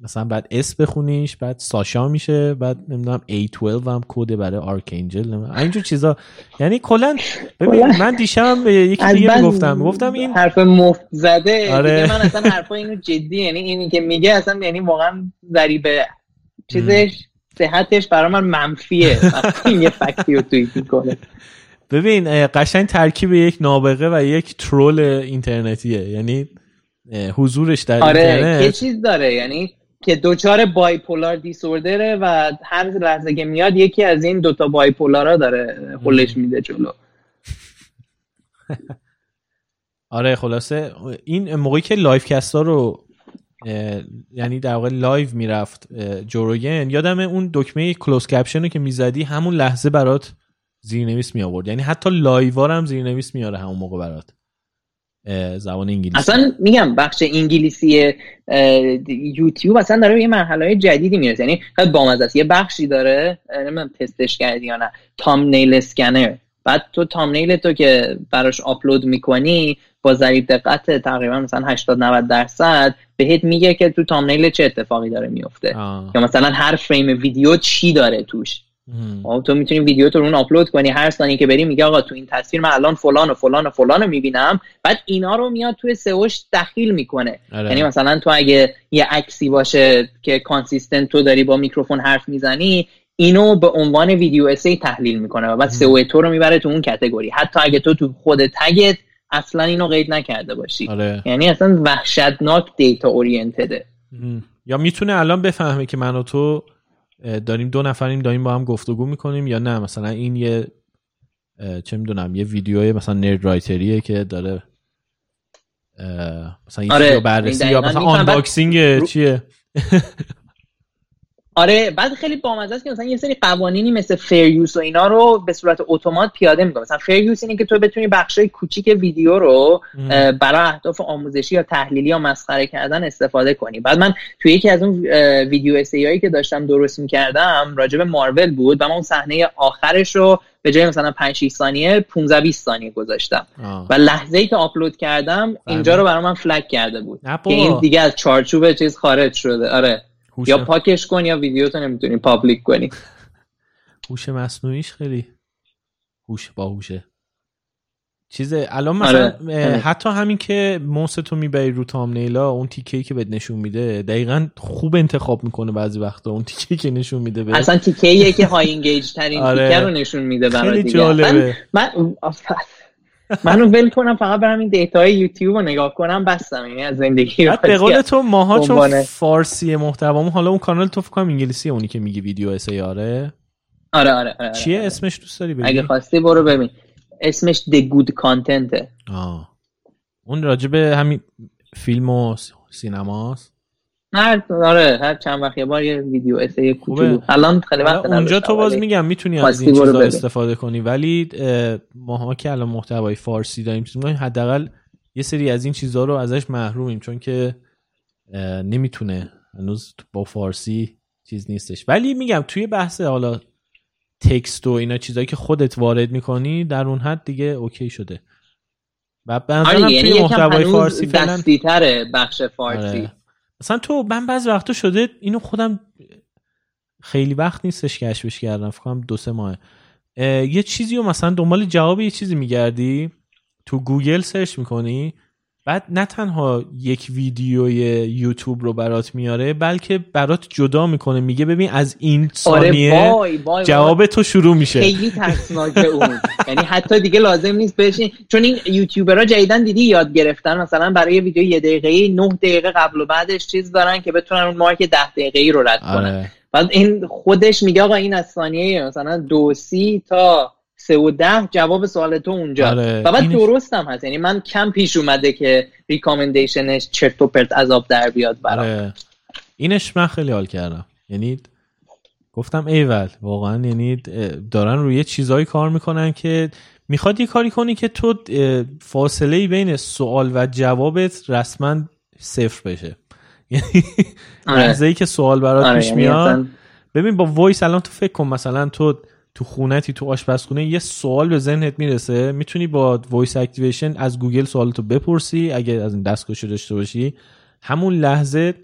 مثلا بعد اس بخونیش، بعد ساشا میشه، بعد نمیدونم A12 هم کد برای آرکانجل، اینجور چیزا. یعنی کلا ببین من دیشب به یکی دیگه میگفتم این حرف مفت زده. آره. دیگه من اصلا حرفا اینو جدی، یعنی اینی که میگه اصلا یعنی واقعا ضریبه چیزش صحتش برای من منفیه. این یه فکتی رو توییت میکنه. ببین قشنگ ترکیب یک نابغه و یک ترول اینترنتیه، یعنی حضورش در اینترنت یه چیز داره، یعنی که دوچار بایپولار دیسوردره و هر لحظه که میاد یکی از این دوتا بایپولارا داره خلش میده جلو. آره، خلاصه این موقعی که لایو کستا رو یعنی در واقع لایو میرفت جوروگن، یادم اون دکمه کلوز کپشن رو که میزدی همون لحظه برات زیرنویس می آورد، یعنی حتی لایوار هم زیرنویس میاره همون موقع برات زبان انگلیسی. اصلا میگم بخش انگلیسی یوتیوب اصلا داره یه مرحله جدیدی میاد، یعنی خیلی بامزه است. یه بخشی داره، نمیدونم تستش کردی یا نه، تامنیل اسکنر. بعد تو تامنیل تو که براش آپلود میکنی با ضریب دقت تقریبا مثلا 80-90% بهت میگه که تو تامنیل چه اتفاقی داره میفته، یا مثلا هر فریم ویدیو چی داره توش. تو میتونی ویدیو تو رو اون آپلود کنی، هر ثانیه که بری میگه آقا تو این تصویر من الان فلان و فلان و فلان رو میبینم، بعد اینا رو میاد توی سئوش دخیل میکنه. یعنی مثلا تو اگه یه عکسی باشه که کانسیستنت تو داری با میکروفون حرف میزنی، اینو به عنوان ویدیو اسی تحلیل میکنه و بعد سئو تو رو میبره تو اون کاتگوری، حتی اگه تو خود تگت اصلا اینو قید نکرده باشی. یعنی اصلا وحشتناک دیتا اورینتده. یا میتونه الان بفهمه که من و تو داریم دو نفریم داریم با هم گفتگو میکنیم یا نه، مثلا این یه چه میدونم یه ویدیوی مثلا نرد رایتریه که داره مثلا این چیزو بررسی یا مثلا آنباکسینگ چیه. آره، بعد خیلی بامزه است که مثلا یه سری قوانینی مثل فیر یوز و اینا رو به صورت اتومات پیاده میکنه. مثلا فیر یوز اینه که تو بتونی بخشای کوچیک ویدیو رو برای اهداف آموزشی یا تحلیلی یا مسخره کردن استفاده کنی. بعد من توی یکی از اون ویدیو اسیایی که داشتم درست میکردم راجع به مارول بود و من اون صحنه آخرش رو به جای مثلا 5-6 ثانیه 15-20 ثانیه گذاشتم و لحظه‌ای که آپلود کردم اینجا رو برام فلگ کرده بود که این دیگه از چارچوب چیز خارج شده. آره، یا پاکش کن یا ویدیوتو نمیتونی پابلیک کنی. هوش مصنوعیش خیلی هوش باهوشه. چیزه الان مثلا آره. حتی همین که موستو میبری رو تامنیلا اون تیکه‌ای که بهت نشون میده دقیقاً خوب انتخاب میکنه بعضی وقتا اون تیکه‌ای که نشون میده بهت اصلا تیکه‌ایه که های انگیج ترین آره. تیکه رو نشون میده برای دیگه. منو ول کنم فقط برم این دیتاهای یوتیوب رو نگاه کنم بستم، یعنی از زندگی رو. به قول تو ماها چون فارسی محتوامون، حالا اون کانال تو فکر کنم انگلیسیه اونی که میگی ویدیو اسیاره. آره آره آره. چیه آره. اسمش دوست داری ببین؟ اگه خواستی برو ببین. اسمش The Good Contentه. آه. اون راجبه همین فیلم و سینماست. هر چند وقت یه بار یه ویدیو اسی کوچولو. الان خیلی وقت نداره. اونجا تو باز میگم میتونی از این چیزا استفاده کنی، ولی ماها که الان محتوای فارسی داریم میگیم حداقل یه سری از این چیزا رو ازش محرومیم، چون که نمیتونه هنوز با فارسی چیز نیستش. ولی میگم توی بحث حالا تکست و اینا چیزایی که خودت وارد میکنی در اون حد دیگه اوکی شده. و بنظرم توی محتوای فارسی فعلا دستی‌تره بخش فارسی. آره. مثلا تو من بعض وقتا شده اینو خودم خیلی وقت نیستش که کشفش کردم، فکر کنم 2-3 ماه یه چیزی رو مثلا دنبال جواب یه چیزی میگردی تو گوگل سرچ میکنی، بعد نه تنها یک ویدیوی یوتیوب رو برات میاره بلکه برات جدا میکنه، میگه ببین از این ثانیه آره بای جواب تو شروع میشه. خیلی ترسناکه اون. یعنی حتی دیگه لازم نیست بشین، چون این یوتیوبرها جدیدن دیدی یاد گرفتن مثلا برای ویدیو 1 دقیقه‌ای 9 دقیقه قبل و بعدش چیز دارن که بتونن اون مارک 10 دقیقه‌ای رو رد کنن. آره. بعد این خودش میگه آقا این از ثانیه مثلا 2:30 تا 3:10 جواب سوال تو اونجا. آره. و بعد درستم هست، یعنی من کم پیش اومده که ریکامندیشنش چرت و پرت عذاب در بیاد برام. آره. اینش من خیلی حال کردم، یعنی گفتم ایول واقعا، یعنی دارن روی چیزایی کار میکنن که میخواد یه کاری کنی که تو فاصله بین سوال و جوابت رسما صفر بشه، یعنی لحظه ای که سوال برات پیش میاد. ببین با وایس الان تو فکر کن مثلا تو خونتی تو آشپزخونه یه سوال به ذهنت میرسه، میتونی با وایس اکتیویشن از گوگل سوالتو بپرسی، اگه از این دستگاهشو داشته باشی همون لحظه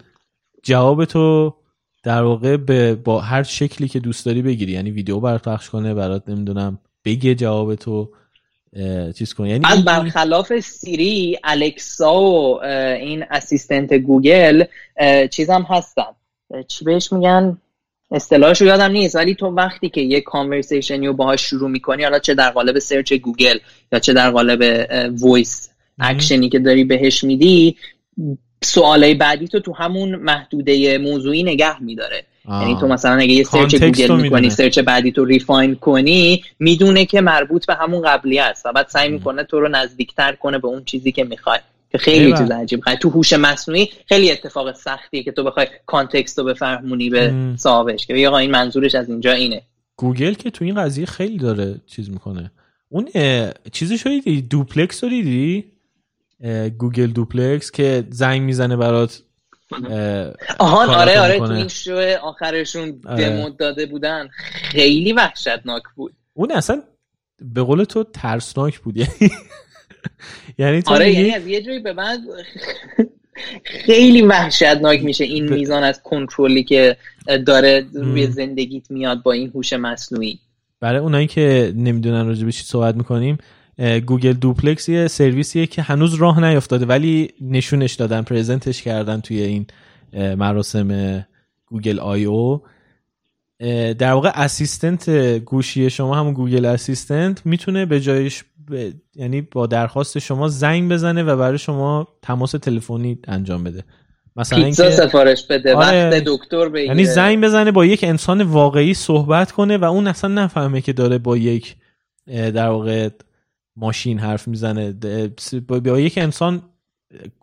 جوابتو در واقع با هر شکلی که دوست داری بگیری، یعنی ویدیو برات پخش کنه، برات نمیدونم بگه جوابتو چیز کنه. یعنی از برخلاف سیری، الکسا و این اسیستنت گوگل چیزام هستن، چی بهش میگن اصطلاحش رو یادم نیست، ولی تو وقتی که یه کانورسیشنی رو باهاش شروع میکنی، حالا چه در قالب سرچ گوگل یا چه در قالب وایس اکشنی که داری بهش میدی، سوالای بعدی تو همون محدوده موضوعی نگه میداره. یعنی تو مثلا اگه یه سرچ گوگل میکنی سرچ بعدی تو ریفاین کنی، میدونه که مربوط به همون قبلی است و بعد سعی میکنه تو رو نزدیکتر کنه به اون چیزی که میخوای، که خیلی چیز عجیبه. تو هوش مصنوعی خیلی اتفاق سختیه که تو بخوای کانتکست رو بفهمونی به صاحبش که آقا این منظورش از اینجا اینه. گوگل که تو این قضیه خیلی داره چیز میکنه. اون چیزش رو دیدی؟ دوپلکس رو دیدی؟ گوگل دوپلکس که زنگ میزنه برات. آهان آره آره تو این شو آخرشون دمو داده بودن، خیلی وحشتناک بود. اون اصلا به قول تو ترسناک بود، یعنی یعنی آره، یعنی از یه جایی به بعد خیلی وحشتناک میشه این میزان از کنترلی که داره روی زندگیت میاد با این هوش مصنوعی. برای اونایی که نمیدونن راجع به چی صحبت میکنیم، گوگل دوپلکس یه سرویسیه که هنوز راه نیافتاده ولی نشونش دادن، پرزنتش کردن توی این مراسم گوگل I/O. در واقع اسیستنت گوشی شما، همون گوگل اسیستنت، میتونه به جایش یعنی با درخواست شما زنگ بزنه و برای شما تماس تلفنی انجام بده، مثلا پیتزا سفارش بده، وقت دکتر بگیره، یعنی زنگ بزنه با یک انسان واقعی صحبت کنه و اون اصلا نفهمه که داره با یک در واقع ماشین حرف میزنه، با یک انسان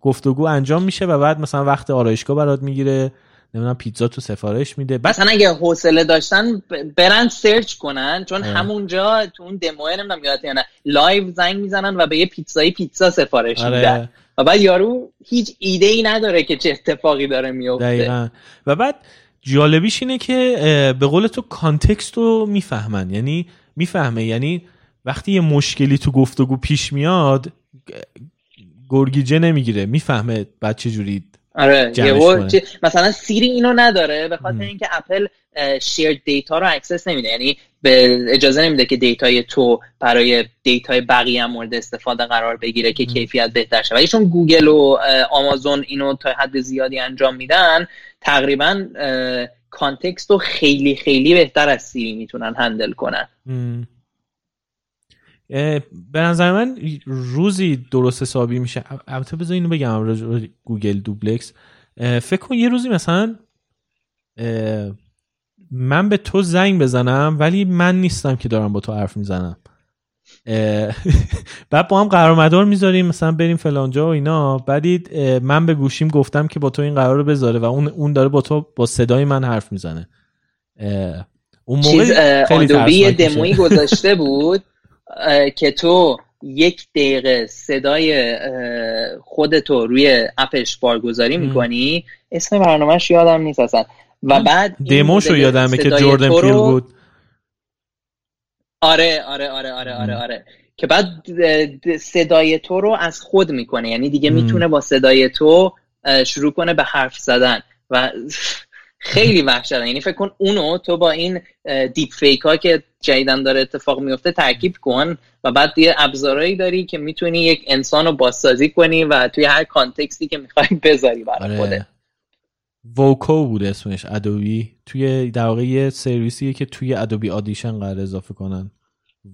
گفتگو انجام میشه و بعد مثلا وقت آرایشگاه برات میگیره، نمیدونم پیتزا تو سفارش میده. مثلا اگه حوصله داشتن برن سرچ کنن، چون همونجا تو اون دمو نمیدونم یادت یا نه لایو زنگ میزنن و به یه پیتزایی پیتزا سفارش میدن و بعد یارو هیچ ایده ای نداره که چه اتفاقی داره میفته. دقیقاً. و بعد جالبیش اینه که به قول تو کانتکست رو میفهمن، یعنی میفهمه، یعنی وقتی یه مشکلی تو گفتگو پیش میاد گرگیجه نمیگیره، میفهمه بعد چه جوری آره یهو مثلا سیری اینو نداره به خاطر اینکه اپل شیر دیتا رو اکسس نمیده، یعنی به اجازه نمیده که دیتای تو برای دیتای بقیه هم مورد استفاده قرار بگیره که کیفیت بهتر شه. ولی چون گوگل و آمازون اینو تا حد زیادی انجام میدن، تقریبا کانتکست رو خیلی خیلی بهتر از سیری میتونن هندل کنن. به نظر من روزی درست حسابی میشه. البته بذار اینو بگم گوگل دوبلکس، فکر کن یه روزی مثلا من به تو زنگ بزنم ولی من نیستم که دارم با تو حرف میزنم، بعد با هم قرارمدار میذاریم مثلا بریم فلانجا و اینا، بعدی من به گوشیم گفتم که با تو این قرار رو بذاره و اون داره با تو با صدای من حرف میزنه. اون موقع آدوبی دمویی گذاشته بود که تو 1 دقیقه صدای خودتو روی اپش بارگذاری میکنی، اسم برنامهش یادم نیست اصلا، و بعد دموشو یادمه که جوردن پیل بود. آره که بعد صدای تو رو از خود میکنه، یعنی دیگه میتونه با صدای تو شروع کنه به حرف زدن و خیلی وحشتناک. یعنی فکر کن اونو تو با این دیپ فیک ها که جدیدن داره اتفاق میفته ترکیب کن و بعد یه ابزارهایی داری که میتونی یک انسان رو بازسازی کنی و توی هر کانتکستی که میخوای بذاری برای خوده. ووکو بود اسمش، ادوبی توی در واقع یه سرویسیه که توی ادوبی آدیشن قرار اضافه کنن،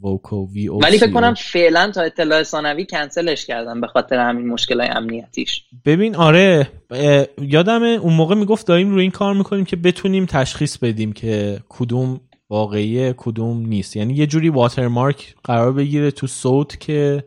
ووکو VOCO. ولی فکر کنم فعلا تا اطلاع ثانوی کنسلش کردن به خاطر همین مشکلای امنیتیش. ببین آره یادمه اون موقع میگفت داریم روی این کار میکنیم که بتونیم تشخیص بدیم که کدوم واقعیه کدوم نیست، یعنی یه جوری واترمارک قرار بگیره تو صوت که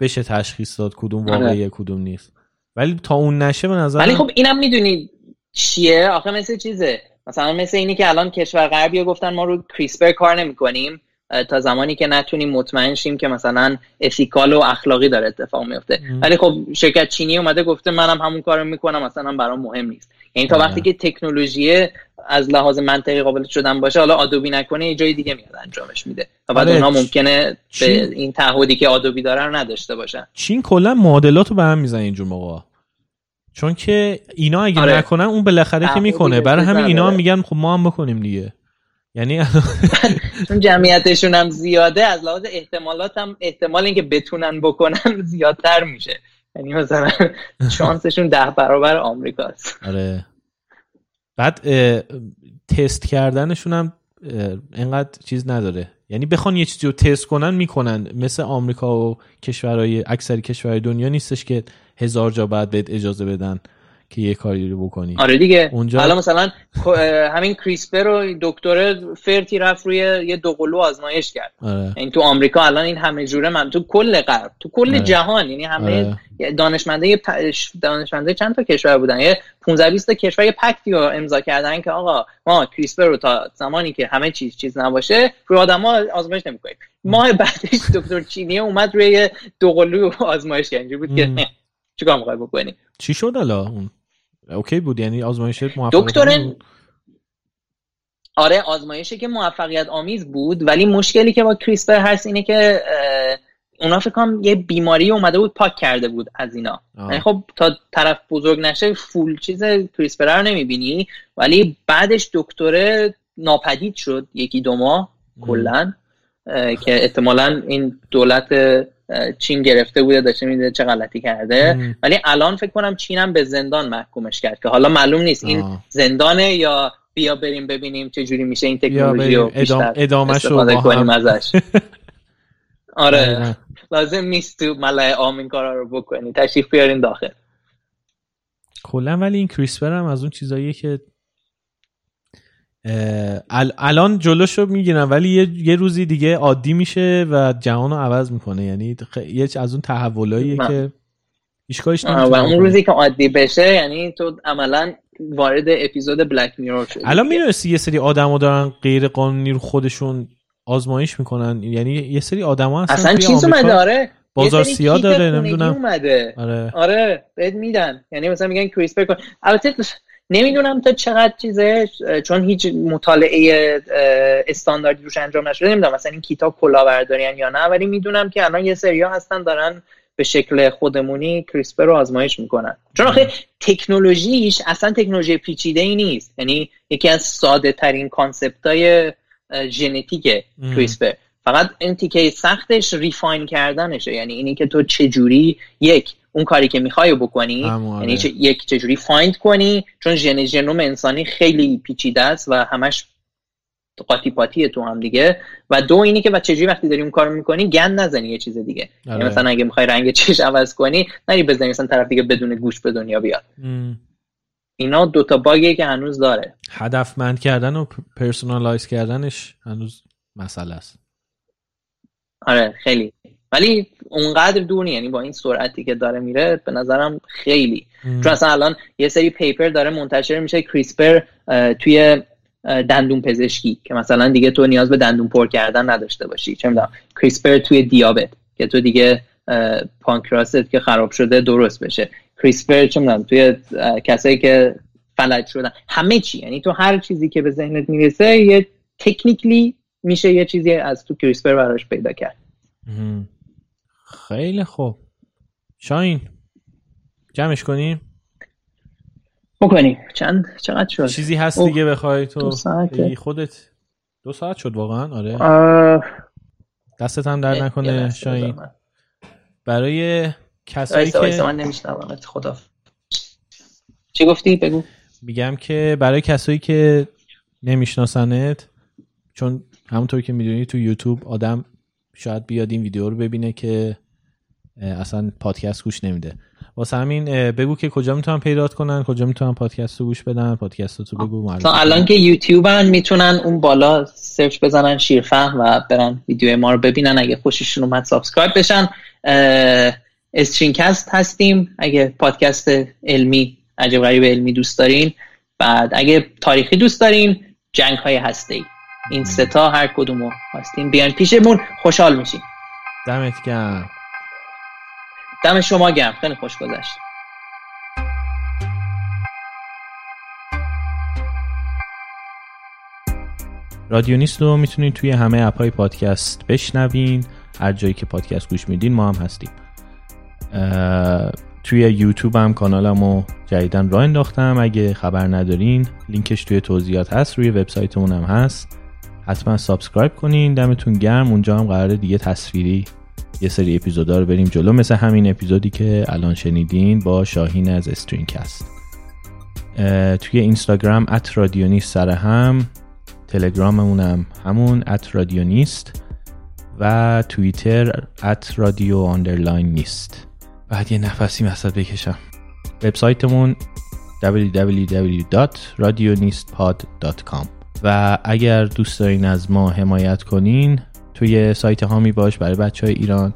بشه تشخیص داد کدوم واقعیه کدوم نیست. ولی تا اون نشه به نظر ولی خب اینم میدونید چیه آخه، مثل چیزه مثلا مثل اینی که الان کشور غربی گفتن ما رو کریسپر کار نمی‌کنیم تا زمانی که نتونیم مطمئن شیم که مثلا اتیکال و اخلاقی داره اتفاق میفته، ولی خب شرکت چینی اومده گفته منم همون کارو میکنم مثلا برام مهم نیست. یعنی تا وقتی که تکنولوژی از لحاظ منطقی قابل شدن باشه، حالا آدوبی نکنه یه جای دیگه میاد انجامش میده و بعد اونها ممکنه به این تعهدی که آدوبی داره رو نداشته باشن. چین کلا معادلاتو به هم میزنه اینجور موقع، چون که اینا اگه نکنن اون بالاخره که میکنه، برای همین اینا هم میگن خب ما هم بکنیم دیگه، یعنی چون جمعیتشون هم زیاده از لحاظ احتمالات هم احتمال اینکه بتونن بکنن زیادتر میشه، یعنی مثلا شانسشون 10 برابر آمریکاست. آره بعد تست کردنشون هم اینقدر چیز نداره، یعنی بخوان یه چیزی رو تست کنن میکنن، مثل آمریکا و کشورهای اکثر کشورهای دنیا نیستش که 1000 جا بعد بهت اجازه بدن که یه کاری رو بکنی. آره دیگه اونجا حالا مثلا همین کریسپر رو دکتر فرتی رفت روی یه دوقلو آزمایش کرد. آره. این تو آمریکا الان این همه جوره من تو کل غرب تو کل جهان، یعنی همه دانشمنده چند تا کشور بودن، یه 15-20 تا کشور یه پکتی رو امضا کردن که آقا ما کریسپر رو تا زمانی که همه چیز نباشه روی آدم‌ها آزمایش نمی‌کنیم. ماه بعدش دکتر چینی اومد روی دوقلو آزمایش کرد. بود که چیکار می‌خوای بکنی؟ چی شد حالا اون؟ اوکی بود یعنی آزمایش موفق دکتر. آره آزمایشی که موفقیت آمیز بود، ولی مشکلی که با کریسپر هست اینه که اونا فکر کنم یه بیماری اومده بود پاک کرده بود از اینا، یعنی خب تا طرف بزرگ نشه فول چیز کریسپر رو نمیبینی، ولی بعدش دکتر ناپدید شد 1-2 ماه کلا، که احتمالاً این دولت چین گرفته بوده داشته میده چه غلطی کرده. ولی الان فکر کنم چین هم به زندان محکومش کرد که حالا معلوم نیست این زندانه یا بیا بریم ببینیم چه جوری میشه این تکنولوژی رو بیشتر استفاده کنیم ازش. آره لازم نیست تو ملای عام این کارا رو بکنی، تشریف بیارین داخل کلا. ولی این کریسپر هم از اون چیزاییه که الان جلوشو میگیرن ولی یه روزی دیگه عادی میشه و جهانو عوض میکنه، یعنی یه از اون تحولاییه که هیچکاریش نمیشه. اون روزی که عادی بشه یعنی تو عملا وارد اپیزود بلک میرور شدی. الان میرسی یه سری آدمو دارن غیر قانونی رو خودشون آزمایش میکنن، یعنی یه سری آدما اصلا چیز مداره بازار سیاه داره نمیدونم. آره بد میدن، یعنی مثلا میگن کریسپر کن. البته نمیدونم تا چقدر چیزه چون هیچ مطالعه استانداردی روش انجام نشده، نمیدونم مثلا این کیتا کلاهبردارین یا نه، ولی میدونم که الان یه سری ها هستن دارن به شکل خودمونی کریسپر رو آزمایش میکنن، چون آخه تکنولوژیش اصلا تکنولوژی پیچیده ای نیست، یعنی یکی از ساده ترین کانسپت های ژنتیک کریسپر، فقط این تیکه سختش ریفاین کردنشه، یعنی اینی که تو چجوری یک اون کاری که میخوای بکنی، یعنی یک چجوری فایند کنی، چون ژنوم انسانی خیلی پیچیده است و همش قاطی پاتیه تو هم دیگه، و دو اینی که چجوری وقتی داری اون کارو میکنی گند نزنی یه چیز دیگه، یعنی مثلا اگه میخوای رنگ چش عوض کنی نری بزنی مثلا طرف دیگه بدون گوش به دنیا بیاد. اینا دو تا باگی که هنوز داره. هدفمند کردن و پرسونالایز کردنش هنوز مسئله است. آره خیلی، ولی اونقدر دور نیست، یعنی با این سرعتی که داره میره به نظرم خیلی، چون اصلا الان یه سری پیپر داره منتشر میشه کریسپر توی دندون پزشکی، که مثلا دیگه تو نیاز به دندون پر کردن نداشته باشی، چه میدونم کریسپر توی دیابت که تو دیگه پانکراست که خراب شده درست بشه، کریسپر چه میدونم توی کسایی که فلج شدن، همه چی، یعنی تو هر چیزی که به ذهنت میرسه یه تکنیکلی میشه یه چیزی از تو کریسپر براش پیدا کرد. خیلی خوب شاین، جمعش کنیم بکنیم. چقدر شد؟ چیزی هست دیگه بخوای تو خودت؟ 2 ساعت شد واقعا. آره دستت هم درد نکنه شاین. برای کسایی که من نمیشنومت خدا چی گفتی بگو. میگم که برای کسایی که نمیشناسنت، چون همونطور که میدونی تو یوتیوب آدم شاید بیاد این ویدیو رو ببینه که اصلا پادکست گوش نمیده، واسه همین بگو که کجا میتونن پیدات کنن، کجا میتونن پادکست رو گوش بدن، پادکست رو تو بگو. تا الان که یوتیوبن میتونن اون بالا سرچ بزنن شیرفهم و برن ویدیو ما رو ببینن، اگه خوششون اومد سابسکرایب بشن. استرینکست هستیم اگه پادکست علمی عجب غریب علمی دوست دارین، بعد اگه تاریخی دوست دارین جنگ‌های هسته‌ای، این 3 تا هر کدومو هستین بیان پیشمون خوشحال میشیم. دمت گرم. دم شما گرم، خیلی خوش گذشت. رادیو نیست رو میتونین توی همه اپ‌های پادکست بشنوین، هر جایی که پادکست گوش میدین ما هم هستیم. توی یوتیوب هم کانالمو جدیداً راه انداختم، اگه خبر ندارین لینکش توی توضیحات هست، روی وبسایتمون هم هست، حتما سابسکرایب کنین. دمتون گرم. اونجا هم قراره دیگه تصویری یه سری اپیزودا رو بریم جلو، مثل همین اپیزودی که الان شنیدین با شاهین از استرینکست. توی اینستاگرام @رادیونیست سر هم، تلگراممون هم همون @رادیونیست و توییتر @radio_نیست. بعد یه نفسی مسد بکشم. وبسایتمون www.radionistpod.com و اگر دوست دارین از ما حمایت کنین توی سایت هامی باش برای بچهای ایران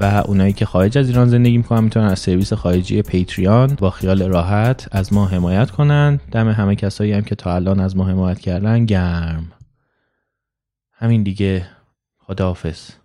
و اونایی که خارج از ایران زندگی میکنن میتونن از سرویس خارجی پیتریان با خیال راحت از ما حمایت کنن. دم همه کسایی هم که تا الان از ما حمایت کردن گرم. همین دیگه، خداحافظ.